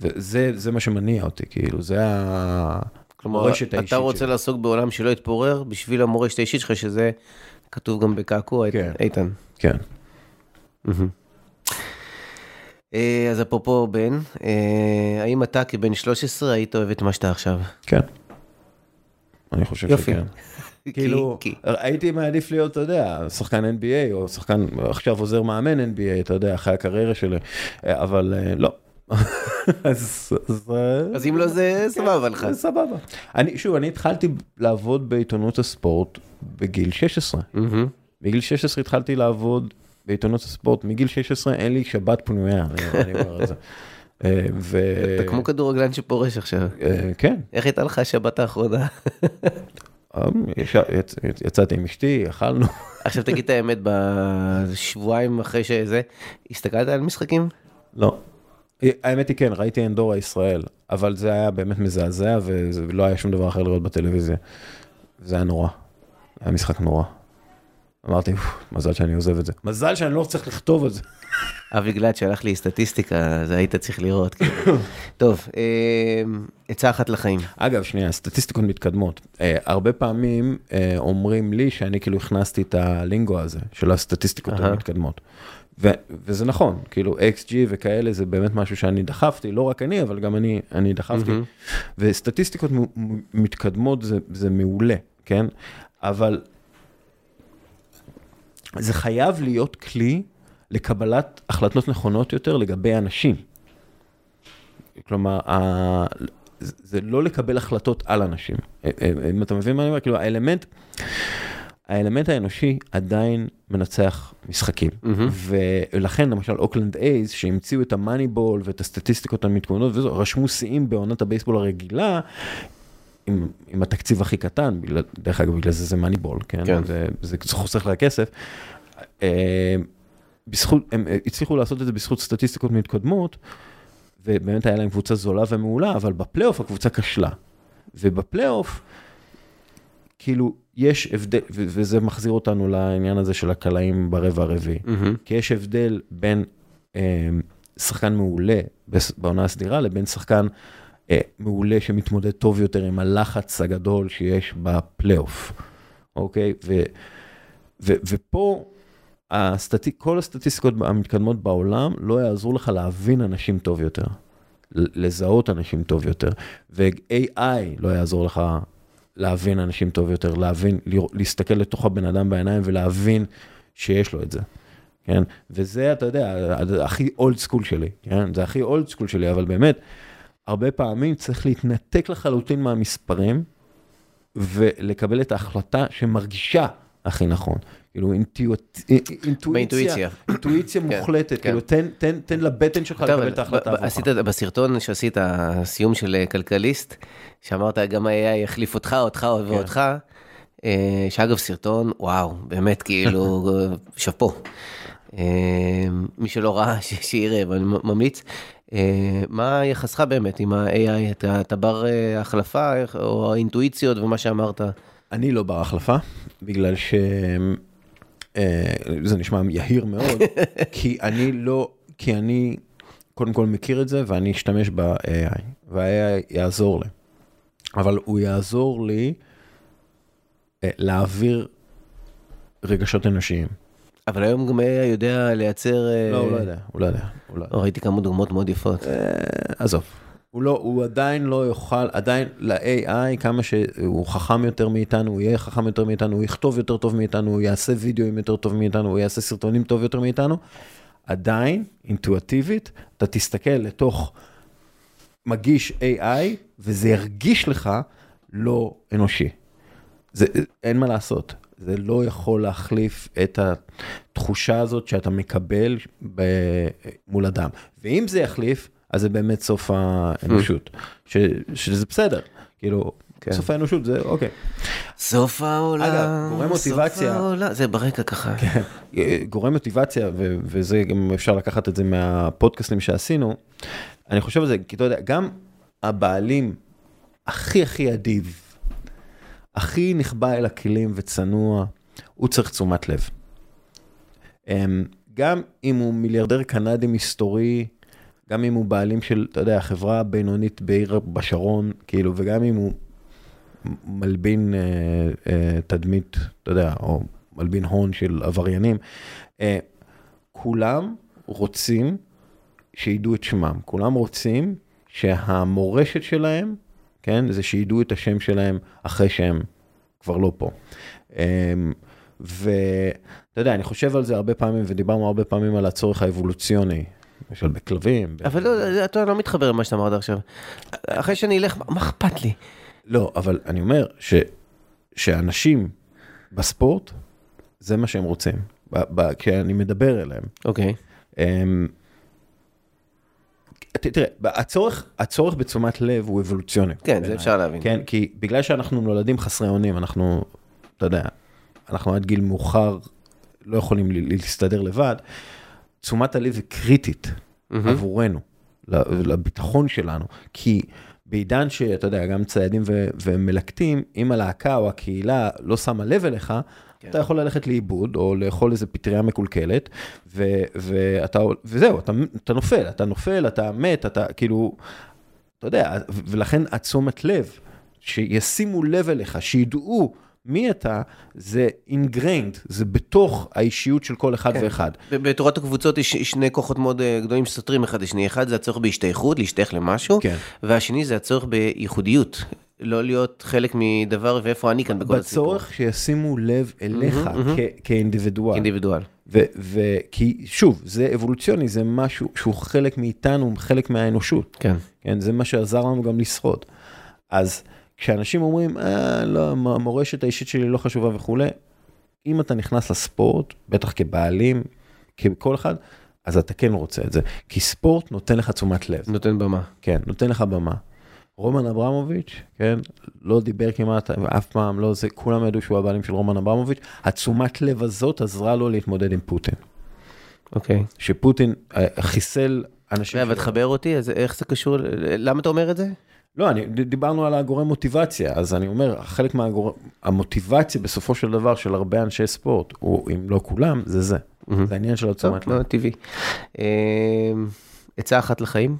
וזה מה שמניע אותי, כאילו, זה ה... כלומר, אתה רוצה לעסוק בעולם שלא יתפורר, בשביל המורשת האישית שלך, שזה כתוב גם בקעקוע, איתן. כן. אז אפרופו בן, האם אתה כבן שלוש עשרה היית אוהב את מה שאתה עכשיו? כן. אני חושב שכן. כאילו, הייתי מעדיף להיות, אתה יודע, שחקן אן בי איי, או שחקן, עכשיו עוזר מאמן אן בי איי, אתה יודע, אחרי הקריירה שלי, אבל לא. אז אם לא, זה סבבה לך. זה סבבה. שוב, אני התחלתי לעבוד בעיתונות הספורט בגיל שש עשרה. בגיל שש עשרה התחלתי לעבוד בעיתונות הספורט. מגיל שש עשרה אין לי שבת פנויה, אני אומר את זה. אתה כמו כדורגלן שפורש עכשיו. כן. איך הייתה לך השבת האחרונה? יצאתי עם אשתי, אכלנו. עכשיו תגיד את האמת, בשבועיים אחרי שזה, הסתכלת על משחקים? לא. האמת היא כן, ראיתי אנדורה ישראל, אבל זה היה באמת מזעזע, ולא היה שום דבר אחר לראות בטלוויזיה. זה היה נורא. היה משחק נורא. אמרתי, מזל שאני עוזב את זה. מזל שאני לא צריך לכתוב את זה. אבי גלעד שהלך לי סטטיסטיקה, זה היית צריך לראות. טוב, עצה אחת לחיים. אגב, שנייה, סטטיסטיקות מתקדמות. הרבה פעמים אומרים לי שאני כאילו הכנסתי את הלינגו הזה, של הסטטיסטיקות המתקדמות. וזה נכון, כאילו אקס ג'י וכאלה זה באמת משהו שאני דחפתי, לא רק אני, אבל גם אני, אני דחפתי. וסטטיסטיקות מתקדמות זה מעולה, כן? אבל זה חייב להיות כלי לקבלת החלטות נכונות יותר לגבי אנשים. כלומר, זה לא לקבל החלטות על אנשים. אם אתה מבין מה אני אומר, כאילו האלמנט, האלמנט האנושי עדיין מנצח משחקים. ולכן, למשל, אוקלנד אייז, שהמציאו את המאניבול ואת הסטטיסטיקות המתכוונות, רשמו שיאים בעונת הבייסבול הרגילה, עם, עם התקציב הכי קטן, בגלל, דרך אגב, בגלל זה זה מאניבול, כן? כן. זה, זה, זה חוסך לה כסף. בזכות, הם הצליחו לעשות את זה בזכות סטטיסטיקות מתקדמות, ובאמת היה להם קבוצה זולה ומעולה, אבל בפלייאוף הקבוצה קשלה. ובפלייאוף, כאילו, יש הבדל, ו- וזה מחזיר אותנו לעניין הזה של הקלעים ברבע הרביעי, mm-hmm. כי יש הבדל בין אה, שחקן מעולה בעונה הסדירה, לבין שחקן מעולה שמתמודד טוב יותר עם הלחץ הגדול שיש בפלייאוף. אוקיי? ו, ו, ופה הסטטיק, כל הסטטיסטיקות המתקדמות בעולם לא יעזרו לך להבין אנשים טוב יותר, לזהות אנשים טוב יותר, ו-איי איי לא יעזור לך להבין אנשים טוב יותר, להבין, להסתכל לתוך הבן אדם בעיניים ולהבין שיש לו את זה. כן? וזה, אתה יודע, הכי אולד סקול שלי. כן? זה הכי אולד סקול שלי, אבל באמת, הרבה פעמים צריך להתנתק לחלוטין מהמספרים, ולקבל את ההחלטה שמרגישה הכי נכון. כאילו אינטואיציה, אינטואיציה מוחלטת, כאילו תן לבטן שלך לקבל את ההחלטה. בסרטון שעשית הסיום של כלכליסט, שאמרת גם היה יחליף אותך, אותך ואותך, שאגב סרטון, וואו, באמת כאילו שפו. מי שלא ראה שיראה, אבל אני ממליץ. מה יחסך באמת עם ה-איי איי? אתה בר החלפה או האינטואיציות ומה שאמרת? אני לא בר החלפה, בגלל ש... זה נשמע יהיר מאוד, כי אני לא... כי אני קודם כל מכיר את זה, ואני אשתמש ב-איי איי, וה-איי איי יעזור לי. אבל הוא יעזור לי להעביר רגשות אנושיים. אבל היום גם היה יודע לייצר... לא, הוא לא יודע, הוא לא יודע. ראיתי כמה דוגמאות מאוד יפות. עזוב. הוא עדיין לא יוכל, עדיין ל-איי איי, כמה שהוא חכם יותר מאיתנו, הוא יהיה חכם יותר מאיתנו, הוא יכתוב יותר טוב מאיתנו, הוא יעשה וידאוים יותר טוב מאיתנו, הוא יעשה סרטונים טוב יותר מאיתנו, עדיין, אינטואיטיבית, אתה תסתכל לתוך מגיש איי איי, וזה ירגיש לך לא אנושי. אין מה לעשות. זה לא יכול להחליף את התחושה הזאת שאתה מקבל ב... מול אדם. ואם זה יחליף, אז זה באמת סוף האנושות. ש... שזה בסדר. כאילו, כן. סוף האנושות זה, אוקיי. סוף העולם. אגב, גורם מוטיבציה. העולם. זה ברקע ככה. כן. גורם מוטיבציה, ו... וזה גם אפשר לקחת את זה מהפודקאסטים שעשינו. אני חושב על זה, כי אתה יודע, גם הבעלים הכי הכי אדיב, הכי נכבה אל הכלים וצנוע, הוא צריך תשומת לב. גם אם הוא מיליארדר קנדי מסתורי, גם אם הוא בעלים של, אתה יודע, החברה הבינונית בעיר בשרון, כאילו, וגם אם הוא מלבין תדמית, אתה יודע, או מלבין הון של עבריינים, כולם רוצים שידעו את שמם, כולם רוצים שהמורשת שלהם, כן, זה שידעו את השם שלהם אחרי שהם כבר לא פה. ואתה יודע, אני חושב על זה הרבה פעמים, ודיברנו הרבה פעמים על הצורך האבולוציוני, למשל בכלבים. אבל לא, אתה לא מתחבר עם מה שאתה אמרת עכשיו. אחרי שאני אלך, מה אכפת לי? לא, אבל אני אומר שאנשים בספורט, זה מה שהם רוצים, כשאני מדבר אליהם. אוקיי. תראה, הצורך, הצורך בתשומת לב הוא אבולוציוני. כן, זה אפשר להבין. כן, כי בגלל שאנחנו נולדים חסרי אונים, אנחנו, אתה יודע, אנחנו עד גיל מאוחר לא יכולים להסתדר לבד, תשומת הלב היא קריטית עבורנו, לביטחון שלנו, כי בעידן שאתה יודע, גם ציידים ומלקטים, אם הלהקה או הקהילה לא שמה לב אליך, אתה יכול ללכת לאיבוד, או לאכול איזו פטריה מקולקלת, וזהו, אתה נופל, אתה נופל, אתה מת, אתה כאילו, אתה יודע, ולכן התשומת לב, שישימו לב אליך, שידעו מי אתה, זה ingrained, זה בתוך האישיות של כל אחד ואחד. בתורת הקבוצות יש שני כוחות מאוד גדולים שסותרים אחד לשני. אחד זה הצורך בהשתייכות, להשתייך למשהו, והשני זה הצורך בייחודיות. לא להיות חלק מדבר, ואיפה אני כאן בכל הסיפור. בצורך שישימו לב אליך כאינדיבידואל. אינדיבידואל. וכי, שוב, זה אבולוציוני, זה משהו שהוא חלק מאיתנו, חלק מהאנושות. כן. זה מה שעזר לנו גם לשרוד. אז כשאנשים אומרים, אה, לא, המורשת האישית שלי לא חשובה וכו', אם אתה נכנס לספורט, בטח כבעלים, ככל אחד, אז אתה כן רוצה את זה. כי ספורט נותן לך תשומת לב. נותן במה. כן, נותן לך במה. רומן אברמוביץ', כן, לא דיבר כמעט, אף פעם לא, זה, כולם ידעו שהוא הבעלים של רומן אברמוביץ', התשומת לב הזאת עזרה לו להתמודד עם פוטין. אוקיי. שפוטין חיסל אנשים... אבל תחבר אותי, אז איך זה קשור, למה אתה אומר את זה? לא, אני, דיברנו על הגורם מוטיבציה, אז אני אומר, חלק מהגורם, המוטיבציה בסופו של דבר של הרבה אנשי ספורט, או אם לא כולם, זה זה. זה העניין של התשומת לב. לא, טבעי. עצה אחת לחיים?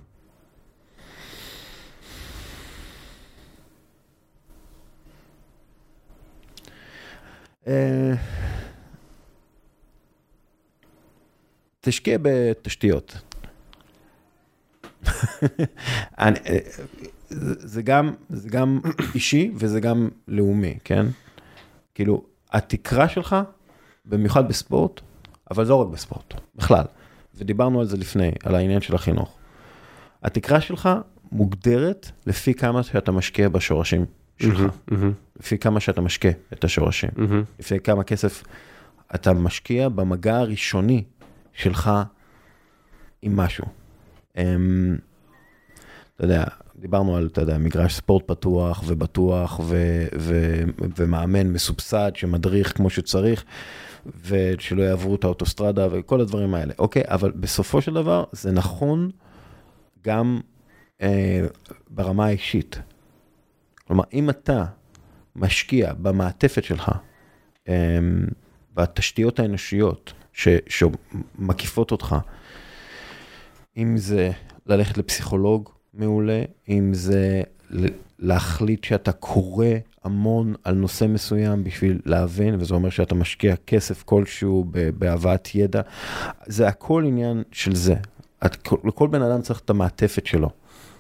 תשקיע בתשתיות. אני... זה גם, זה גם אישי וזה גם לאומי, כן? כאילו, התקרה שלך, במיוחד בספורט, אבל לא רק בספורט, בכלל. ודיברנו על זה לפני, על העניין של החינוך. התקרה שלך מוגדרת לפי כמה שאתה משקיע בשורשים שלך. לפי כמה שאתה משקיע את השורשים. לפי כמה כסף אתה משקיע במגע הראשוני שלך עם משהו. אתה יודע, דיברנו על, אתה יודע, מגרש ספורט פתוח ובטוח ו- ו- ומאמן מסובסד שמדריך כמו שצריך, ושלא יעברו את האוטוסטרדה וכל הדברים האלה. אוקיי, אבל בסופו של דבר זה נכון גם אה, ברמה האישית. כלומר, אם אתה משקיע במעטפת שלך, אה, בתשתיות האנושיות ש- שמקיפות אותך, אם זה ללכת לפסיכולוג, מעולה, אם זה להחליט שאתה קורא המון על נושא מסוים בשביל להבין, וזה אומר שאתה משקיע כסף כלשהו בהבאת ידע, זה הכל עניין של זה. את, לכל בן אדם צריך את המעטפת שלו,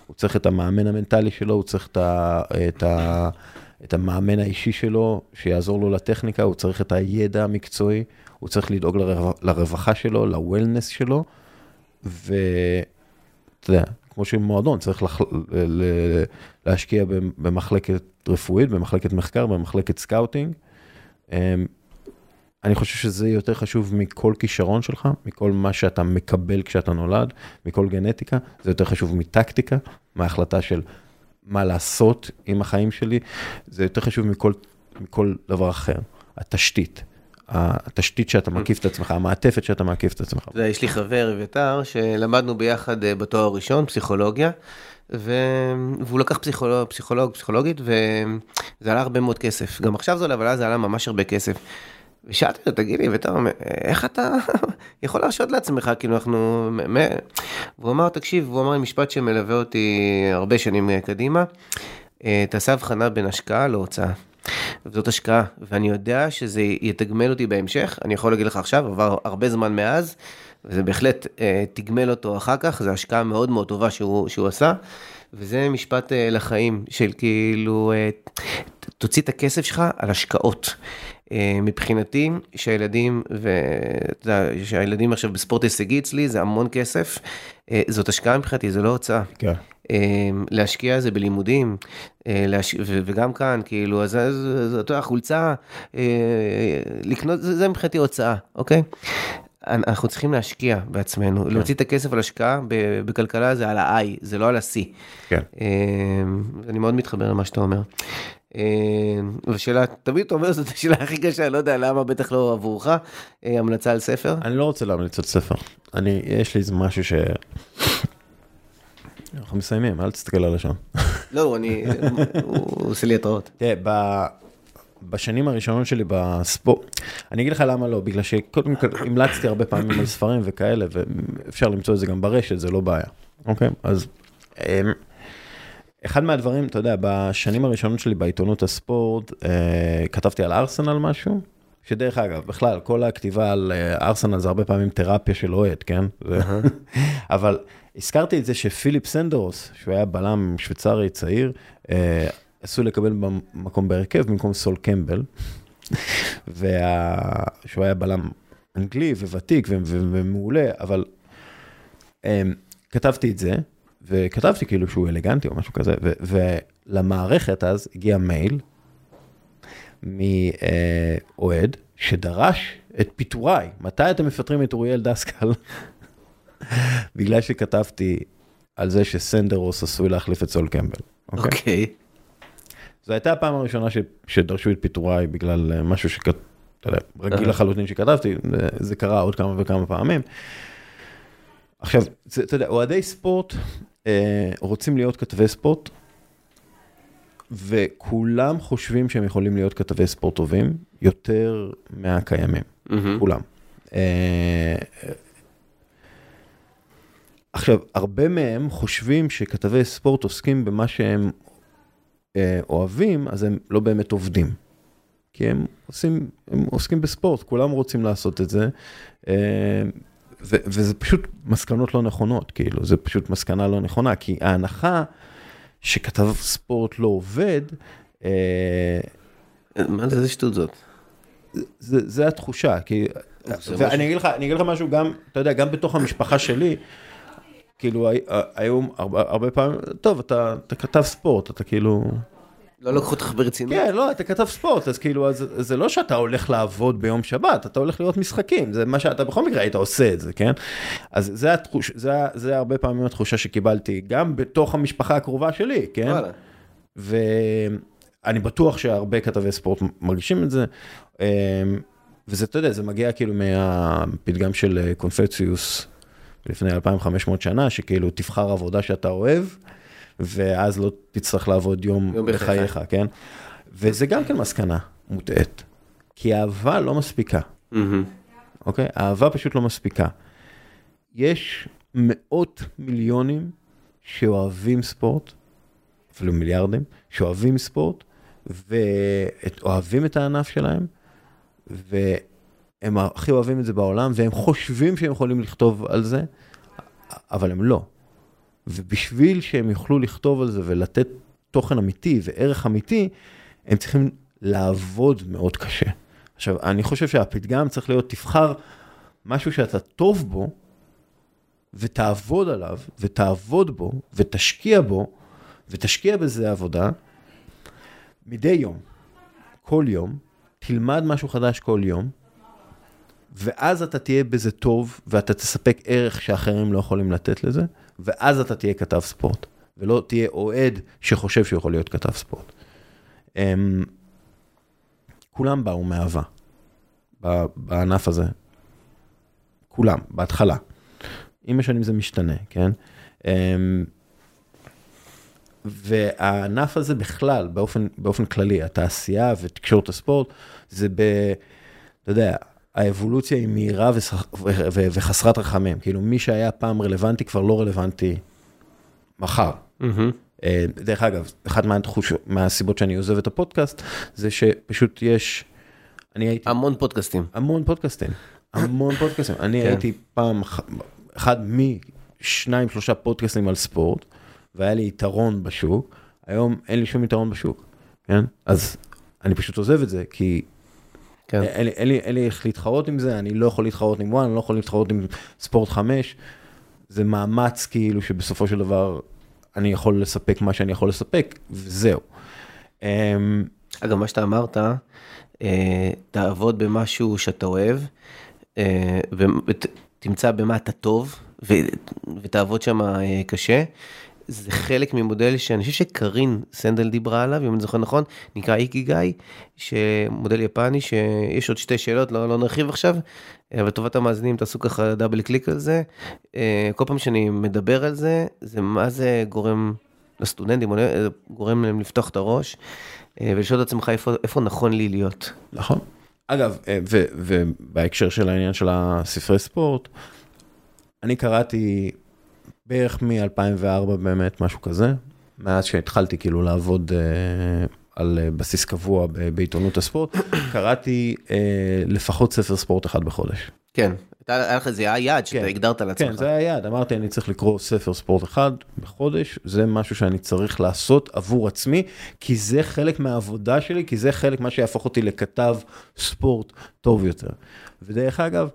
הוא צריך את המאמן המנטלי שלו, הוא צריך את, ה, את, ה, את המאמן האישי שלו, שיעזור לו לטכניקה, הוא צריך את הידע המקצועי, הוא צריך לדאוג לרו, לרווחה שלו, לווילנס שלו, ואתה יודע, כמו שמועדון, צריך לח... ל... להשקיע במחלקת רפואית, במחלקת מחקר, במחלקת סקאוטינג. אני חושב שזה יותר חשוב מכל כישרון שלך, מכל מה שאתה מקבל כשאתה נולד, מכל גנטיקה, זה יותר חשוב מטקטיקה, מההחלטה של מה לעשות עם החיים שלי, זה יותר חשוב מכל, מכל דבר אחר, התשתית. התשתית שאתה מקיף את עצמך, המעטפת שאתה מקיף את עצמך. יש לי חבר ויתר שלמדנו ביחד בתואר הראשון, פסיכולוגיה, והוא לקח פסיכולוג, פסיכולוגית, וזה עלה הרבה מאוד כסף. גם עכשיו זה עולה, אבל זה עלה ממש הרבה כסף. ושאלתי לו, תגיד לי, ואתה אומר, איך אתה יכול להרשות לעצמך? כאילו אנחנו... והוא אמר, תקשיב, הוא אמר משפט שמלווה אותי הרבה שנים קדימה, תעשה הבחנה בין השקעה להוצאה. וזאת השקעה, ואני יודע שזה יתגמל אותי בהמשך, אני יכול להגיד לך עכשיו, עבר הרבה זמן מאז, וזה בהחלט אה, תגמל אותו אחר כך, זו השקעה מאוד מאוד טובה שהוא, שהוא עשה, וזה משפט אה, לחיים של כאילו, אה, תוציא את הכסף שלך על השקעות. מבחינתי שהילדים, שהילדים עכשיו בספורט הישגי אצלי, זה המון כסף, זאת השקעה מבחינתי, זה לא הוצאה. להשקיע זה בלימודים, וגם כאן, כאילו, אז אותו החולצה, לקנות, זה מבחינתי הוצאה, אוקיי? אנחנו צריכים להשקיע בעצמנו, להוציא את הכסף על השקעה, בכלכלה זה על ה-I, זה לא על ה-C. אני מאוד מתחבר למה שאתה אומר. ושאלה, תמיד אתה אומר, זאת השאלה הכי קשה, אני לא יודע למה, בטח לא עבורך, המלצה על ספר? אני לא רוצה להמליץ על ספר. אני, יש לי איזה משהו ש... אנחנו מסיימים, אל תסתכל על השעון. לא, אני... הוא עושה לי התראות. תראה, בשנים הראשונות שלי בספורט, אני אגיד לך למה לא, בגלל שקודם כל המלצתי הרבה פעמים על ספרים וכאלה, ואפשר למצוא את זה גם ברשת, זה לא בעיה. אוקיי? אז... אחד מהדברים, אתה יודע, בשנים הראשונות שלי בעיתונות הספורט, אה, כתבתי על ארסנל משהו, שדרך אגב, בכלל, כל הכתיבה על ארסנל זה הרבה פעמים תרפיה של אוהד, כן? אבל הזכרתי את זה שפיליפ סנדרוס, שהוא היה בלם שוויצרי צעיר, אה, עשוי לקבל במקום בהרכב, במקום סול קמבל, שהוא היה בלם אנגלי וותיק ו- ו- ומעולה, אבל אה, כתבתי את זה, וכתבתי כאילו שהוא אלגנטי או משהו כזה, ולמערכת אז הגיע מייל מאוהד שדרש את פיטוריי. מתי אתם מפטרים את אוריאל דסקל? בגלל שכתבתי על זה שסנדרוס עשוי להחליף את סול קמבל. אוקיי. זו הייתה הפעם הראשונה שדרשו את פיטוריי בגלל משהו שרגיל לחלוטין שכתבתי, זה קרה עוד כמה וכמה פעמים. עכשיו, אתה יודע, אוהדי ספורט רוצים להיות כתבי ספורט, וכולם חושבים שהם יכולים להיות כתבי ספורט טובים, יותר מהקיימים, כולם. עכשיו, הרבה מהם חושבים שכתבי ספורט עוסקים במה שהם אוהבים, אז הם לא באמת עובדים. כי הם עושים, הם עוסקים בספורט, כולם רוצים לעשות את זה, וזה פשוט מסקנות לא נכונות, כאילו, זה פשוט מסקנה לא נכונה, כי ההנחה שכתב ספורט לא עובד... מה זה שטות זאת? זה התחושה, כי... ואני אגיד לך משהו גם, אתה יודע, גם בתוך המשפחה שלי, כאילו, היום הרבה פעמים, טוב, אתה כתב ספורט, אתה כאילו... לא לקחו אותך ברצינות. כן, לא, אתה כתב ספורט, אז כאילו, אז, זה לא שאתה הולך לעבוד ביום שבת, אתה הולך לראות משחקים, זה מה שאתה בכל מקרה היית עושה את זה, כן? אז זה, התחוש, זה, זה הרבה פעמים התחושה שקיבלתי, גם בתוך המשפחה הקרובה שלי, כן? ואני בטוח שהרבה כתבי ספורט מרגישים את זה, וזה, אתה יודע, זה מגיע כאילו מהפתגם של קונפוציוס, לפני אלפיים וחמש מאות שנה, שכאילו תבחר עבודה שאתה אוהב, ואז לא תצטרך לעבוד יום, יום בחייך, כן? וזה גם כן מסקנה מוטעת. כי אהבה לא מספיקה. אוקיי? אהבה פשוט לא מספיקה. יש מאות מיליונים שאוהבים ספורט, אפילו מיליארדים, שאוהבים ספורט, ואוהבים את הענף שלהם, והם הכי אוהבים את זה בעולם, והם חושבים שהם יכולים לכתוב על זה, אבל הם לא. ובשביל שהם יוכלו לכתוב על זה ולתת תוכן אמיתי וערך אמיתי, הם צריכים לעבוד מאוד קשה. עכשיו, אני חושב שהפתגם צריך להיות, תבחר משהו שאתה טוב בו, ותעבוד עליו, ותעבוד בו, ותשקיע בו, ותשקיע בזה עבודה, מדי יום, כל יום, תלמד משהו חדש כל יום, ואז אתה תהיה בזה טוב, ואתה תספק ערך שאחרים לא יכולים לתת לזה, ואז אתה תהיה כתב ספורט, ולא תהיה אוהד שחושב שהוא יכול להיות כתב ספורט. הם, כולם באו מאהבה, בענף הזה. כולם, בהתחלה. עם השנים זה משתנה, כן? הם, והענף הזה בכלל, באופן, באופן כללי, התעשייה ותקשורת הספורט, זה ב... אתה יודע... האבולוציה היא מהירה וחסרת רחמים. כאילו, מי שהיה פעם רלוונטי, כבר לא רלוונטי מחר. דרך אגב, אחת מהסיבות שאני עוזב את הפודקאסט, זה שפשוט יש, אני הייתי... המון פודקאסטים. המון פודקאסטים. המון פודקאסטים. אני הייתי פעם, אחד משניים, שלושה פודקאסטים על ספורט, והיה לי יתרון בשוק. היום אין לי שום יתרון בשוק. כן? אז אני פשוט עוזב את זה, כי... אין לי איך להתחרות עם זה, אני לא יכול להתחרות עם וואן, אני לא יכול להתחרות עם ספורט חמש, זה מאמץ כאילו שבסופו של דבר אני יכול לספק מה שאני יכול לספק, וזהו. אגב, מה שאתה אמרת, תעבוד במשהו שאתה אוהב, ותמצא במה אתה טוב, ותעבוד שם קשה, זה חלק ממודל שאני חושב שקרין סנדל דיברה עליו, אם אני זוכר נכון, נקרא איקיגאי, שמודל יפני, שיש עוד שתי שאלות, לא, לא נרחיב עכשיו, אבל טובת המאזינים, תעשו ככה דאבל קליק על זה, כל פעם שאני מדבר על זה, זה מה זה גורם לסטודנטים, גורם להם לפתוח את הראש, ולשאול את עצמך איפה, איפה נכון לי להיות. נכון. אגב, ו, ובהקשר של העניין של הספרי ספורט, אני קראתי, בערך מ-אלפיים וארבע באמת, משהו כזה, מאז שהתחלתי כאילו לעבוד אה, על בסיס קבוע בעיתונות הספורט, קראתי אה, לפחות ספר ספורט אחד בחודש. כן, היה לך איזה יעד שאתה הגדרת על עצמך. כן, זה היה יעד, אמרתי אני צריך לקרוא ספר ספורט אחד בחודש, זה משהו שאני צריך לעשות עבור עצמי, כי זה חלק מהעבודה שלי, כי זה חלק מה שיהפוך אותי לכתב ספורט טוב יותר. ודרך אגב,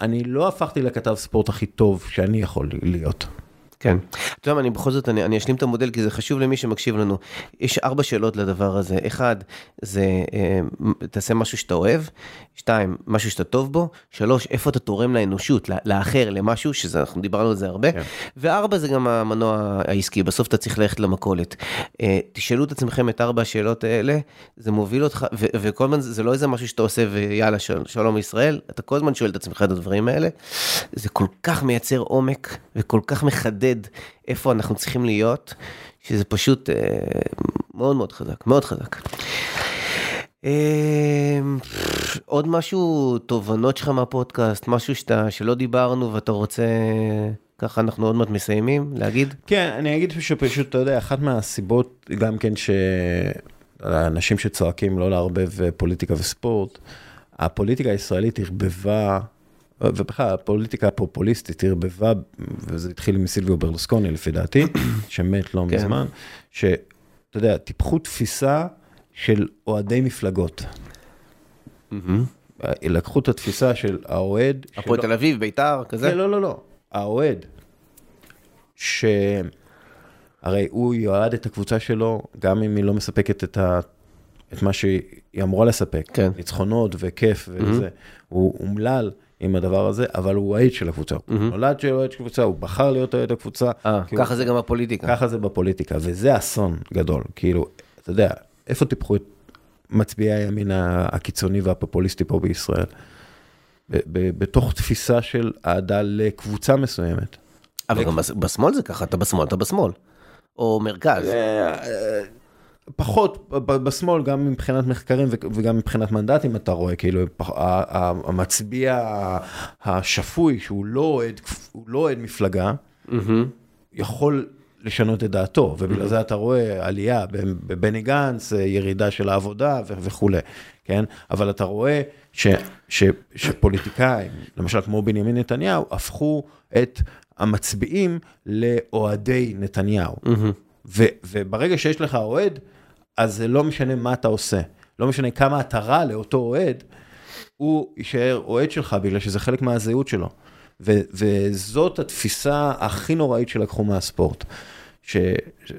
אני לא הפכתי לכתב ספורט הכי טוב שאני יכול להיות. כן. אתה יודע, אני בכל זאת, אני, אני אשלים את המודל, כי זה חשוב למי שמקשיב לנו. יש ארבע שאלות לדבר הזה. אחד, זה, אה, תעשה משהו שאתה אוהב. שתיים, משהו שאתה טוב בו. שלוש, איפה אתה תורם לאנושות, לאחר, למשהו, שזה, אנחנו דיברנו על זה הרבה. כן. וארבע, זה גם המנוע העסקי. בסוף אתה צריך ללכת למכולת. אה, תשאלו את עצמכם את ארבע השאלות האלה, זה מוביל אותך, ו- וכל הזמן, זה לא איזה משהו שאתה עושה, ויאללה, שלום ישראל. אתה כל הזמן שואל את עצמך את הדברים האלה. זה כל כך מייצר עומק, וכל כך מחדד איפה אנחנו צריכים להיות, שזה פשוט אה, מאוד מאוד חזק, מאוד חזק. אה, עוד משהו, תובנות שלך מהפודקאסט, משהו שאתה, שלא דיברנו ואתה רוצה, ככה אנחנו עוד מעט מסיימים, להגיד? כן, אני אגיד שפשוט, אתה יודע, אחת מהסיבות, גם כן שאנשים שצועקים לא לערבב פוליטיקה וספורט, הפוליטיקה הישראלית הרבבה, ובכלל, הפוליטיקה הפופוליסטית הרבבה, וזה התחיל מסילביו ברלוסקוני, לפי דעתי, שמת לא מזמן, שאתה יודע, טיפחו תפיסה של אוהדי מפלגות. לקחו את התפיסה של האוהד... הפועל תל אביב, ביתר, כזה? לא, לא, לא. האוהד, שהרי הוא יועד את הקבוצה שלו, גם אם היא לא מספקת את ה... את מה שהיא אמורה לספק. ניצחונות וכיף וזה. הוא אומלל עם הדבר הזה, אבל הוא אוהד של הקבוצה. הוא נולד שהוא אוהד של הקבוצה, הוא בחר להיות אוהד הקבוצה. ככה זה גם בפוליטיקה. ככה זה בפוליטיקה, וזה אסון גדול. כאילו, אתה יודע, איפה טיפחו את מצביעי הימין הקיצוני והפופוליסטי פה בישראל? בתוך תפיסה של העדה לקבוצה מסוימת. אבל גם בשמאל זה ככה, אתה בשמאל, אתה בשמאל. או מרכז. פחות בשמאל, גם מבחינת מחקרים וגם מבחינת מנדטים, אתה רואה, כאילו, המצביע השפוי, שהוא לא אוהד מפלגה, יכול לשנות את דעתו, ובגלל זה אתה רואה עלייה בבני גנץ, ירידה של העבודה וכו'. כן? אבל אתה רואה שפוליטיקאים, למשל כמו בנימין נתניהו, הפכו את המצביעים לאוהדי נתניהו. וברגע שיש לך אוהד, אז זה לא משנה מה אתה עושה. לא משנה כמה אתה רע לאותו אוהד, הוא יישאר אוהד שלך, בגלל שזה חלק מהזהות שלו. ו- וזאת התפיסה הכי נוראית שלקחו מהספורט. ש-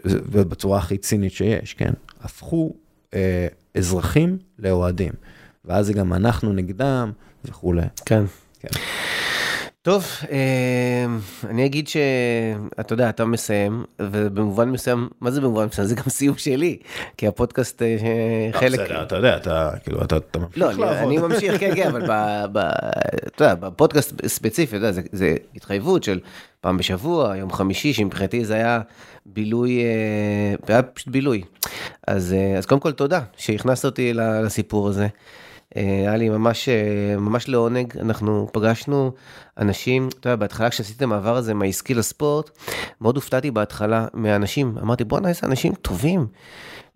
ובצורה הכי צינית שיש, כן? הפכו אה, אזרחים לאוהדים. ואז זה גם אנחנו נגדם וכו'. כן. כן. טוב, אני אגיד שאתה יודע, אתה מסיים, ובמובן מסיים, מה זה במובן מסיים? זה גם סיום שלי, כי הפודקאסט חלק... אתה יודע, אתה כאילו, אתה ממשיך לעבוד. לא, אני ממשיך, כן, כן, אבל אתה יודע, בפודקאסט ספציפי, אתה יודע, זה התחייבות של פעם בשבוע, יום חמישי, שמבחינתי זה היה בילוי, היה פשוט בילוי. אז קודם כל תודה שהכנסת אותי לסיפור הזה. היה לי ממש, ממש לעונג, אנחנו פגשנו אנשים, אתה יודע, בהתחלה כשעשיתי את המעבר הזה מהעסקי לספורט, מאוד הופתעתי בהתחלה מהאנשים, אמרתי בוא נעשה אנשים טובים,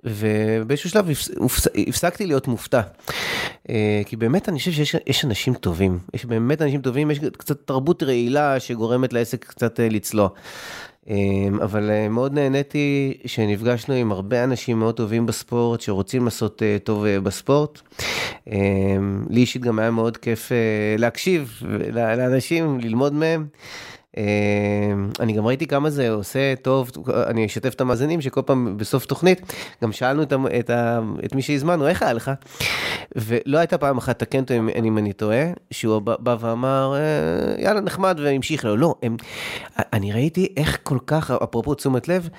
ובאיזשהו שלב הפסקתי להיות מופתע, כי באמת אני חושב שיש אנשים טובים, יש באמת אנשים טובים, יש קצת תרבות רעילה שגורמת לעסק קצת לצלוע, אבל מאוד נהניתי שנפגשנו עם הרבה אנשים מאוד טובים בספורט, שרוצים לעשות טוב בספורט, לי אישית גם היה מאוד כיף להקשיב לאנשים, ללמוד מהם, אני גם ראיתי כמה זה עושה טוב, אני אשתף את המאזינים שכל פעם בסוף תוכנית, גם שאלנו את מי שהזמנו, איך היה לך? ולא הייתה פעם אחת, תקנתו אם אני טועה, שהוא בא ואמר, יאללה נחמד והמשיך לו, לא, אני ראיתי איך כל כך, אפרופו תשומת לב,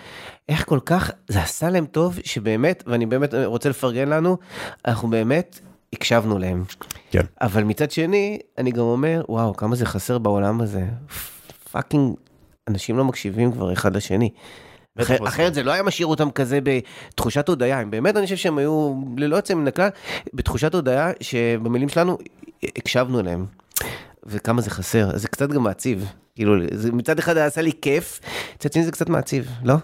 איך כל כך, זה עשה להם טוב שבאמת, ואני באמת רוצה לפרגן לנו, אנחנו באמת הקשבנו להם, אבל מצד שני, אני גם אומר, וואו, כמה זה חסר בעולם הזה, פאקינג, אנשים לא מקשיבים כבר אחד לשני. אחרת זה לא היה משאיר אותם כזה בתחושת הודעה, הם באמת אני חושב שהם היו ללא יוצא מן הכלל, בתחושת הודעה שבמילים שלנו הקשבנו אליהם. וכמה זה חסר, זה קצת גם מעציב. כאילו, מצד אחד עשה לי כיף, מצד שני זה קצת מעציב, לא?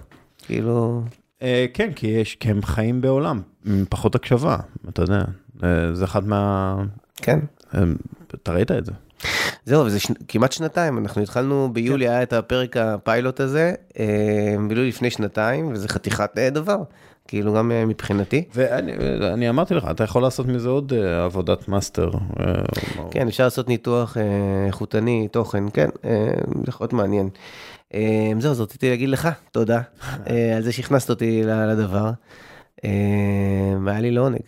כאילו... כן, כי יש, כי הם חיים בעולם, פחות הקשבה, אתה יודע. זה אחד מה... כן. אתה ראית את זה. זהו, וזה ש... כמעט שנתיים, אנחנו התחלנו ביולי, כן. היה את הפרק הפיילוט הזה, ביולי לפני שנתיים, וזה חתיכת דבר, כאילו גם מבחינתי. ואני אני אמרתי לך, אתה יכול לעשות מזה עוד עבודת מאסטר. כן, אפשר לעשות ניתוח איכותני, תוכן, כן, זה עוד מעניין. זהו, אז רציתי להגיד לך, תודה, על זה שהכנסת אותי לדבר, היה לי לעונג.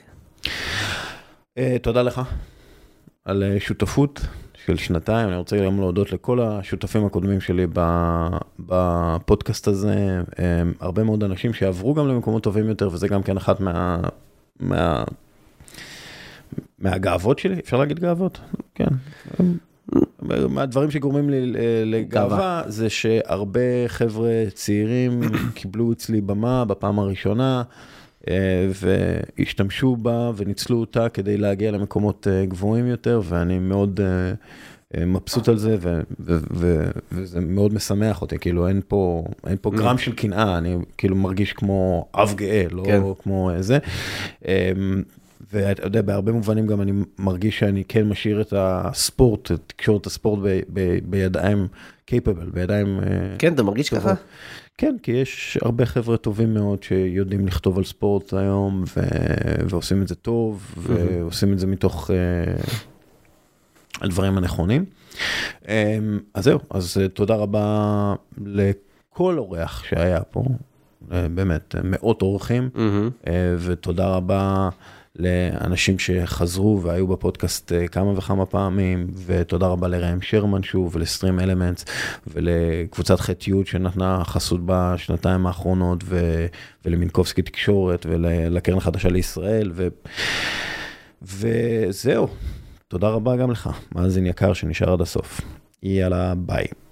תודה לך על שותפות. של שנתיים, אני רוצה גם להודות לכל השותפים הקודמים שלי בפודקאסט הזה, הרבה מאוד אנשים שעברו גם למקומות טובים יותר, וזה גם כן אחת מה, מה, מהגאוות שלי, אפשר להגיד גאוות? כן. מהדברים שגורמים לי לגאווה, זה שהרבה חבר'ה צעירים קיבלו אצלי במה בפעם הראשונה, והשתמשו בה וניצלו אותה כדי להגיע למקומות גבוהים יותר, ואני מאוד מבסוט על זה, וזה מאוד משמח אותי, כאילו אין פה גרם של קנאה, אני כאילו מרגיש כמו אב גאה, לא כמו זה, ואתה יודע, בהרבה מובנים גם אני מרגיש שאני כן משאיר את הספורט, את תקשורת הספורט בידיים capable, בידיים... כן, אתה מרגיש ככה? כן, כי יש הרבה חבר'ה טובים מאוד שיודעים לכתוב על ספורט היום, ועושים את זה טוב, ועושים את זה מתוך הדברים הנכונים. אז זהו, אז תודה רבה לכל אורח שהיה פה, באמת, מאות אורחים, ותודה רבה לאנשים שחזרו והיו בפודקאסט כמה וכמה פעמים, ותודה רבה לריים שרמן שוב, ולסטרים אלמנטס, ולקבוצת חטיות שנתנה חסות בשנתיים האחרונות, ו... ולמינקובסקי תקשורת, ולקרן החדשה לישראל, ו... וזהו. תודה רבה גם לך, מאזין יקר שנשאר עד הסוף. יאללה, ביי.